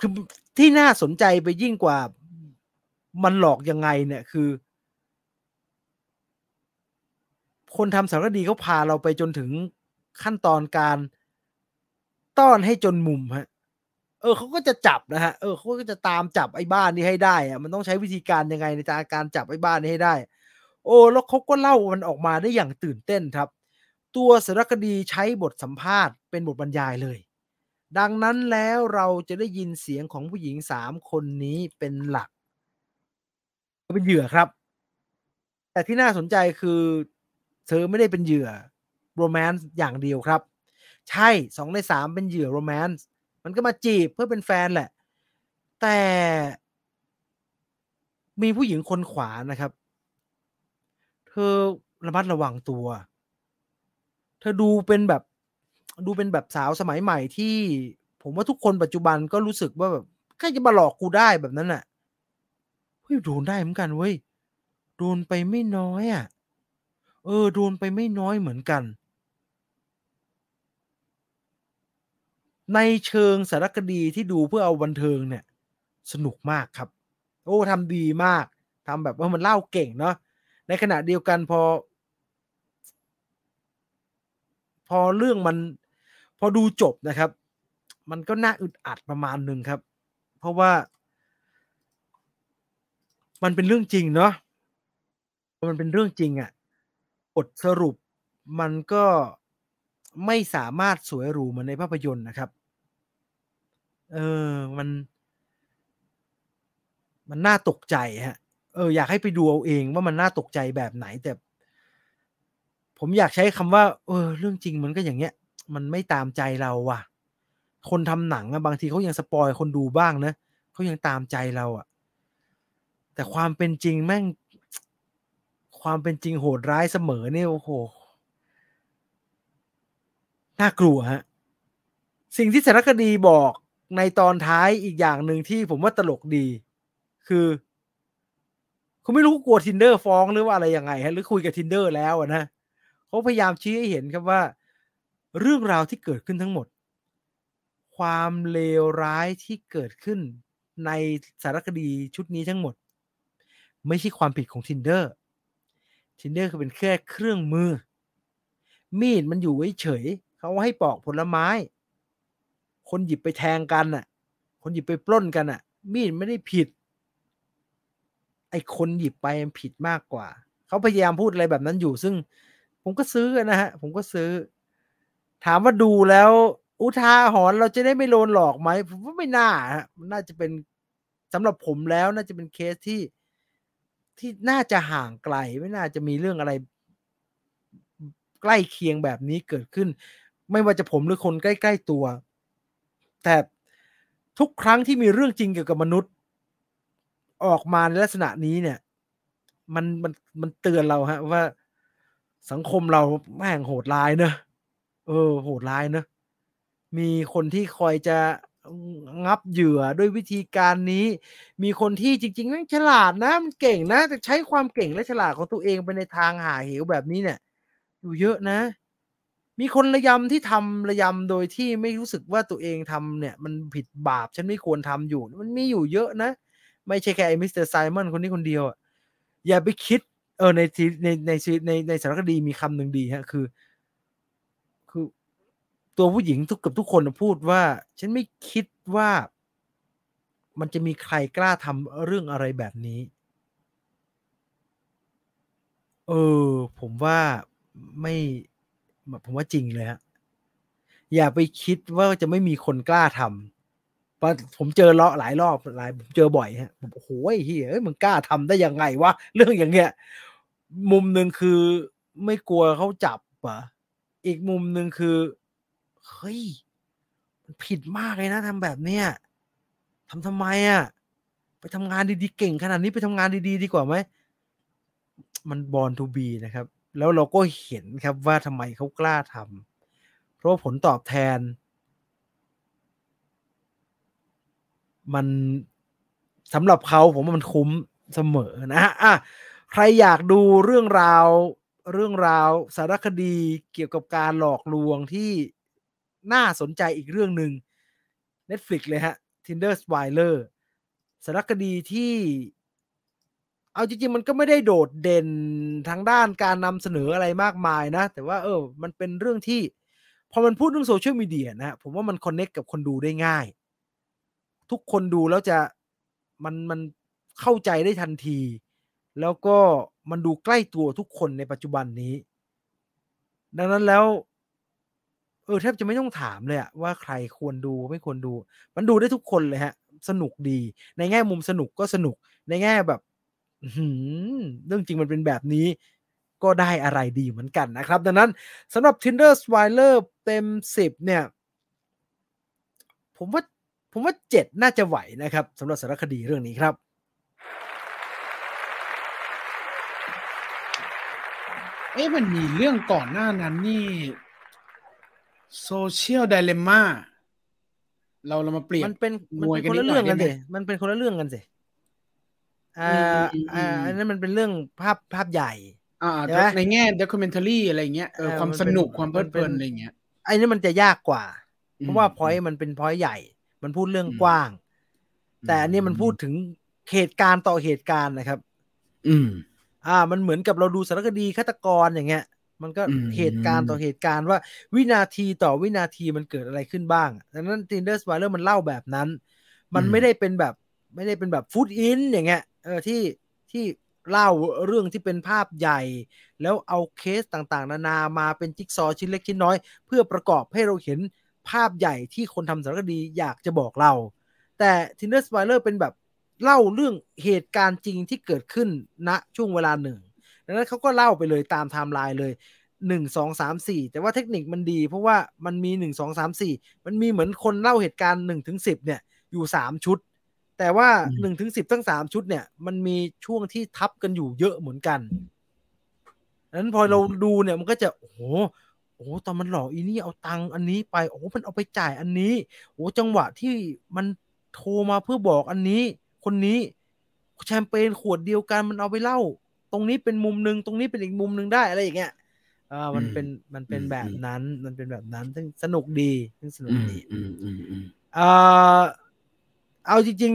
คือที่น่าสนใจไปยิ่งกว่ามันหลอกยังไงเนี่ยคือคนทำสารคดีเขาพาเราไปจนถึงขั้นตอนการต้อนให้จนมุมฮะเขาก็จะจับนะฮะเขาก็จะตามจับไอ้บ้านนี้ให้ได้อะมันต้องใช้วิธีการยังไงในการจับไอ้บ้านนี้ให้ได้แล้วเขาก็เล่ามันออกมาได้อย่างตื่นเต้นครับตัวสารคดีใช้บทสัมภาษณ์เป็นบทบรรยายเลยดังนั้นแล้วเราจะได้ยินเสียงของผู้หญิง3คนนี้เป็นหลักเป็นเหยื่อครับแต่ที่น่าสนใจคือเธอไม่ได้เป็นเหยื่อโรแมนซ์อย่างเดียวครับใช่2ใน3เป็นเหยื่อโรแมนซ์มันก็มาจีบเพื่อเป็นแฟนแหละแต่มีผู้หญิงคนขวานะครับเธอระมัดระวังตัวเธอดูเป็นแบบสาวสมัยใหม่ที่ผมว่าทุกคนปัจจุบันก็รู้สึกว่าแบบใครจะมาหลอกกูได้แบบนั้นน่ะเฮ้ยโดนได้เหมือนกันเว้ยโดนไปไม่น้อยอ่ะโดนไปไม่น้อยเหมือนกันในเชิงสารคดีที่ดูเพื่อเอาบันเทิงเนี่ยสนุกมากครับทำดีมากทำแบบว่ามันเล่าเก่งเนาะในขณะเดียวกันพอเรื่องมันพอดูจบนะครับมันก็น่าอึดอัดประมาณนึงครับเพราะว่ามันเป็นเรื่องจริงเนาะมันเป็นเรื่องจริงอ่ะบทสรุปมันก็ไม่สามารถสวยหรูเหมือนในภาพยนตร์นะครับมันน่าตกใจฮะอยากให้ไปดูเอาเองว่ามันน่าตกใจแบบไหนแต่ผมอยากใช้คำว่าเรื่องจริงมันก็อย่างเงี้ยมันไม่ตามใจเราว่ะคนทำหนังบางทีเขายังสปอยคนดูบ้างนะเขายังตามใจเราอ่ะแต่ความเป็นจริงแม่งความเป็นจริงโหดร้ายเสมอเนี่ยโอ้โหน่ากลัวฮะสิ่งที่สารคดีบอกในตอนท้ายอีกอย่างหนึ่งที่ผมว่าตลกดีคือเขาไม่รู้กลัว Tinder ฟ้องหรือว่าอะไรยังไงฮะหรือคุยกับ Tinder แล้วนะเขาพยายามชี้ให้เห็นครับว่าเรื่องราวที่เกิดขึ้นทั้งหมดความเลวร้ายที่เกิดขึ้นในสารคดีชุดนี้ทั้งหมดไม่ใช่ความผิดของ Tinder คือเป็นแค่เครื่องมือมีดมันอยู่เฉยเขาให้ปอกผลไม้คนหยิบไปแทงกันน่ะคนหยิบไปปล้นกันน่ะมีดไม่ได้ผิดไอ้คนหยิบไปมันผิดมากกว่าเขาพยายามพูดอะไรแบบนั้นอยู่ซึ่งผมก็ซื้อนะฮะผมก็ซื้อถามว่าดูแล้วอุทาหรณ์เราจะได้ไม่โดนหลอกไหมผมว่าไม่น่าฮะน่าจะเป็นสำหรับผมแล้วน่าจะเป็นเคสที่น่าจะห่างไกลไม่น่าจะมีเรื่องอะไรใกล้เคียงแบบนี้เกิดขึ้นไม่ว่าจะผมหรือคนใกล้ๆตัวแต่ทุกครั้งที่มีเรื่องจริงเกี่ยวกับมนุษย์ออกมาในลักษณะนี้เนี่ยมันเตือนเราฮะว่าสังคมเราแม่งโหดร้ายเนอะโหดร้ายเนอะมีคนที่คอยจะงับเหยื่อด้วยวิธีการนี้มีคนที่จริงๆแม่งฉลาดนะมันเก่งนะแต่ใช้ความเก่งและฉลาดของตัวเองไปในทางหาเหวแบบนี้เนี่ยอยู่เยอะนะมีคนระยำที่ทำระยำโดยที่ไม่รู้สึกว่าตัวเองทำเนี่ยมันผิดบาปฉันไม่ควรทำอยู่มันมีอยู่เยอะนะไม่ใช่แค่ไอ้มิสเตอร์ไซมอนคนนี้คนเดียวอย่าไปคิดในสารคดีมีคำหนึ่งดีฮะคือตัวผู้หญิงทุกคนพูดว่าฉันไม่คิดว่ามันจะมีใครกล้าทำเรื่องอะไรแบบนี้ผมว่าจริงเลยฮะอย่าไปคิดว่าจะไม่มีคนกล้าทำเพราะผมเจอเลาะหลายรอบผมเจอบ่อยฮะผมโอ้โหเฮ้ยมึงกล้าทำได้ยังไงวะเรื่องอย่างเงี้ยมุมนึงคือ ไม่กลัวเขาจับเหรออีกมุมนึงคือเฮ้ยมันผิดมากเลยนะทำแบบเนี้ยทำไมอ่ะไปทำงานดีๆเก่งขนาดนี้ไปทำงานดีๆดีกว่าไหมมันบอร์นทูบีนะครับแล้วเราก็เห็นครับว่าทำไมเขากล้าทำเพราะผลตอบแทนมันสำหรับเขาผมว่ามันคุ้มเสมอนะฮะใครอยากดูเรื่องราวสารคดีเกี่ยวกับการหลอกลวงที่น่าสนใจอีกเรื่องหนึ่ง Netflix เลยฮะ Tinder Swindler สารคดีที่เอาจริงๆมันก็ไม่ได้โดดเด่นทางด้านการนำเสนออะไรมากมายนะแต่ว่ามันเป็นเรื่องที่พอมันพูดเรื่องโซเชียลมีเดียนะผมว่ามันคอนเนคกับคนดูได้ง่ายทุกคนดูแล้วจะมันเข้าใจได้ทันทีแล้วก็มันดูใกล้ตัวทุกคนในปัจจุบันนี้ดังนั้นแล้วแทบจะไม่ต้องถามเลยอะว่าใครควรดูไม่ควรดูมันดูได้ทุกคนเลยฮะสนุกดีในแง่มุมสนุกก็สนุกในแง่แบบเรื่องจริงมันเป็นแบบนี้ก็ได้อะไรดีเหมือนกันนะครับดังนั้นสำหรับ Tinder Swindler เต็ม10เนี่ยผมว่า7น่าจะไหวนะครับสำหรับสารคดีเรื่องนี้ครับมันมีเรื่องก่อนหน้านั้นนี่โซเชียลไดเลมม่าเรามาเปลี่ยนมันเป็นคนละเรื่องกันสิมันเป็นคนละเรื่องกันสิอันนั้นมันเป็นเรื่องภาพใหญ่ในแง่ด็อกคิวเมนทารี่อะไรอย่างเงี้ยความสนุกความเพลิดเพลินอะไรอย่างเงี้ยไอ้นี่มันจะยากกว่าเพราะว่าพอยต์มันเป็นพอยต์ใหญ่มันพูดเรื่องกว้างแต่อันนี้มันพูดถึงเหตุการณ์ต่อเหตุการณ์นะครับมันเหมือนกับเราดูสารคดีฆาตกรอย่างเงี้ยมันก็เหตุการณ์ต่อเหตุการณ์ว่าวินาทีต่อวินาทีมันเกิดอะไรขึ้นบ้างดังนั้น Tinder Swindler มันเล่าแบบนั้นมันไม่ได้เป็นแบบฟุตอินอย่างเงี้ยที่เล่าเรื่องที่เป็นภาพใหญ่แล้วเอาเคสต่างๆนานามาเป็นจิ๊กซอว์ชิ้นเล็กชิ้นน้อยเพื่อประกอบให้เราเห็นภาพใหญ่ที่คนทำสารคดีอยากจะบอกเราแต่ Tinder Swindler เป็นแบบเล่าเรื่องเหตุการณ์จริงที่เกิดขึ้นณช่วงเวลาหนึ่งดังนั้นเขาก็เล่าไปเลยตามไทม์ไลน์เลย1 2 3 4แต่ว่าเทคนิคมันดีเพราะว่ามันมี1 2 3 4มันมีเหมือนคนเล่าเหตุการณ์1ถึง10เนี่ยอยู่3ชุดแต่ว่า1ถึง10ทั้ง3ชุดเนี่ยมันมีช่วงที่ทับกันอยู่เยอะเหมือนกันดังนั้นพอเราดูเนี่ยมันก็จะโอ้โหตอนมันหลอกอีนี่เอาตังค์อันนี้ไปโอ้มันเอาไปจ่ายอันนี้โอ้จังหวะที่มันโทรมาเพื่อบอกอันนี้คนนี้แชมเปญขวดเดียวกันมันเอาไปเล่าตรงนี้เป็นมุมนึงตรงนี้เป็นอีกมุมนึงได้อะไรอย่างเงี้ยมันเป็นแบบนั้นมันเป็นแบบนั้นซึ่งสนุกดีเอาจริง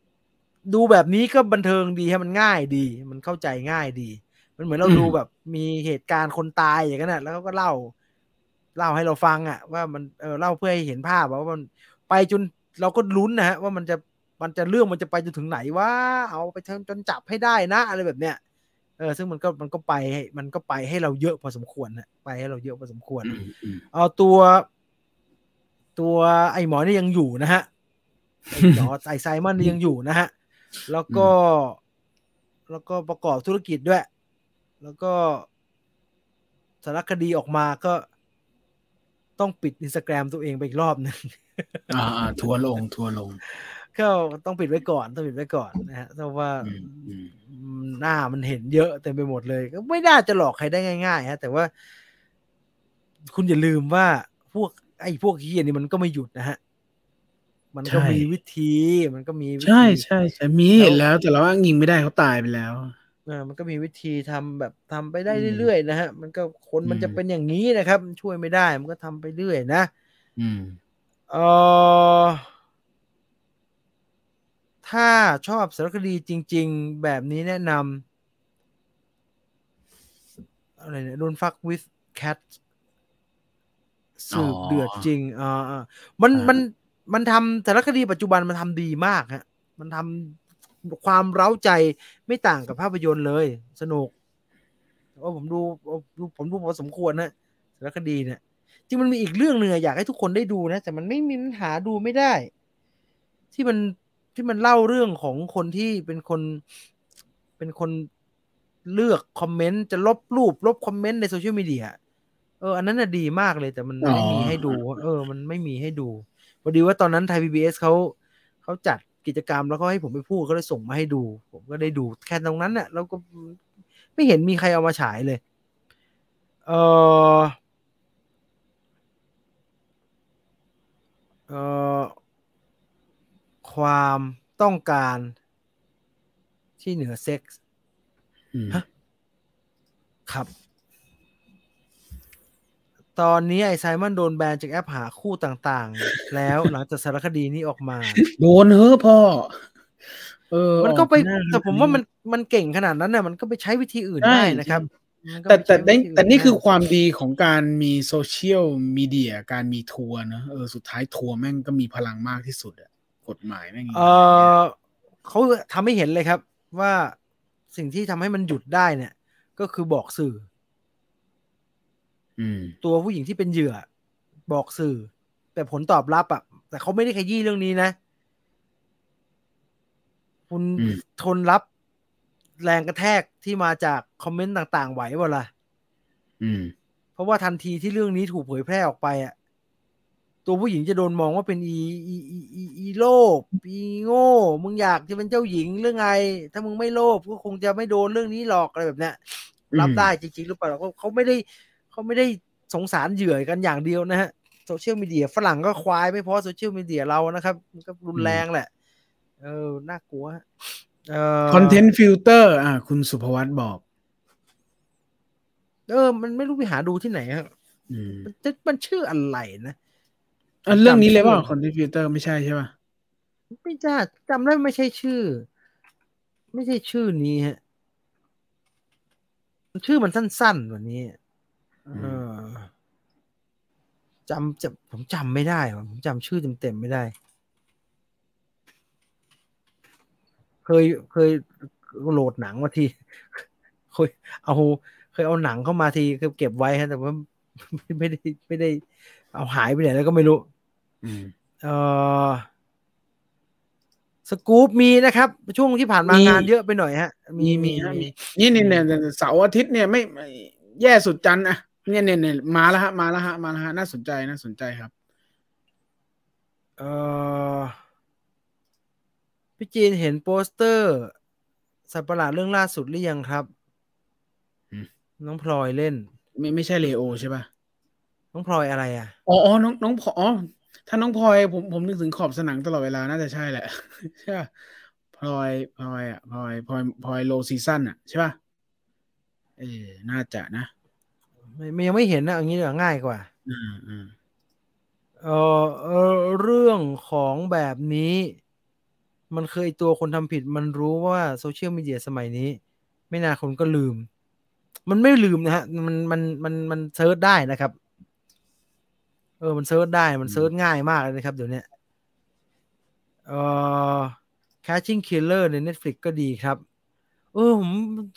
ๆดูแบบนี้ก็บันเทิงดีฮะมันง่ายดีมันเข้าใจง่ายดีมันเหมือนเราดูแบบมีเหตุการณ์คนตายอย่างนั้นน่ะแล้วก็เล่าให้เราฟังอ่ะว่ามันเล่าเพื่อให้เห็นภาพว่ามันไปจนเราก็ลุ้นนะฮะว่ามันจะเรื่องมันจะไปจนถึงไหนว่าเอาไปจนจับให้ได้นะอะไรแบบเนี้ยซึ่งมันก็ไปให้เราเยอะพอสมควรนะไปให้เราเยอะพอสมควรเอาตัวไอ้หมอนี่ยังอยู่นะฮะไอ้ไซมอนนี่ยังอยู่นะฮะแล้วก็ประกอบธุรกิจด้วยแล้วก็สารคดีออกมาก็ต้องปิด Instagram ตัวเองไปอีกรอบนึงทัวลงก็ต้องปิดไว้ก่อนนะฮะเพราะว่าหน้ามันเห็นเยอะเต็มไปหมดเลยก็ไม่น่าจะหลอกใครได้ง่ายๆฮะแต่ว่าคุณอย่าลืมว่าพวกเหี้ยนี่มันก็ไม่หยุดนะฮะมันก็มีวิธีใช่มีแล้วแต่เราอ้างยิงไม่ได้เขาตายไปแล้วมันก็มีวิธีทำไปได้เรื่อยๆนะฮะมันก็คนมันจะเป็นอย่างนี้นะครับช่วยไม่ได้มันก็ทำไปเรื่อยนะถ้าชอบสารคดีจริงๆแบบนี้แนะนำอะไรเนี่ยโดนฟัก with cat สืบเดือดจริงมันทำสารคดีปัจจุบันมันทำดีมากฮะมันทำความเร้าใจไม่ต่างกับภาพยนตร์เลยสนุกผมดูพอสมควรนะสารคดีเนี่ยจริงมันมีอีกเรื่องนึงอยากให้ทุกคนได้ดูนะแต่มันไม่มีหาดูไม่ได้ที่มันเล่าเรื่องของคนที่เป็นคน เลือกคอมเมนต์จะลบรูปลบคอมเมนต์ในโซเชียลมีเดียอันนั้นน่ะดีมากเลยแต่มันไม่มีให้ดูมันไม่มีให้ดูพอดีว่าตอนนั้นไทย PBS เขาจัดกิจกรรมแล้วก็ให้ผมไปพูดก็เลยส่งมาให้ดูผมก็ได้ดูแค่ตรงนั้นน่ะแล้วก็ไม่เห็นมีใครเอามาฉายเลยความต้องการที่เหนือเซ็กส์ครับตอนนี้ไอ้ไซมอนโดนแบนจากแอปหาคู่ต่างๆแล้วหลังจากสารคดีนี้ออกมาโดนเฮ้อพ่อมันก็ไปแต่ผมว่ามันเก่งขนาดนั้นน่ะมันก็ไปใช้วิธีอื่นได้นะครับแต่นี่คือความดีของการมีโซเชียลมีเดียการมีทัวร์นะสุดท้ายทัวร์แม่งก็มีพลังมากที่สุดอ่ะกฎหมายแม่งเขาทำให้เห็นเลยครับว่าสิ่งที่ทำให้มันหยุดได้เนี่ยก็คือบอกสื่อตัวผู้หญิงที่เป็นเหยื่อบอกสื่อแต่ผลตอบรับอ่ะแต่เขาไม่ได้ขยี้เรื่องนี้นะคุณทนรับแรงกระแทกที่มาจากคอมเมนต์ต่างๆไหวเปล่าล่ะเพราะว่าทันทีที่เรื่องนี้ถูกเผยแพร่ออกไปอ่ะตัวผู้หญิงจะโดนมองว่าเป็นอีโลภอีโง่มึงอยากจะเป็นเจ้าหญิงเรื่องไงถ้ามึงไม่โลภก็คงจะไม่โดนเรื่องนี้หรอกอะไรแบบเนี้ยรับได้จริงๆหรือเปล่าเขาไม่ได้สงสารเหยื่อกันอย่างเดียวนะฮะโซเชียลมีเดียฝรั่งก็ควายไม่พอโซเชียลมีเดียเรานะครับมันก็รุนแรงแหละน่ากลัวคอนเทนต์ฟิลเตอร์คุณสุภวัฒน์บอกมันไม่รู้ไปหาดูที่ไหนฮะมันชื่ออะไรนะเรื่องนี้เลยว่าคอนเทนต์ฟิลเตอร์ไม่ใช่ใช่ป่ะไม่ใช่จำได้ไม่ใช่ชื่อนี้ฮะชื่อมันสั้นๆกว่านี้ผมจำไม่ได้ผมจำชื่อเต็มๆไม่ได้เคยโหลดหนังมาทีเคยเอาหนังเข้ามาทีเก็บไว้ฮะแต่ว่าไม่ได้เอาหายไปไหนแล้วก็ไม่รู้สกู๊ปมีนะครับช่วงที่ผ่านมางานเยอะไปหน่อยฮะมีนี่เนี่ยเสาร์อาทิตย์เนี่ยไม่แย่สุดจันนะเนี่ยมาแล้วฮะน่าสนใจครับพี่จีนเห็นโปสเตอร์สัตว์ประหลาดเรื่องล่าสุดหรือยังครับน้องพลอยเล่นไม่ใช่เลโอใช่ป่ะน้องพลอยอะไรอ่ะอ๋อน้องพลอยอ๋อถ้าน้องพลอยผมนึกถึงขอบสนังตลอดเวลาน่าจะใช่แหละใช่พลอยอ่ะพลอยโลซีซั่นอ่ะใช่ป่ะน่าจะนะไม่ยังไม่เห็นนะอย่างนี้ง่ายกว่าเรื่องของแบบนี้มันเคยตัวคนทำผิดมันรู้ว่าโซเชียลมีเดียสมัยนี้ไม่นานคนก็ลืมมันไม่ลืมนะฮะมันเซิร์ชได้นะครับมันเซิร์ชได้มันเซิร์ชง่ายมากเลยนะครับเดี๋ยวนี้Catching Killer ใน Netflix ก็ดีครับ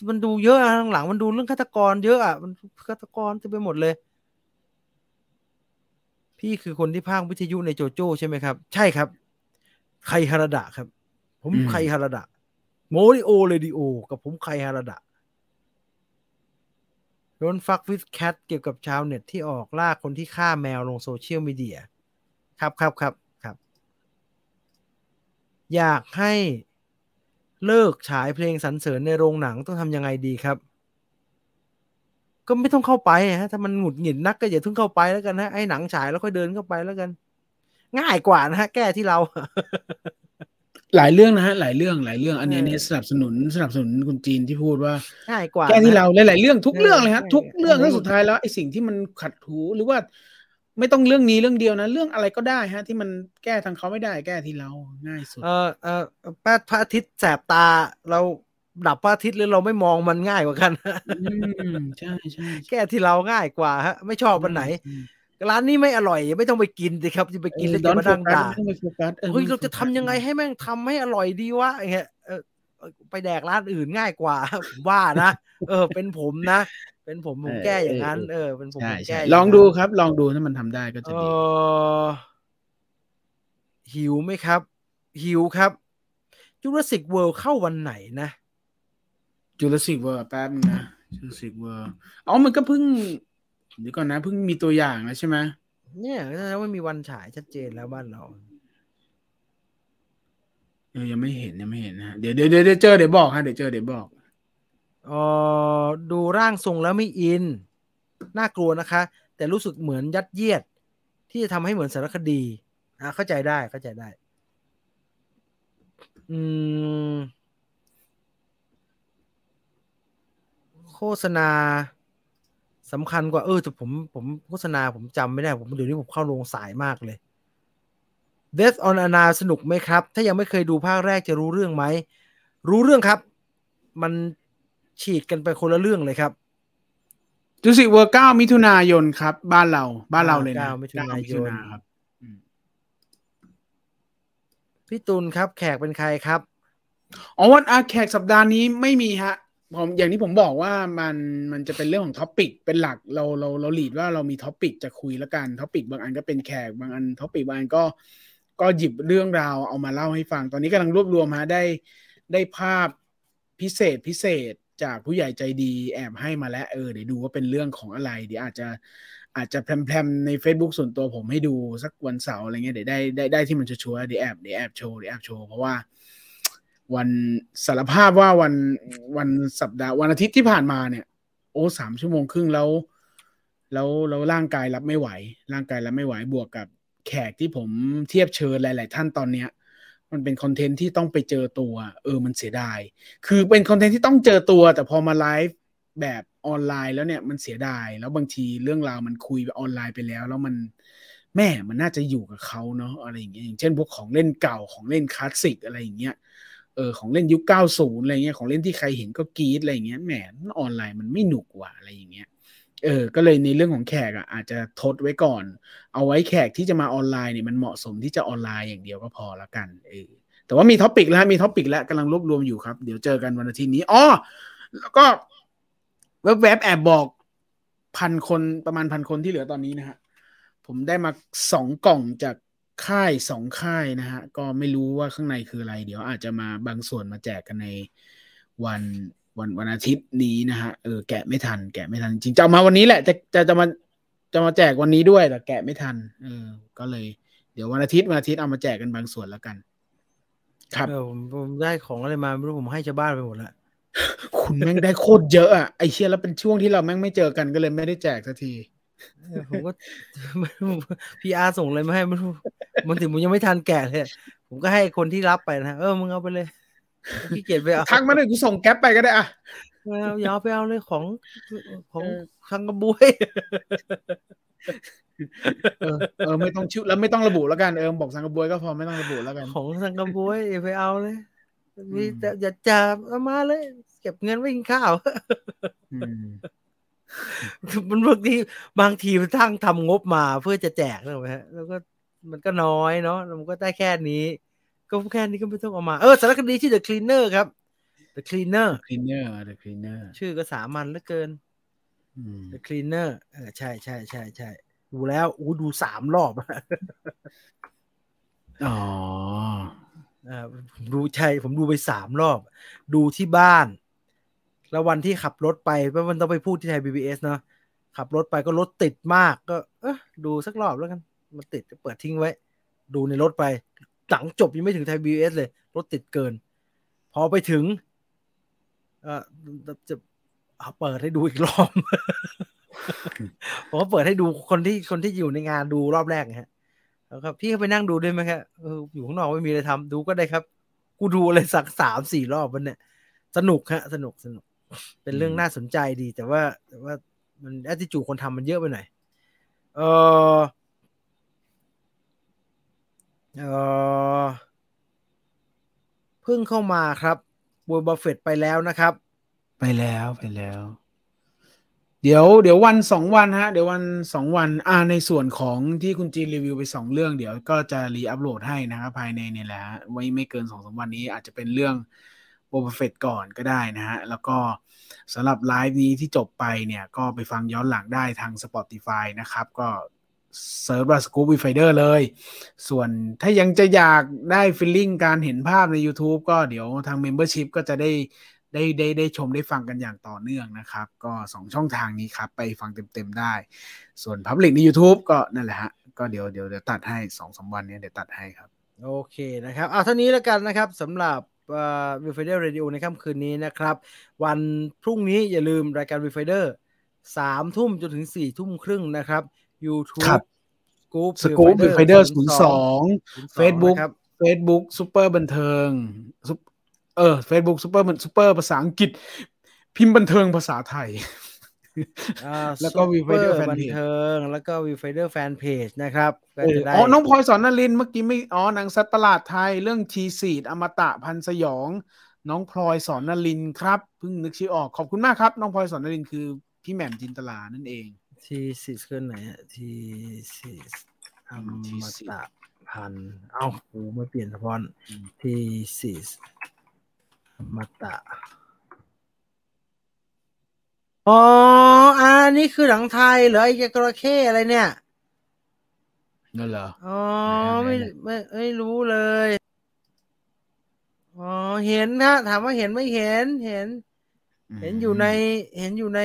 มันดูเยอะหลังๆมันดูเรื่องฆาตกรเยอะอ่ะมันฆาตกรเต็มไปหมดเลยพี่คือคนที่พากย์วิทยุในโจโจ้ใช่ไหมครับใช่ครับไคฮาระดะครับผมไคฮาระดะโมริโอเรดิโอกับผมไคฮาระดะโดนฟักวิดแคทเกี่ยวกับชาวเน็ตที่ออกล่าคนที่ฆ่าแมวลงโซเชียลมีเดียครับอยากให้เลิกฉายเพลงสรรเสริญในโรงหนังต้องทำยังไงดีครับก็ไม่ต้องเข้าไปฮะถ้ามันหงุดหงิดนักก็อย่าเพิ่งเข้าไปแล้วกันฮะไอ้หนังฉายแล้วค่อยเดินเข้าไปแล้วกันง่ายกว่านะฮะแก้ที่เราหลายเรื่องนะฮะหลายเรื่องอันนี้สนับสนุนคุณจีนที่พูดว่าง่ายกว่าแก้ที่เราหลายๆเรื่องทุกเรื่องเลยฮะทุกเรื่องทั้งสุดท้ายแล้วไอ้สิ่งที่มันขัดหูหรือว่าไม่ต้องเรื่องนี้เรื่องเดียวนะเรื่องอะไรก็ได้ฮะที่มันแก้ทางเขาไม่ได้แก้ที่เราง่ายสุดพระอาทิตย์แสบตาเราดับพระอาทิตย์หรือเราไม่มองมันง่ายกว่ากันใช่ๆแก้ที่เราง่ายกว่าฮะไม่ชอบอันไหนร้านนี้ไม่อร่อยไม่ต้องไปกินสิครับจะไปกินแล้วจะมาดังด่าเฮ้ยเราจะทำยังไงให้แม่งทำให้อร่อยดีวะอย่างเงี้ยไปแดกร้านอื่นง่ายกว่าผมว่านะเป็นผมแก้อย่างนั้นเป็นผมแก้ลองดูครับลองดูถ้ามันทำได้ก็จะดีหิวไหมครับหิวครับJurassic World เข้าวันไหนนะ Jurassic World แป๊บนึงนะ Jurassic World อ๋อมันก็เพิ่งเดี๋ยวก่อนนะเพิ่งมีตัวอย่างแล้วใช่ไหมเนี่ยแล้วมันมีวันฉายชัดเจนแล้วบ้านเรายังไม่เห็นนะเดี๋ยวเจอเดี๋ยวบอกฮะเดี๋ยวบอกดูร่างทรงแล้วไม่อินน่ากลัวนะคะแต่รู้สึกเหมือนยัดเยียดที่จะทำให้เหมือนสารคดีเข้าใจได้โฆษณาสำคัญกว่าแต่ผมโฆษณาผมจำไม่ได้ผมเดี๋ยวนี้ผมเข้าโรงสายมากเลย Death on the Nile สนุกไหมครับถ้ายังไม่เคยดูภาคแรกจะรู้เรื่องไหมรู้เรื่องครับมันฉีกกันไปคนละเรื่องเลยครับดูสิเวอร์9มิถุนายนครับบ้านเราเลยนะ9มิถุนายนครับพี่ตูนครับแขกเป็นใครครับอ๋อวันแขกสัปดาห์นี้ไม่มีฮะผมอย่างที่ผมบอกว่ามันจะเป็นเรื่องของท็อปปิกเป็นหลักเราลีดว่าเรามีท็อปปิกจะคุยละกันท็อปปิกบางอันก็เป็นแขกบางอันท็อปปิกบางอันก็หยิบเรื่องราวเอามาเล่าให้ฟังตอนนี้กำลังรวบรวมฮะได้ภาพพิเศษจากผู้ใหญ่ใจดีแอบให้มาแล้วเดี๋ยวดูว่าเป็นเรื่องของอะไรเดี๋ยวอาจจะแพร่ใน Facebook ส่วนตัวผมให้ดูสักวันเสาร์อะไรเงี้ยเดี๋ยวได้ที่มันชัวร์ๆเดี๋ยวแอบโชว์เพราะว่าวันสารภาพว่าวันสัปดาห์วันอาทิตย์ที่ผ่านมาเนี่ย3 ชั่วโมงครึ่งแล้วร่างกายรับไม่ไหวบวกกับแขกที่ผมเทียบเชิญหลายๆท่านตอนเนี้ยมันเป็นคอนเทนต์ที่ต้องไปเจอตัวมันเสียดายคือเป็นคอนเทนต์ที่ต้องเจอตัวแต่พอมาไลฟ์แบบออนไลน์แล้วเนี่ยมันเสียดายแล้วบางทีเรื่องราวมันคุยออนไลน์ไปแล้วมันแม่มันน่าจะอยู่กับเขาเนาะอะไรอย่างเงี้ยอย่างเช่นพวกของเล่นเก่าของเล่นคลาสสิกอะไรอย่างเงี้ยของเล่นยุค90อะไรเงี้ยของเล่นที่ใครเห็นก็กรี๊ดอะไรอย่างเงี้ยแหมออนไลน์มันไม่หนุกว่ะอะไรอย่างเงี้ยก็เลยในเรื่องของแขกอาจจะทดไว้ก่อนเอาไว้แขกที่จะมาออนไลน์เนี่ยมันเหมาะสมที่จะออนไลน์อย่างเดียวก็พอละกันแต่ว่ามีท็อปิกแล้วกำลังรวบรวมอยู่ครับเดี๋ยวเจอกันวันอาทิตย์นี้แล้วก็แวบแอบบอกประมาณ 1,000 คนที่เหลือตอนนี้นะฮะผมได้มา2กล่องจากค่าย2ค่ายนะฮะก็ไม่รู้ว่าข้างในคืออะไรเดี๋ยวอาจจะมาบางส่วนมาแจกกันในวันอาทิตย์นี้นะฮะแกะไม่ทันจริงจะมาวันนี้แหละจะมาแจกวันนี้ด้วยแต่แกะไม่ทันก็เลยเดี๋ยววันอาทิตย์เอามาแจกกันบางส่วนแล้วกันครับผมได้ของอะไรมาไม่รู้ผมให้ชาวบ้านไปหมดละ คุณแม่งได้โคตรเยอะอ่ะไอ้เชี่ยแล้วเป็นช่วงที่เราแม่งไม่เจอกันก็เลยไม่ได้แจกสักทีผมก็ PR ส่งอะไรมาให้ไม่รู้มันถึงผมยังไม่ทันแกะเลยผมก็ให้คนที่รับไปนะมึงเอาไปเลยขี้เกียจไปเอาทักมาเลยกูส่งแก๊ปไปก็ได้อะอย่าเอาไปเอาเลยของคังกระบุยไม่ต้องชื่อแล้วไม่ต้องระบุแล้วกันบอกสังกระบุยก็พอไม่ต้องระบุแล้วกันของสังกระบุยอย่าไปเอาเลยมีแต่อย่าจับเอามาเลยเก็บเงินไว้กินข้าวมันบางทีมันทั้งทำงบมาเพื่อจะแจกถูกไหมฮะแล้วก็มันก็น้อยเนาะมันก็ได้แค่นี้ก็ไม่ต้องเอามาสารคดีที่ The Cleaner ครับ The Cleaner ชื่อก็สามัญเหลือเกินThe Cleaner ใช่ดูแล้วดู3รอบดูใช่ผมดูไป3รอบดูที่บ้านแล้ววันที่ขับรถไปเพราะมันต้องไปพูดที่ไทย BBS เนาะขับรถไปก็รถติดมากก็ดูสักรอบแล้วกันมันติดก็เปิดทิ้งไว้ดูในรถไปหลังจบยังไม่ถึงไทย BBS เลยรถติดเกินพอไปถึงจะเปิดให้ดูอีกรอบ ผมก็เปิดให้ดูคนที่อยู่ในงานดูรอบแรกฮะแล้วครับพี่ก็ไปนั่งดูด้วยมั้ยฮะอยู่ข้างนอกไม่มีอะไรทำดูก็ได้ครับกูดูอะไรสัก 3-4 รอบมันเนี่ยสนุกเป็นเรื่องน่าสนใจดีแต่ว่ามันแอททิจูดคนทำมันเยอะไปหน่อยเพิ่งเข้ามาครับBoba Fettไปแล้วนะครับไปแล้วเดี๋ยววัน2วันฮะเดี๋ยววัน2วันในส่วนของที่คุณจีรีวิวไป2เรื่องเดี๋ยวก็จะรีอัปโหลดให้นะครับภายในนี่แหละไว้ไม่เกิน 2-3 วันนี้อาจจะเป็นเรื่องBoba Fett ก่อนก็ได้นะฮะแล้วก็สำหรับไลฟ์นี้ที่จบไปเนี่ยก็ไปฟังย้อนหลังได้ทาง Spotify นะครับก็เซิร์ชว่า Scoop with Finder เลยส่วนถ้ายังจะอยากได้ฟีลลิ่งการเห็นภาพใน YouTube ก็เดี๋ยวทาง Membership ก็จะได้ ได้ชมได้ฟังกันอย่างต่อเนื่องนะครับก็2ช่องทางนี้ครับไปฟังเต็มๆได้ส่วน Public ใน YouTube ก็นั่นแหละฮะก็เดี๋ยวตัดให้ 2-3 วันนี้เดี๋ยวตัดให้ครับโอเคนะครับเอาเท่านี้แล้วกันนะครับสำหรับWildfire Radio ในค่ำคืนนี้นะครับวันพรุ่งนี้อย่าลืมรายการ Wildfire 3 ทุ่มจนถึง 4 ทุ่มครึ่งนะครับ YouTube สกู๊ป Wildfire 02 Facebook ซุปเปอร์บันเทิงFacebook ซุปเปอร์มันซุปเปอร์ภาษาอังกฤษพิมพ์บันเทิงภาษาไทยแล้วก็ Wildfire บันเทิงแล้วก็ Wildfire Fan Page นะครับอ๋อน้องพลอยสอนนลินเมื่อกี้ไม่อ๋อนางสัตว์ประหลาดไทยเรื่องทีสีดอมตะพันสยองน้องพลอยสอนนลินครับเพิ่งนึกชื่อออกขอบคุณมากครับน้องพลอยสอนนลินคือพี่แหม่มจินตลานั่นเองทีสีดคือไหนฮะทีสีดอมตะพันเอ้ากูไม่เปลี่ยนสปอนทีสีดมาตะอ๋ออันนี้คือหนังไทยเหรอไอ้จระเข้อะไรเนี่ยนั่นเหรออ๋อไม่รู้เลยอ๋อเห็นฮะถามว่าเห็นไม่เห็นเห็นอยู่ใน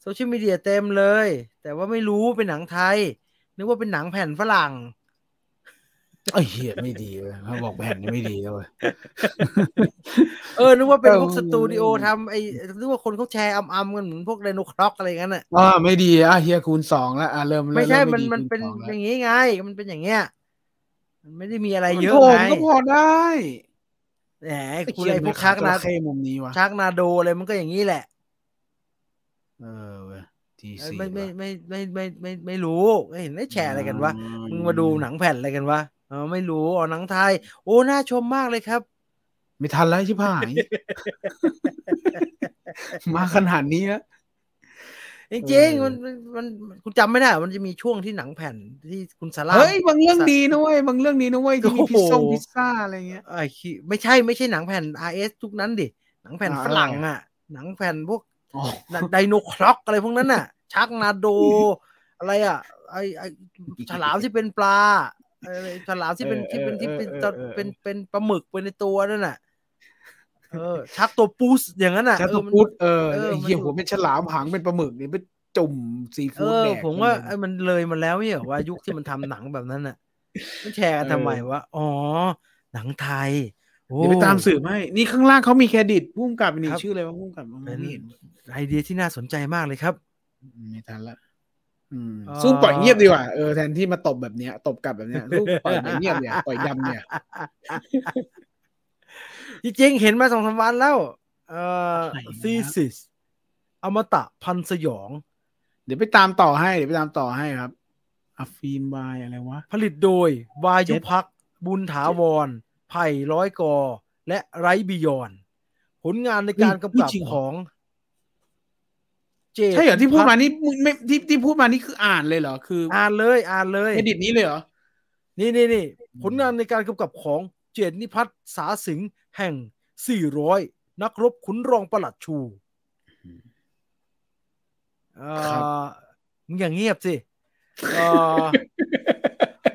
โซเชียลมีเดียเต็มเลยแต่ว่าไม่รู้เป็นหนังไทยนึกว่าเป็นหนังแผ่นฝรั่งไอ้เหี้ยไม่ดีเลยเขาบอกแผ่นนี้ไม่ดีแล้วนึกว่าเป็นพวกสตูดิโอทำไอ้นึกว่าคนเขาแชร์อ้ำๆกันเหมือนพวกไดโนคล็อกอะไรงั้นน่ะไม่ดีเฮียคูณ2แล้วเริ่มไม่ใช่มันเป็นอย่างงี้ไงมันเป็นอย่างเงี้ยมันไม่ได้มีอะไรเยอะไงผมก็พอได้แหมคุณไอ้พวกชักนาเคมุมนี้วะชักนาโดอะไรมันก็อย่างงี้แหละเว้ยไม่รู้เห็นได้แชร์อะไรกันวะมึงมาดูหนังแผ่นอะไรกันวะไม่รู้หนังไทยโอ้น่าชมมากเลยครับไม่ทันแล้วชิบหาย มาขนาดนี้แล้วจริงๆมันคุณจำไม่ได้มันจะมีช่วงที่หนังแผ่นที่คุณสาราเฮ้ยบางเรื่องดีนะเว้ยบางเรื่องดีนะเว้ยที่มีพิซซ่าอะไรเงี้ยไม่ใช่หนังแผ่น RS ทุกนั้นดิหนังแผ่นฝรั่งอ่ะหนังแผ่นพวกไดโนคล็อกอะไรพวกนั้นน่ะชักนาโดอะไรอ่ะไอฉลามที่เป็นปลาฉลามที่เป็นที่เป็นปลาหมึกเป็นในตัวนั่นน่ะชักตัวปูสอย่างนั้นน่ะชักตัวปูสเหี้ยหัวเป็นฉลามหางเป็นปลาหมึกนี่เป็นจุ่มซีฟู้ดแดกผมว่ามันเลยมาแล้วเนี่ยว่ายุคที่มันทำหนังแบบนั้นน่ะมันแชร์กันทำไมวะอ๋อหนังไทยนี่ไปตามสื่อให้นี่ข้างล่างเขามีเครดิตผู้กำกับนี่ชื่ออะไรวะผู้กำกับนี่ไอเดียที่น่าสนใจมากเลยครับไม่ทันละสู้ปล่อยเงียบดีกว่าแทนที่มาตบแบบเนี้ยตบกลับแบบเนี้ยสู้ปล่อยเงียบเนี่ยปล่อยดำเนี่ยจริงๆเห็นมา 2-3 วันแล้วซีซิสอมตะพันสยองเดี๋ยวไปตามต่อให้ครับอฟิล์มบายอะไรวะผลิตโดยวายุพักบุญถาวรไผ่ร้อยกอและไรบิยอนผลงานในการกำกับของใช่เหรอที่พูดมานี่ไม่ที่พูดมานี่คืออ่านเลยเหรอคืออ่านเลยเครดิตนี้เลยเหรอนี่ผลงานในการกำกับของเจตนิพัฒน์สาสิงห์แห่ง400นักรบขุนรองปลัดชูมึงอย่างเงียบสิ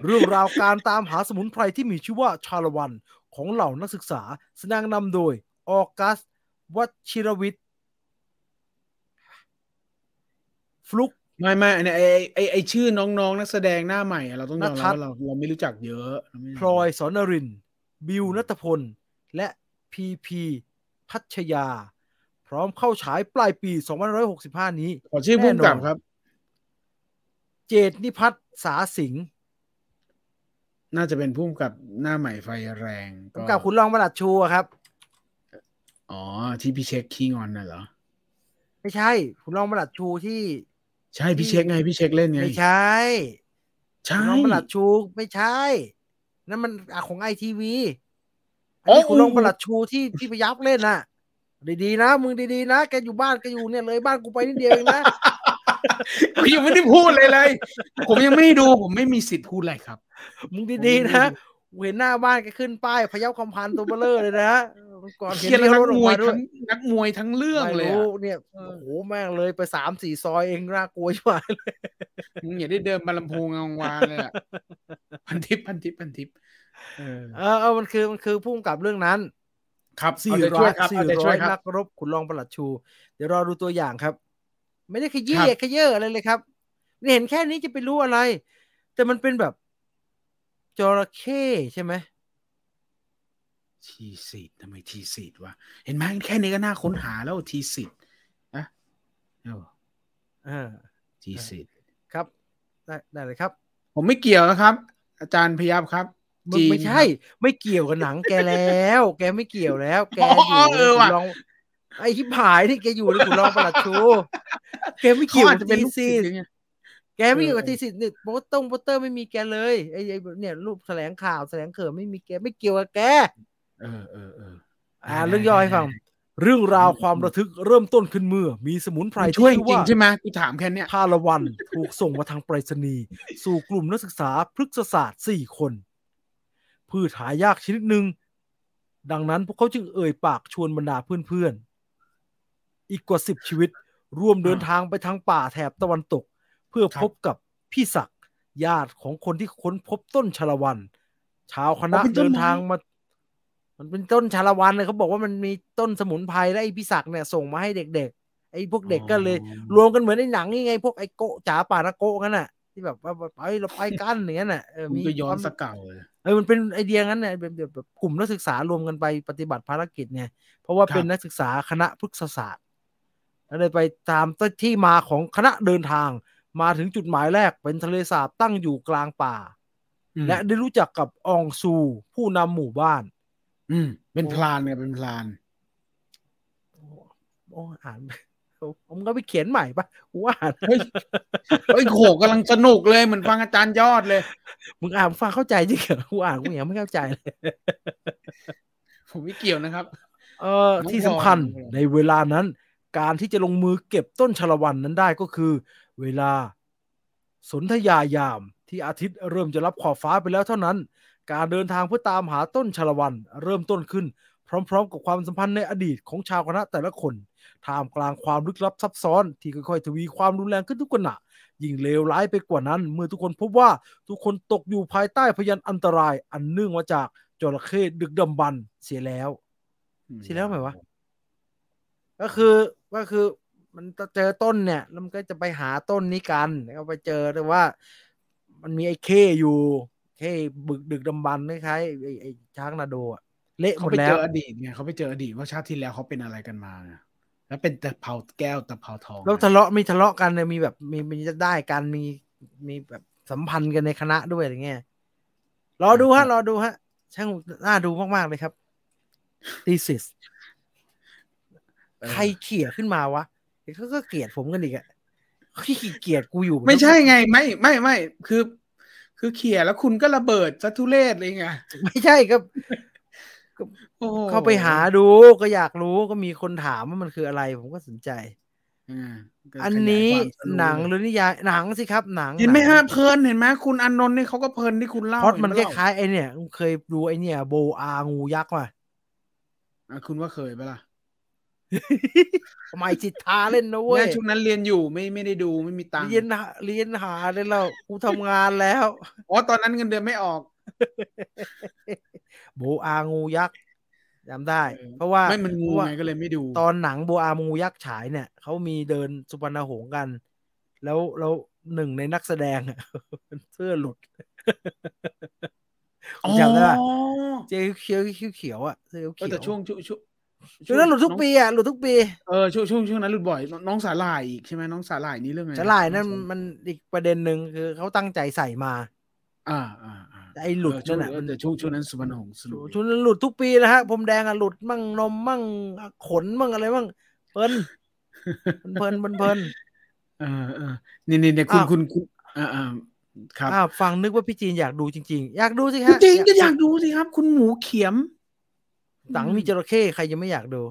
เรื่องราวการตามหาสมุนไพรที่มีชื่อว่าชาละวันของเหล่านักศึกษาแสดงนำโดยออกัสวัชิรวิทย์ฟลุกไม่เนี่ยไอชื่อน้องๆนักแสดงหน้าใหม่เราต้องยอมรับว่าเราไม่รู้จักเยอะพลอยสอนนรินบิวณัฐพลและพีพีพัชยาพร้อมเข้าฉายปลายปี2565นี้ขอชื่อผู้กำกับครับเจตนิพัฒน์สาสิงห์น่าจะเป็นผู้กำกับหน้าใหม่ไฟแรงผู้กำกับคุณรองปลัดชูครับอ๋อที่พี่เช็คคิงออนน่ะเหรอไม่ใช่คุณรองปลัดชูที่ใช่พี่เช็คไงพี่เช็คเล่นไงไม่ใช่คุณรองปลัดชูไม่ใช่นั่นมันของ ITV อันนี้คุณรองปลัดชูที่พี่พยับเล่นน่ะดีๆนะมึงดีๆนะแกอยู่บ้านแกอยู่เนี่ยเลยบ้านกูไปนิดเดียวเองนะกูยังไม่ได้พูดเลยผมยังไม่ดูผมไม่มีสิทธิ์พูดอะไรครับมึงดีๆนะเห็นหน้าบ้านแกขึ้นป้ายพยับคำพันตัวเบลอเลยนะก่อนเห็นนักมวยทั้งเรื่องเลยเนี่ยโอ้โหแม่งเลยไป3-4ซอยเองน่ากลัวชิบหายเลยมึงอย่าได้เดินมาลำพูงงวานเลยอ่ะพันทิพย์มันคือผู้กำกับเรื่องนั้น ครับ400ครับ400นักรบขุนรองปลัดชูเดี๋ยวรอดูตัวอย่างครับไม่ได้ขยี้ขยี้อะไรเลยครับเห็นแค่นี้จะไปรู้อะไรแต่มันเป็นแบบจระเข้ใช่ไหมทีสิทธ์ทำไมทีสิทธ์วะเห็นไหมแค่นี้ก็น่าค้นหาแล้วทีสิทธ์นะทีสิทธ์ครับได้เลยครับผมไม่เกี่ยวนะครับอาจารย์พยัพครับไม่ใช่ไม่เกี่ยวกับหนังแกแล้วแกไม่เกี่ยวแล้วแกอยู่ลองไอ้ที่ผายที่แกอยู่ในขุนรองปลัดชูแกไม่เกี่ยวกับทีสิทธ์แกไม่เกี่ยวกับทีสิทธ์นี่โปสเตอร์ไม่มีแกเลยไอ้เนี่ยรูปแถลงข่าวแถลงเขิมไม่มีแกไม่เกี่ยวกับแกเรื่องย่อให้ฟังเรื่องราวความระทึกเริ่มต้นขึ้นเมื่อมีสมุนไพรช่วยจริงใช่ไหมกูถามแค่เนี้ยพาละวันถูกส่งมาทางไปรษณีย์สู่กลุ่มนักศึกษาพฤกษศาสตร์4คนพืชหายากชนิดหนึ่งดังนั้นพวกเขาจึงเอ่ยปากชวนบรรดาเพื่อนๆอีกกว่า10ชีวิตร่วมเดินทางไปทางป่าแถบตะวันตกเพื่อพบกับพี่ศักดิ์ญาติของคนที่ค้นพบต้นชาละวันชาวคณะเดินทางมามันเป็นต้นชาละวันเลยเขาบอกว่ามันมีต้นสมุนไพรและไอ้พี่ศักดิ์เนี่ยส่งมาให้เด็กๆไอ้พวกเด็กก็เลยรวมกันเหมือนในหนังนี่ไงพวกไอ้โกะจ๋าป่านะโกะกันน่ะที่แบบว่าไปเราไปกันอย่างนั้นน่ะมีย้อนสเก่าเลยมันเป็นไอเดียงั้นเนี่ยแบบกลุ่มนักศึกษารวมกันไปปฏิบัติภารกิจไงเพราะว่าเป็นนักศึกษาคณะพฤกษศาสตร์แล้วเลยไปตามที่มาของคณะเดินทางมาถึงจุดหมายแรกเป็นทะเลสาบตั้งอยู่กลางป่าและได้รู้จักกับอองซูผู้นำหมู่บ้านเป็นพลานเนี่ยเป็นพลานอ่านผมก็ไปเขียนใหม่ปะว่าเฮ้ยโขกกำลังสนุกเลยเหมือนฟังอาจารย์ยอดเลยมึงอ่านฟังเข้าใจจริงเหรอกูอ่านกูยังไม่เข้าใจเลยผมไม่เกี่ยวนะครับที่สำคัญในเวลานั้นการที่จะลงมือเก็บต้นชาละวันนั้นได้ก็คือเวลาสนธยายามที่อาทิตย์เริ่มจะรับขอบฟ้าไปแล้วเท่านั้นการเดินทางเพื่อตามหาต้นชาละวันเริ่มต้นขึ้นพร้อมๆกับความสัมพันธ์ในอดีตของชาวคณะแต่ละคนท่ามกลางความลึกลับซับซ้อนที่ค่อยๆทวีความรุนแรงขึ้นทุกขณะยิ่งเลวร้ายไปกว่านั้นเมื่อทุกคนพบว่าทุกคนตกอยู่ภายใต้พยันอันตรายอันเนื่องมาจากจระเข้ดึกดำบรรพ์เสียแล้วหมายวะก็คือมันเจอต้นเนี่ยแล้วมันก็จะไปหาต้นนี้กันแล้วไปเจอแต่ว่ามันมีไอ้เข้อยู่เข้บึกดึกดำบรรพ์คล้ายๆไอ้ช้างนาโดอ่ะเละหมดแล้วเขาไปเจออดีตไงเขาไปเจออดีตว่าชาติที่แล้วเขาเป็นอะไรกันมาแล้วเป็นตะเภาแก้วตะเภาทองแล้วทะเลาะกันเนี่ยมีแบบมีจะได้กันมีแบบสัมพันธ์กันในคณะด้วยอะไรเงี้ยรอดูฮะช่างน่าดูมากๆเลยครับ thesis ใครเขี่ยขึ้นมาวะเดี๋ยวเขาก็เกลียดผมกันอีกอ่ะขี้เกียจกูอยู่ไม่ใช่ไงไม่คือเขี่ยแล้วคุณก็ระเบิดซะทุเรศเลยไงไม่ใช่ครับเข้าไปหาดูก็อยากรู้ก็มีคนถามว่ามันคืออะไรผมก็สนใจอันนี้หนังหรือนิยายหนังสิครับหนังเห็นไหมฮะเพลินเห็นไหมคุณอานนท์นี่เขาก็เพลินที่คุณเล่าเพราะมันคล้ายๆไอเนี่ยเคยดูไอเนี่ยโบอางูยักษ์ว่ะคุณว่าเคยปะล่ะไม่จิตทาเล่นนะเว้ยช่วงนั้นเรียนอยู่ไม่ได้ดูไม่มีตังค์เรียนหาเลยเรากูทำงานแล้วอ๋อตอนนั้นเงินเดือนไม่ออกโบอางูยักษ์จำได้เพราะว่าไม่มันงูไงก็เลยไม่ดูตอนหนังโบอางูยักษ์ฉายเนี่ยเขามีเดินสุวรรณหงส์กันแล้วหนึ่งในนักแสดงเสื้อหลุดจำได้เจ๊เขียวอ่ะเสื้อเขียวแต่ช่วงนั้นหลุดทุกปีอ่ะหลุดทุกปีช่วงนั้นหลุดบ่อยน้องสาหร่ายอีกใช่ไหมน้องสาหร่ายนี่เรื่องไงสาหร่ายนั่นมันอีกประเด็นหนึ่งคือเขาตั้งใจใส่มาไอ้หลุดนั่นแหละมันแต่ช่วงนั้นสุวรรณหงส์หลุดช่วงนั้นหลุดทุกปีนะฮะผมแดงอ่ะหลุดมั่งนมมั่งขนมั่งอะไรมั่งเพิ่นนี่ๆๆคุณครับฟังนึกว่าพี่จีนอยากดูจริงๆอยากดูสิฮะจริงก็อยากดูสิครับคุณหมูเขียมหนังมีจระเข้ใครยังไม่อยากดู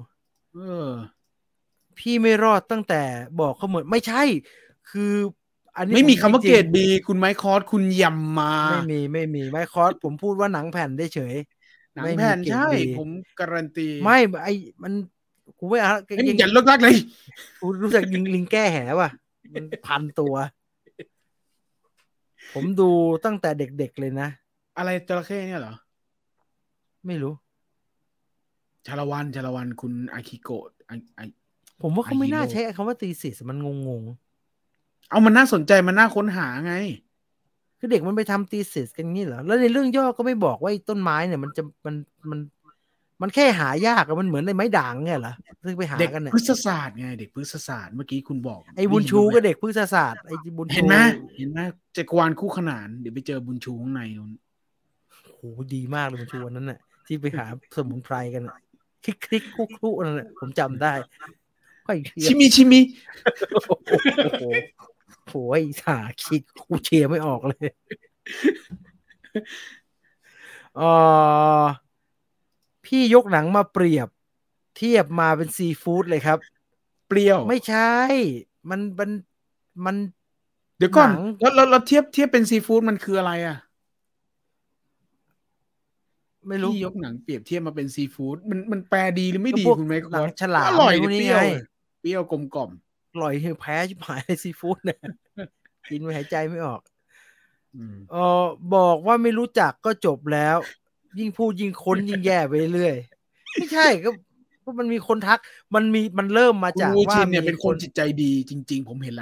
พี่ไม่รอดตั้งแต่บอกเขาเหมือนไม่ใช่คืออันนี้ไม่มีคำว่าเกรดบีคุณไมค์คอร์สคุณยำมาไม่มีไมค์คอร์สผมพูดว่าหนังแผ่นได้เฉยหนังแผ่นใช่ผมการันตีไม่ไอมันกูไม่เอายิงยันลดรักเลยกูรู้สึกยิงลิงแก้แหว่ะมันพันตัวผมดูตั้งแต่เด็กๆเลยนะอะไรจระเข้เนี่ยเหรอไม่รู้ ชาละวันคุณอากิโกะผมว่าเขาไม่น่าใช้คำว่าตีสิสมันงงๆเอามันน่าสนใจมันน่าค้นหาไงคือเด็กมันไปทำตีสิสกันงี้เหรอแล้วในเรื่องย่อก็ไม่บอกว่าต้นไม้เนี่ยมันจะมันแค่หายากอะมันเหมือนในไม้ด่างไงเหรอซึ่งไปหากันเนี่ยเด็กพฤกษศาสตร์ไงเด็กพฤกษศาสตร์เมื่อกี้คุณบอกไอ้บุญชูก็เด็กพฤกษศาสตร์ไอ้บุญชูเห็นไหมจักรวาลคู่ขนานเดี๋ยวไปเจอบุญชูข้างในโหดีมากเลยบุญชูวันนั้นน่ะที่ไปหาสมุนไพรกันคลิกๆคู่ๆนั่นแหละผมจำได้ค่อยชิมิโหยสาคิดกูเชียร์ไม่ออกเลยพี่ยกหนังมาเปรียบเทียบมาเป็นซีฟู้ดเลยครับเปรี้ยวไม่ใช่มันเดี๋ยวก่อนเราเทียบเป็นซีฟู้ดมันคืออะไรอ่ะไม่รู้พี่ยกหนังเปรียบเทียบมาเป็นซีฟู้ดมันแปลดีหรือไม่ดีคุณแม่ครับฉลาดอร่อยนี่ไงเปรี้ยวกลมกล่อมอร่อยแพ้ชิบหายเลยซีฟู้ดเนี่ยกินไม่หายใจไม่ออกบอกว่าไม่รู้จักก็จบแล้วยิ่งพูดยิ่งค้นยิ่งแย่ไปเรื่อยไม่ใช่ก็มันมีคนทักมันเริ่มมาจากว่าเนี่ยเป็นคนจิตใจดีจริงๆผมเห็นห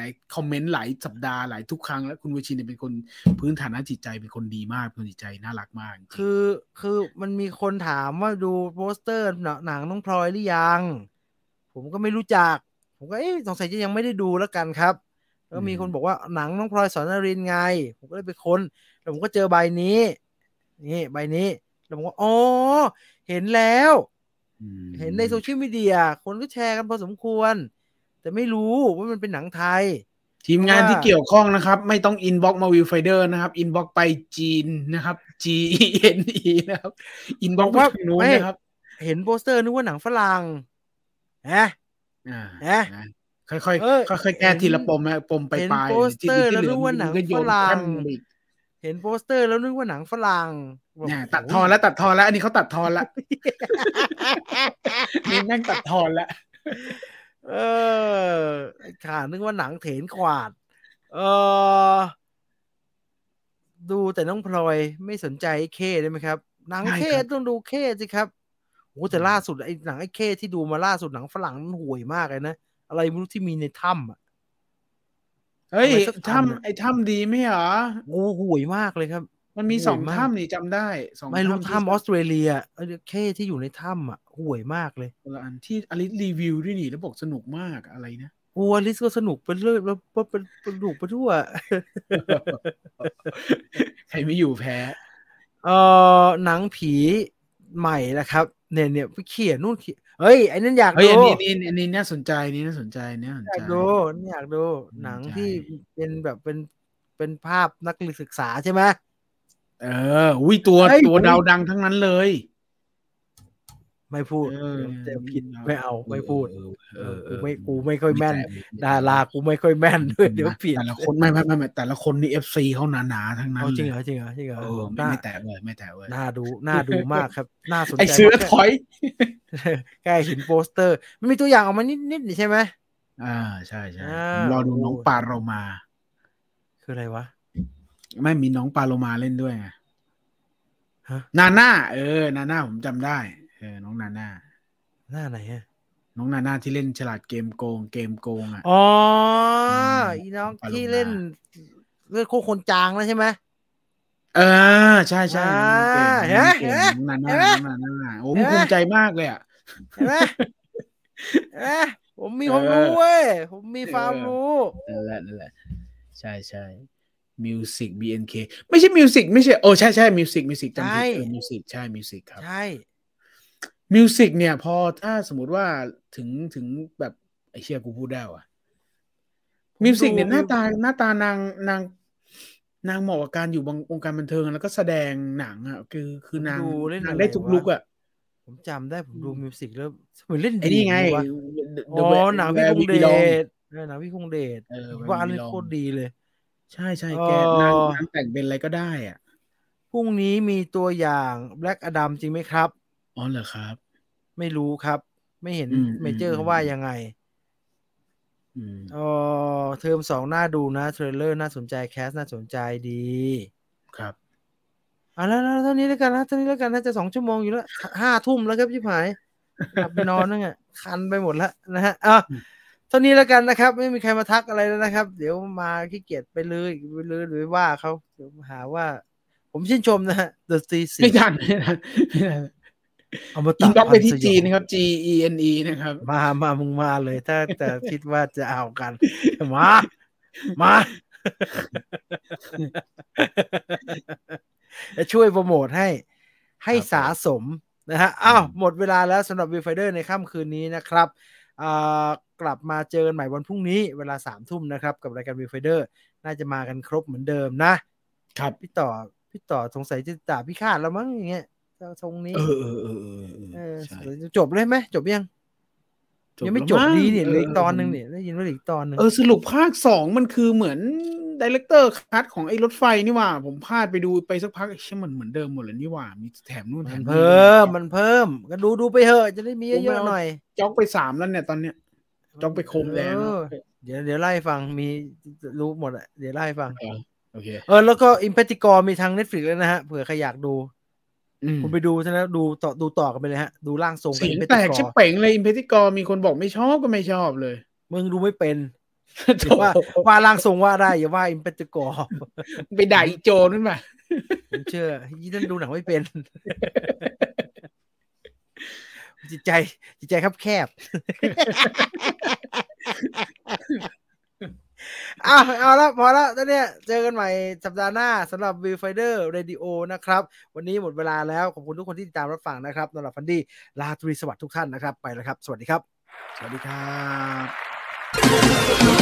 ลายคอมเมนต์หลายสัปดาห์หลายทุกครั้งแล้วคุณวชินเนี่ยเป็นคนพื้นฐานะจิตใจเป็นคนดีมากคนจิตใจน่ารักมากคือมันมีคนถามว่าดูโปสเตอร์หนังน้องพลอยหรือยังผมก็ไม่รู้จักผมก็สงสัยจะยังไม่ได้ดูแล้วกันครับแล้วมีคนบอกว่าหนังน้องพลอยสอนนรินทร์ไงผมก็เลยไปค้นแล้วผมก็เจอใบนี้นี่ใบนี้แล้วผมก็อ๋อเห็นแล้วเห็นในโซเชียลมีเดียคนก็แชร์กันพอสมควรแต่ไม่รู้ว่ามันเป็นหนังไทยทีมงานที่เกี่ยวข้องนะครับไม่ต้องอินบ็อกซ์มาวิวไฟเดอร์นะครับอินบ็อกซ์ไปจีนนะครับ GENE นะครับอินบ็อกซ์ว่านู้นนะครับเห็นโปสเตอร์นึกว่าหนังฝรั่งนะค่อยๆแก้ทีละปมนะปมไปปลายที่เหลือมันก็โยนข้ามอีกเห็นโปสเตอร์แล้วนึกว่าหนังฝรั่งเนี่ยตัดทอนแล้วอันนี้เขาตัดทอนแล้วนี่นั่งตัดทอนแล้วขานึกว่าหนังเถนขวาดดูแต่น้องพลอยไม่สนใจไอ้เคได้ไหมครับหนังเคต้องดูเคสิครับโอ้แต่ล่าสุดไอ้หนังไอ้เคที่ดูมาล่าสุดหนังฝรั่งมันห่วยมากเลยนะอะไรไม่รู้ที่มีในถ้ำอ่ะเฮ้ยถ้ำดีไหมเหรอโอ้ห่วยมากเลยครับมันมี2ถ้ำนี่จำได้2ไม่รู้ถ้ำออสเตรเลียเคที่อยู่ในถ้ำอ่ะห่วยมากเลยอันที่อลิสรีวิวด้วยนี่แล้วบอกสนุกมากอะไรนะโอ้อลิสก็สนุกไปเรื่อยแล้วเป็นสนุกไปทั่วใครไม่อยู่แพ้หนังผีใหม่นะครับเนี่ยไปเขียนนู่นเฮ้ยไอ้นั่นอยากดูอันนี้น่าสนใจนี่น่าสนใจเนี่ยอยากดูหนังที่เป็นแบบเป็นภาพนักศึกษาใช่ไหมอุ้ยตัวดาวดังทั้งนั้นเลยไม่พูดแต่ผิดไม่เอาไม่พูดกูไม่ค่อยแม่นดารากูไม่ค่อยแม่นด้วยเดี๋ยวผิดแต่ละคนไม่แต่ละคนนี่ FC เขาหนาๆทั้งนั้นจริงเหรอไม่แตะเลยน่าดูมากครับน่าสนใจไอ้เสือถอยใกล้เห็นโปสเตอร์มันมีตัวอย่างออกมานิดๆใช่ไหมใช่รอดูน้องปาโรมาคืออะไรวะไม่มีน้องปาโรมาเล่นด้วยไงนาน่าผมจำได้น้องนาน่าไหนฮะน้องนาน่าที่เล่นฉลาดเกมโกงอ่ะอ๋ออีน้องที่เล่นโคคนจางแล้วใช่ไหมใช่น้องนาน่าโอ้ภูมิใจมากเลยอ่ะเห็นไหมผมมีความรู้เว้ยผมมีความรู้นั่นแหละใช่มิวสิก BNK ไม่ใช่มิวสิกไม่ใช่โอ้ใช่มิวสิกจำผิดมิวสิกใช่มิวสิกครับใช่มิวสิกเนี่ยพอถ้าสมมุติว่าถึงแบบไอ้เชี่ยกูพูดได้ว่ะมิวสิกเนี่ยหน้าตานางเหมาะกับการอยู่วงการบันเทิงแล้วก็แสดงหนังอ่ะคือนางได้ทุกลุคอ่ะผมจำได้ผมดูมิวสิกแล้วเหมือนเล่นดีนี่ไงหนังพี่คงเดชว่าอันนี้โคตรดีเลยใช่แกนางแต่งเป็นอะไรก็ได้อ่ะพรุ่งนี้มีตัวอย่าง Black Adam จริงไหมครับอ๋อเหรอครับไม่รู้ครับไม่เห็นเมเจอร์เขาว่ายังไงเทอม2น่าดูนะเทรลเลอร์น่าสนใจแคสน่าสนใจดีครับ เอาแล้วเท่านี้แล้วกันนะเท่านี้แล้วกันน่าจะ2ชั่วโมงอยู่แล้ว 5:00 นแล้วครับชิบหายกลับไปนอนนั่นอ่ะคันไปหมดแล้วนะฮะอ่ะเท่านี้แล้วกันนะครับไม่มีใครมาทักอะไรแล้วนะครับเดี๋ยวมาขี้เกียจไปเลยหรือว่าเขาเดี๋ยวหาว่าผมชื่นชมนะฮะ The Season ไม่ทันเอามาตัดอินบ็อกซ์ไปที่จีนนะครับ GENE นะครับมามึงมาเลยถ้าแต่คิดว่าจะเอากันมาจะช่วยโปรโมทให้สะสมนะฮะอ้าวหมดเวลาแล้วสำหรับวิวไฟเดอร์ในค่ำคืนนี้นะครับกลับมาเจอกันใหม่วันพรุ่งนี้เวลา 3:00 นนะครับกับรายการวิวไฟเดอร์น่าจะมากันครบเหมือนเดิมนะครับพี่ต่อสงสัยจะด่าพี่คาดแล้วมั้งอย่างเงี้ยทรงนี้จบเลยไหมจบยังยังไม่จบดีเนี่ยอีกตอนนึงเนี่ยได้ยินว่าอีกตอนนึงสรุปภาค2มันคือเหมือนไดเรคเตอร์คัทของไอ้รถไฟนี่หว่าผมพลาดไปดูไปสักพักใช่มันเหมือนเดิมหมดเลยนี่หว่ามีแถมนู่นแถมนี่มันเพิ่มก็ดูไปเถอะจะได้มีเยอะๆหน่อยจ๊อกไป3แล้วเนี่ยตอนเนี้ยจ๊อกไปคมแล้วเดี๋ยวไล่ฟังมีรู้หมดอ่ะเดี๋ยวไล่ฟังโอเคแล้วก็ Impetigo มีทาง Netflix แล้วนะฮะเผื่อใครอยากดูคุณไปดูซะนะดูต่อกันไปเลยฮะดูร่างทรงเป็นแตกชิบเป่งเลย Impetigo มีคนบอกไม่ชอบก็ไม่ชอบเลยมึงดูไม่เป็นว่าร่างทรงว่าได้อย่าว่าอิมเปติกอไปด่าอีโจนั่นมาผมเชื่อยี่นั่นดูหนังไม่เป็นจิตใจครับแคบเอาละพอแล้วแล้วเนี่ยเจอกันใหม่สัปดาห์หน้าสำหรับ Wildfire Radio นะครับวันนี้หมดเวลาแล้วขอบคุณทุกคนที่ติดตามรับฟังนะครับนอนหลับฝันดีราตรีสวัสดิ์ทุกท่านนะครับไปแล้วครับสวัสดีครับสวัสดีครับ